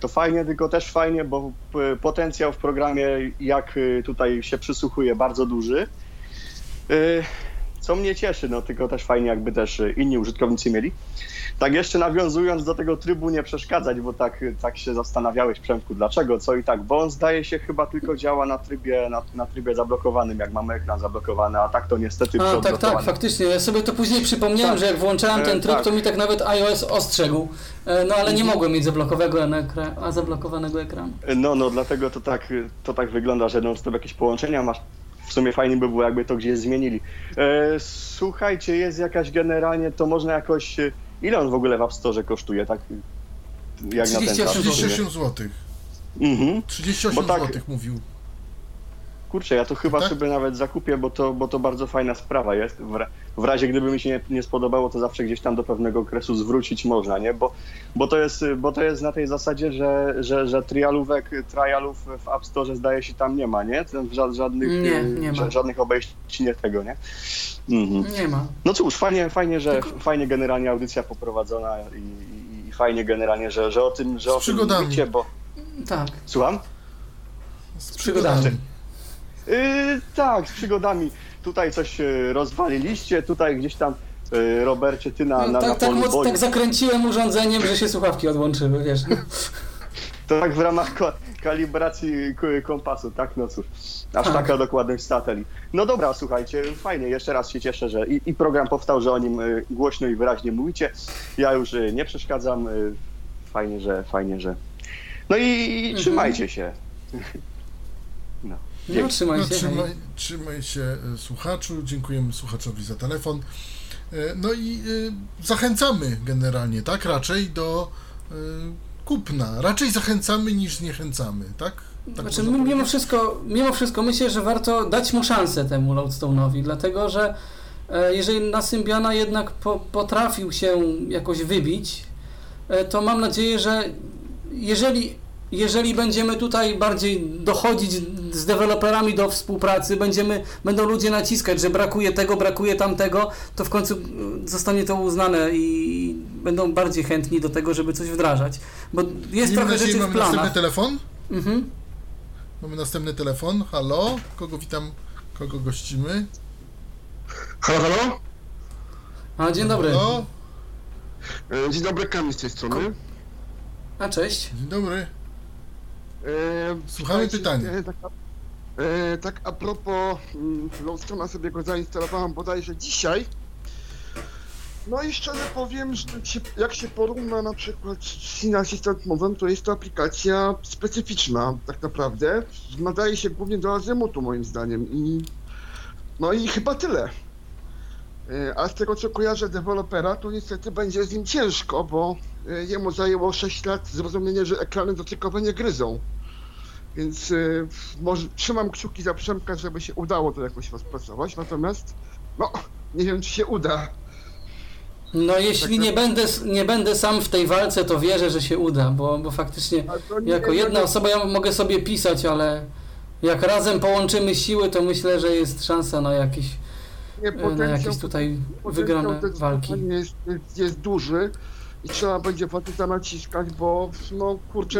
to fajnie, tylko też fajnie, bo potencjał w programie, jak tutaj się przysłuchuje, bardzo duży, co mnie cieszy, no tylko też fajnie, jakby też inni użytkownicy mieli. Tak jeszcze nawiązując do tego trybu nie przeszkadzać, bo tak się zastanawiałeś, Przemku, dlaczego, co i tak, bo on zdaje się chyba tylko działa na trybie zablokowanym, jak mamy ekran zablokowany, a tak to niestety przeodblokowany. Tak, faktycznie, ja sobie to później przypomniałem, że jak włączałem ten tryb, to mi tak nawet iOS ostrzegł, no ale nie mogłem mieć zablokowanego ekranu. No, dlatego to tak wygląda, że no, z tym jakieś połączenia masz. W sumie fajnie by było, jakby to gdzieś zmienili. Słuchajcie, jest jakaś generalnie, to można jakoś Ile on w ogóle w App Store kosztuje? Tak jak 38 zł. Mhm. 38 tak, zł mówił. Kurczę, ja to chyba tak? Sobie nawet zakupię, bo to bardzo fajna sprawa jest. W razie gdyby mi się nie spodobało, to zawsze gdzieś tam do pewnego okresu zwrócić można, nie? Bo to jest na tej zasadzie, że trialów w App Store zdaje się tam nie ma, nie? Żadnych obejść nie tego, nie? Mhm. Nie ma. No cóż, fajnie, że fajnie generalnie audycja poprowadzona i fajnie generalnie, że o tym, że o tym mówicie, bo... Tak. Słucham? Z przygodami. Tak, z przygodami. Tutaj coś rozwaliliście, tutaj gdzieś tam, Robercie, ty tak zakręciłem urządzeniem, że się słuchawki odłączyły, wiesz. To tak w ramach kalibracji kompasu, tak? No cóż, aż taka dokładność satelit. No dobra, słuchajcie, fajnie, jeszcze raz się cieszę, że i program powstał, że o nim głośno i wyraźnie mówicie. Ja już nie przeszkadzam, fajnie, że... No i trzymajcie się. No. Trzymaj się, słuchaczu. Dziękujemy słuchaczowi za telefon. No i zachęcamy generalnie, tak? Raczej do kupna. Raczej zachęcamy niż zniechęcamy, tak? Znaczy, mimo wszystko myślę, że warto dać mu szansę temu Loadstone'owi, dlatego że jeżeli na Symbiana jednak potrafił się jakoś wybić, to mam nadzieję, że jeżeli będziemy tutaj bardziej dochodzić z deweloperami do współpracy, będą ludzie naciskać, że brakuje tego, brakuje tamtego, to w końcu zostanie to uznane i będą bardziej chętni do tego, żeby coś wdrażać. Bo jest trochę rzeczy w planach. Mamy następny telefon? Mhm. Mamy następny telefon. Halo? Kogo witam? Kogo gościmy? Halo? A, dzień dobry. Halo? Dzień dobry, Kamil z tej strony. A cześć. Dzień dobry. Słuchamy pytania. Tak a propos Loadstone'a sobie go zainstalowałem bodajże dzisiaj. No i szczerze powiem, że jak się porówna na przykład z Seeing Assistant Move'em, to jest to aplikacja specyficzna tak naprawdę. Nadaje się głównie do azymutu moim zdaniem. No i chyba tyle. A z tego co kojarzę dewelopera, to niestety będzie z nim ciężko, bo jemu zajęło 6 lat zrozumienie, że ekrany dotykowe nie gryzą. Więc może trzymam kciuki za Przemka, żeby się udało to jakoś rozpracować, natomiast nie wiem czy się uda. No jeśli tak, nie będę sam w tej walce, to wierzę, że się uda, bo faktycznie jako jedna osoba ja mogę sobie pisać, ale jak razem połączymy siły, to myślę, że jest szansa na jakieś tutaj wygrane walki. Jest duży i trzeba będzie faceta naciskać, bo bo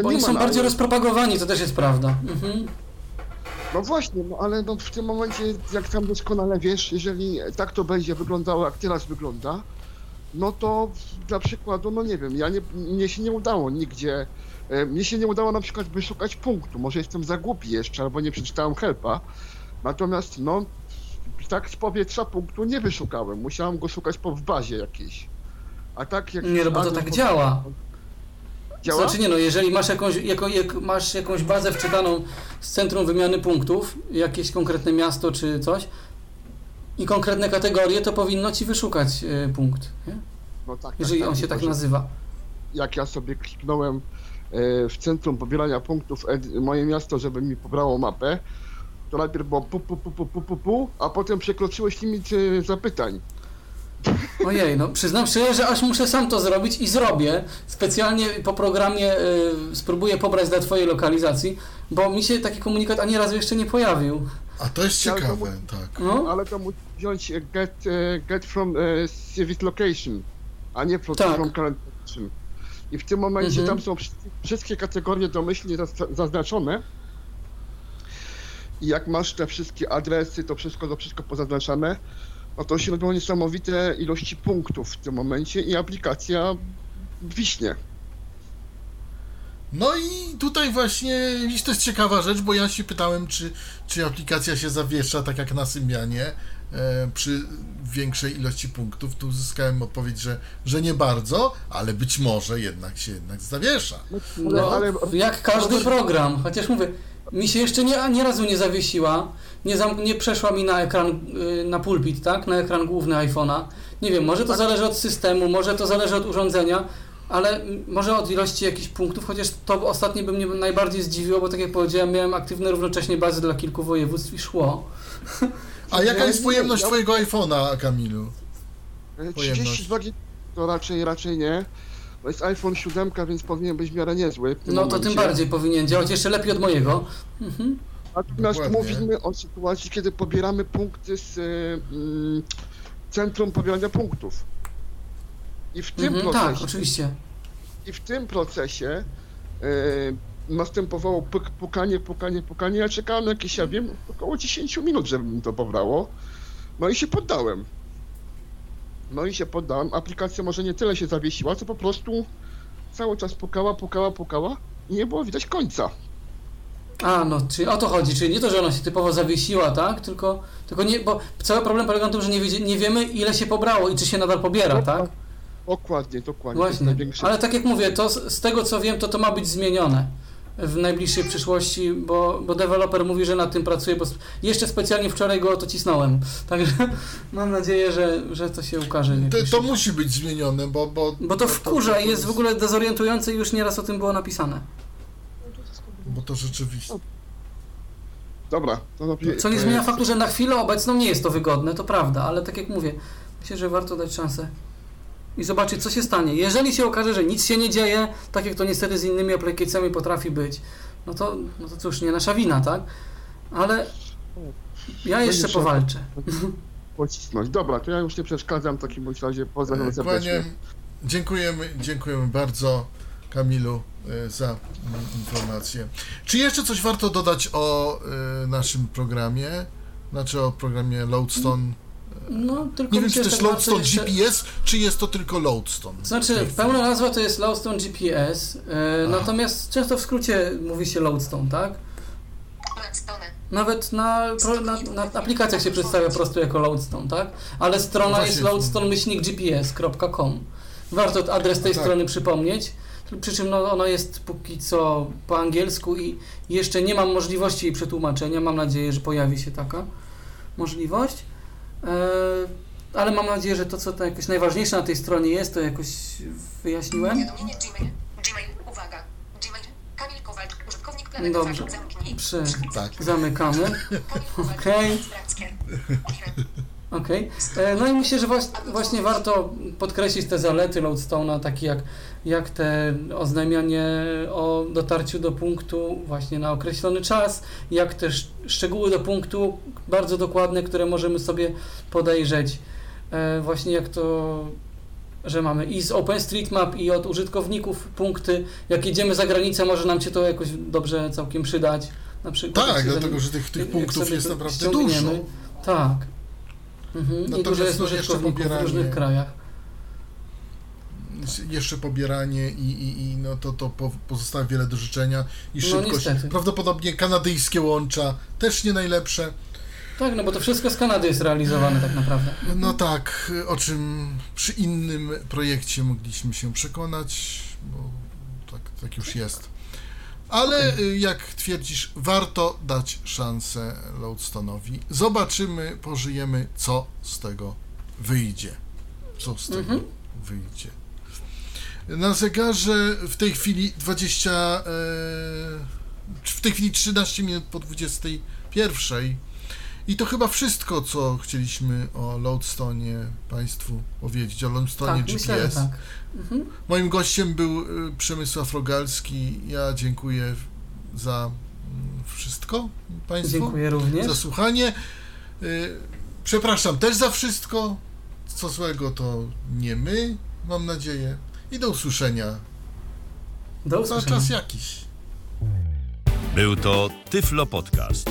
oni są bardziej rozpropagowani, to też jest prawda. Mhm. No właśnie, ale w tym momencie, jak tam doskonale wiesz, jeżeli tak to będzie wyglądało, jak teraz wygląda, no to dla przykładu, nie wiem, mnie się nie udało nigdzie, mnie się nie udało na przykład wyszukać punktu, może jestem za głupi jeszcze, albo nie przeczytałem helpa, natomiast tak z powietrza punktu nie wyszukałem, musiałem go szukać w bazie jakiejś. A tak jak nie, bo to tak działa. Znaczy jeżeli masz jakąś bazę wczytaną z centrum wymiany punktów, jakieś konkretne miasto czy coś i konkretne kategorie, to powinno ci wyszukać punkt, nie? No tak, jeżeli on się tak nazywa. Jak ja sobie kliknąłem w centrum pobierania punktów moje miasto, żeby mi pobrało mapę, to najpierw było a potem przekroczyłeś limit zapytań. Ojej, przyznam szczerze, że aż muszę sam to zrobić i zrobię. Specjalnie po programie spróbuję pobrać dla twojej lokalizacji, bo mi się taki komunikat ani razu jeszcze nie pojawił. A to jest ciekawe, tak. Ale to musi wziąć get from service location, a nie from current location. I w tym momencie tam są wszystkie kategorie domyślnie zaznaczone. I jak masz te wszystkie adresy, to wszystko pozaznaczane, to się robią niesamowite ilości punktów w tym momencie i aplikacja wiśnie. No i tutaj właśnie to jest ciekawa rzecz, bo ja się pytałem, czy aplikacja się zawiesza tak jak na Symbianie przy większej ilości punktów. Tu uzyskałem odpowiedź, że nie bardzo, ale być może jednak się zawiesza. No, jak każdy program, chociaż mówię, mi się jeszcze nie razu nie zawiesiła, nie przeszła mi na ekran, na pulpit, tak? Na ekran główny iPhone'a. Nie wiem, może to zależy od systemu, może to zależy od urządzenia, ale może od ilości jakichś punktów, chociaż to ostatnie by mnie najbardziej zdziwiło, bo tak jak powiedziałem, miałem aktywne równocześnie bazy dla kilku województw i szło. A jaka jest pojemność twojego iPhone'a, Kamilu? 32 GB to raczej nie. To jest iPhone 7, więc powinien być w miarę niezły. W tym momencie. To tym bardziej powinien działać, jeszcze lepiej od mojego. Mhm. Natomiast mówimy o sytuacji, kiedy pobieramy punkty z Centrum Pobierania Punktów. I w tym procesie, tak, oczywiście. I w tym procesie następowało pukanie. Ja czekałem jakieś, ja wiem, około 10 minut, żeby mi to pobrało. No i się poddałem. Aplikacja może nie tyle się zawiesiła, co po prostu cały czas pukała i nie było widać końca. A, no, czyli o to chodzi, czyli nie to, że ona się typowo zawiesiła, tak? Tylko nie, bo cały problem polega na tym, że nie wiemy, ile się pobrało i czy się nadal pobiera, tak? Dokładnie. Właśnie. Ale tak jak mówię, to z tego co wiem, to ma być zmienione w najbliższej przyszłości, bo deweloper mówi, że nad tym pracuje, bo jeszcze specjalnie wczoraj go o to cisnąłem. Także mam nadzieję, że to się ukaże. To musi być zmienione, Bo to wkurza i jest w ogóle dezorientujące i już nieraz o tym było napisane. Bo to rzeczywiście... Dobra. Co nie zmienia faktu, że na chwilę obecną nie jest to wygodne, to prawda, ale tak jak mówię, myślę, że warto dać szansę i zobaczyć, co się stanie. Jeżeli się okaże, że nic się nie dzieje, tak jak to niestety z innymi aplikacjami potrafi być, no to cóż, nie nasza wina, tak? Ale ja jeszcze powalczę. Pocisnąć. Dobra, to ja już nie przeszkadzam w takim bądź razie. Pozdrawiam serdecznie. Dziękujemy bardzo, Kamilu, za informację. Czy jeszcze coś warto dodać o naszym programie? Znaczy o programie Loadstone? No, tylko nie wiem, czy to jest Loadstone jeszcze... GPS, czy jest to tylko Loadstone? Znaczy, pełna nazwa to jest Loadstone GPS, natomiast często w skrócie mówi się Loadstone, tak? Nawet na aplikacjach się przedstawia prosto jako Loadstone, tak? Ale strona jest loadstone-gps.com. Warto adres tej strony przypomnieć, przy czym ona jest póki co po angielsku i jeszcze nie mam możliwości jej przetłumaczenia. Mam nadzieję, że pojawi się taka możliwość. Ale mam nadzieję, że to, co to jakoś najważniejsze na tej stronie jest, to jakoś wyjaśniłem. Uwaga. Kamil Kowalczyk, użytkownik planety. Dobrze. Zamykamy. Okej. No i myślę, że właśnie warto podkreślić te zalety Loadstone'a, takie jak te oznajmianie o dotarciu do punktu właśnie na określony czas, jak też szczegóły do punktu bardzo dokładne, które możemy sobie podejrzeć. Właśnie jak to, że mamy i z OpenStreetMap, i od użytkowników punkty. Jak jedziemy za granicę, może nam się to jakoś dobrze całkiem przydać. Na przykład, tak, dlatego, że tych punktów jest naprawdę dużo. Tak. I dużo jest użytkowników w różnych krajach. Jeszcze pobieranie i pozostawia wiele do życzenia i szybkość. Prawdopodobnie kanadyjskie łącza też nie najlepsze. Tak, bo to wszystko z Kanady jest realizowane tak naprawdę. No tak, o czym przy innym projekcie mogliśmy się przekonać, bo tak już jest. Ale jak twierdzisz, warto dać szansę Loadstone'owi. Zobaczymy, pożyjemy, co z tego wyjdzie. Na zegarze w tej chwili 13 minut po 21 i to chyba wszystko, co chcieliśmy o Loadstone'ie Państwu powiedzieć, o Loadstone'ie GPS. Myślę, że tak. Moim gościem był Przemysław Rogalski. Ja dziękuję za wszystko Państwu. Dziękuję również. Za słuchanie. Przepraszam też za wszystko. Co złego to nie my, mam nadzieję. I do usłyszenia. Do usłyszenia. Za czas jakiś. Był to Tyflo Podcast.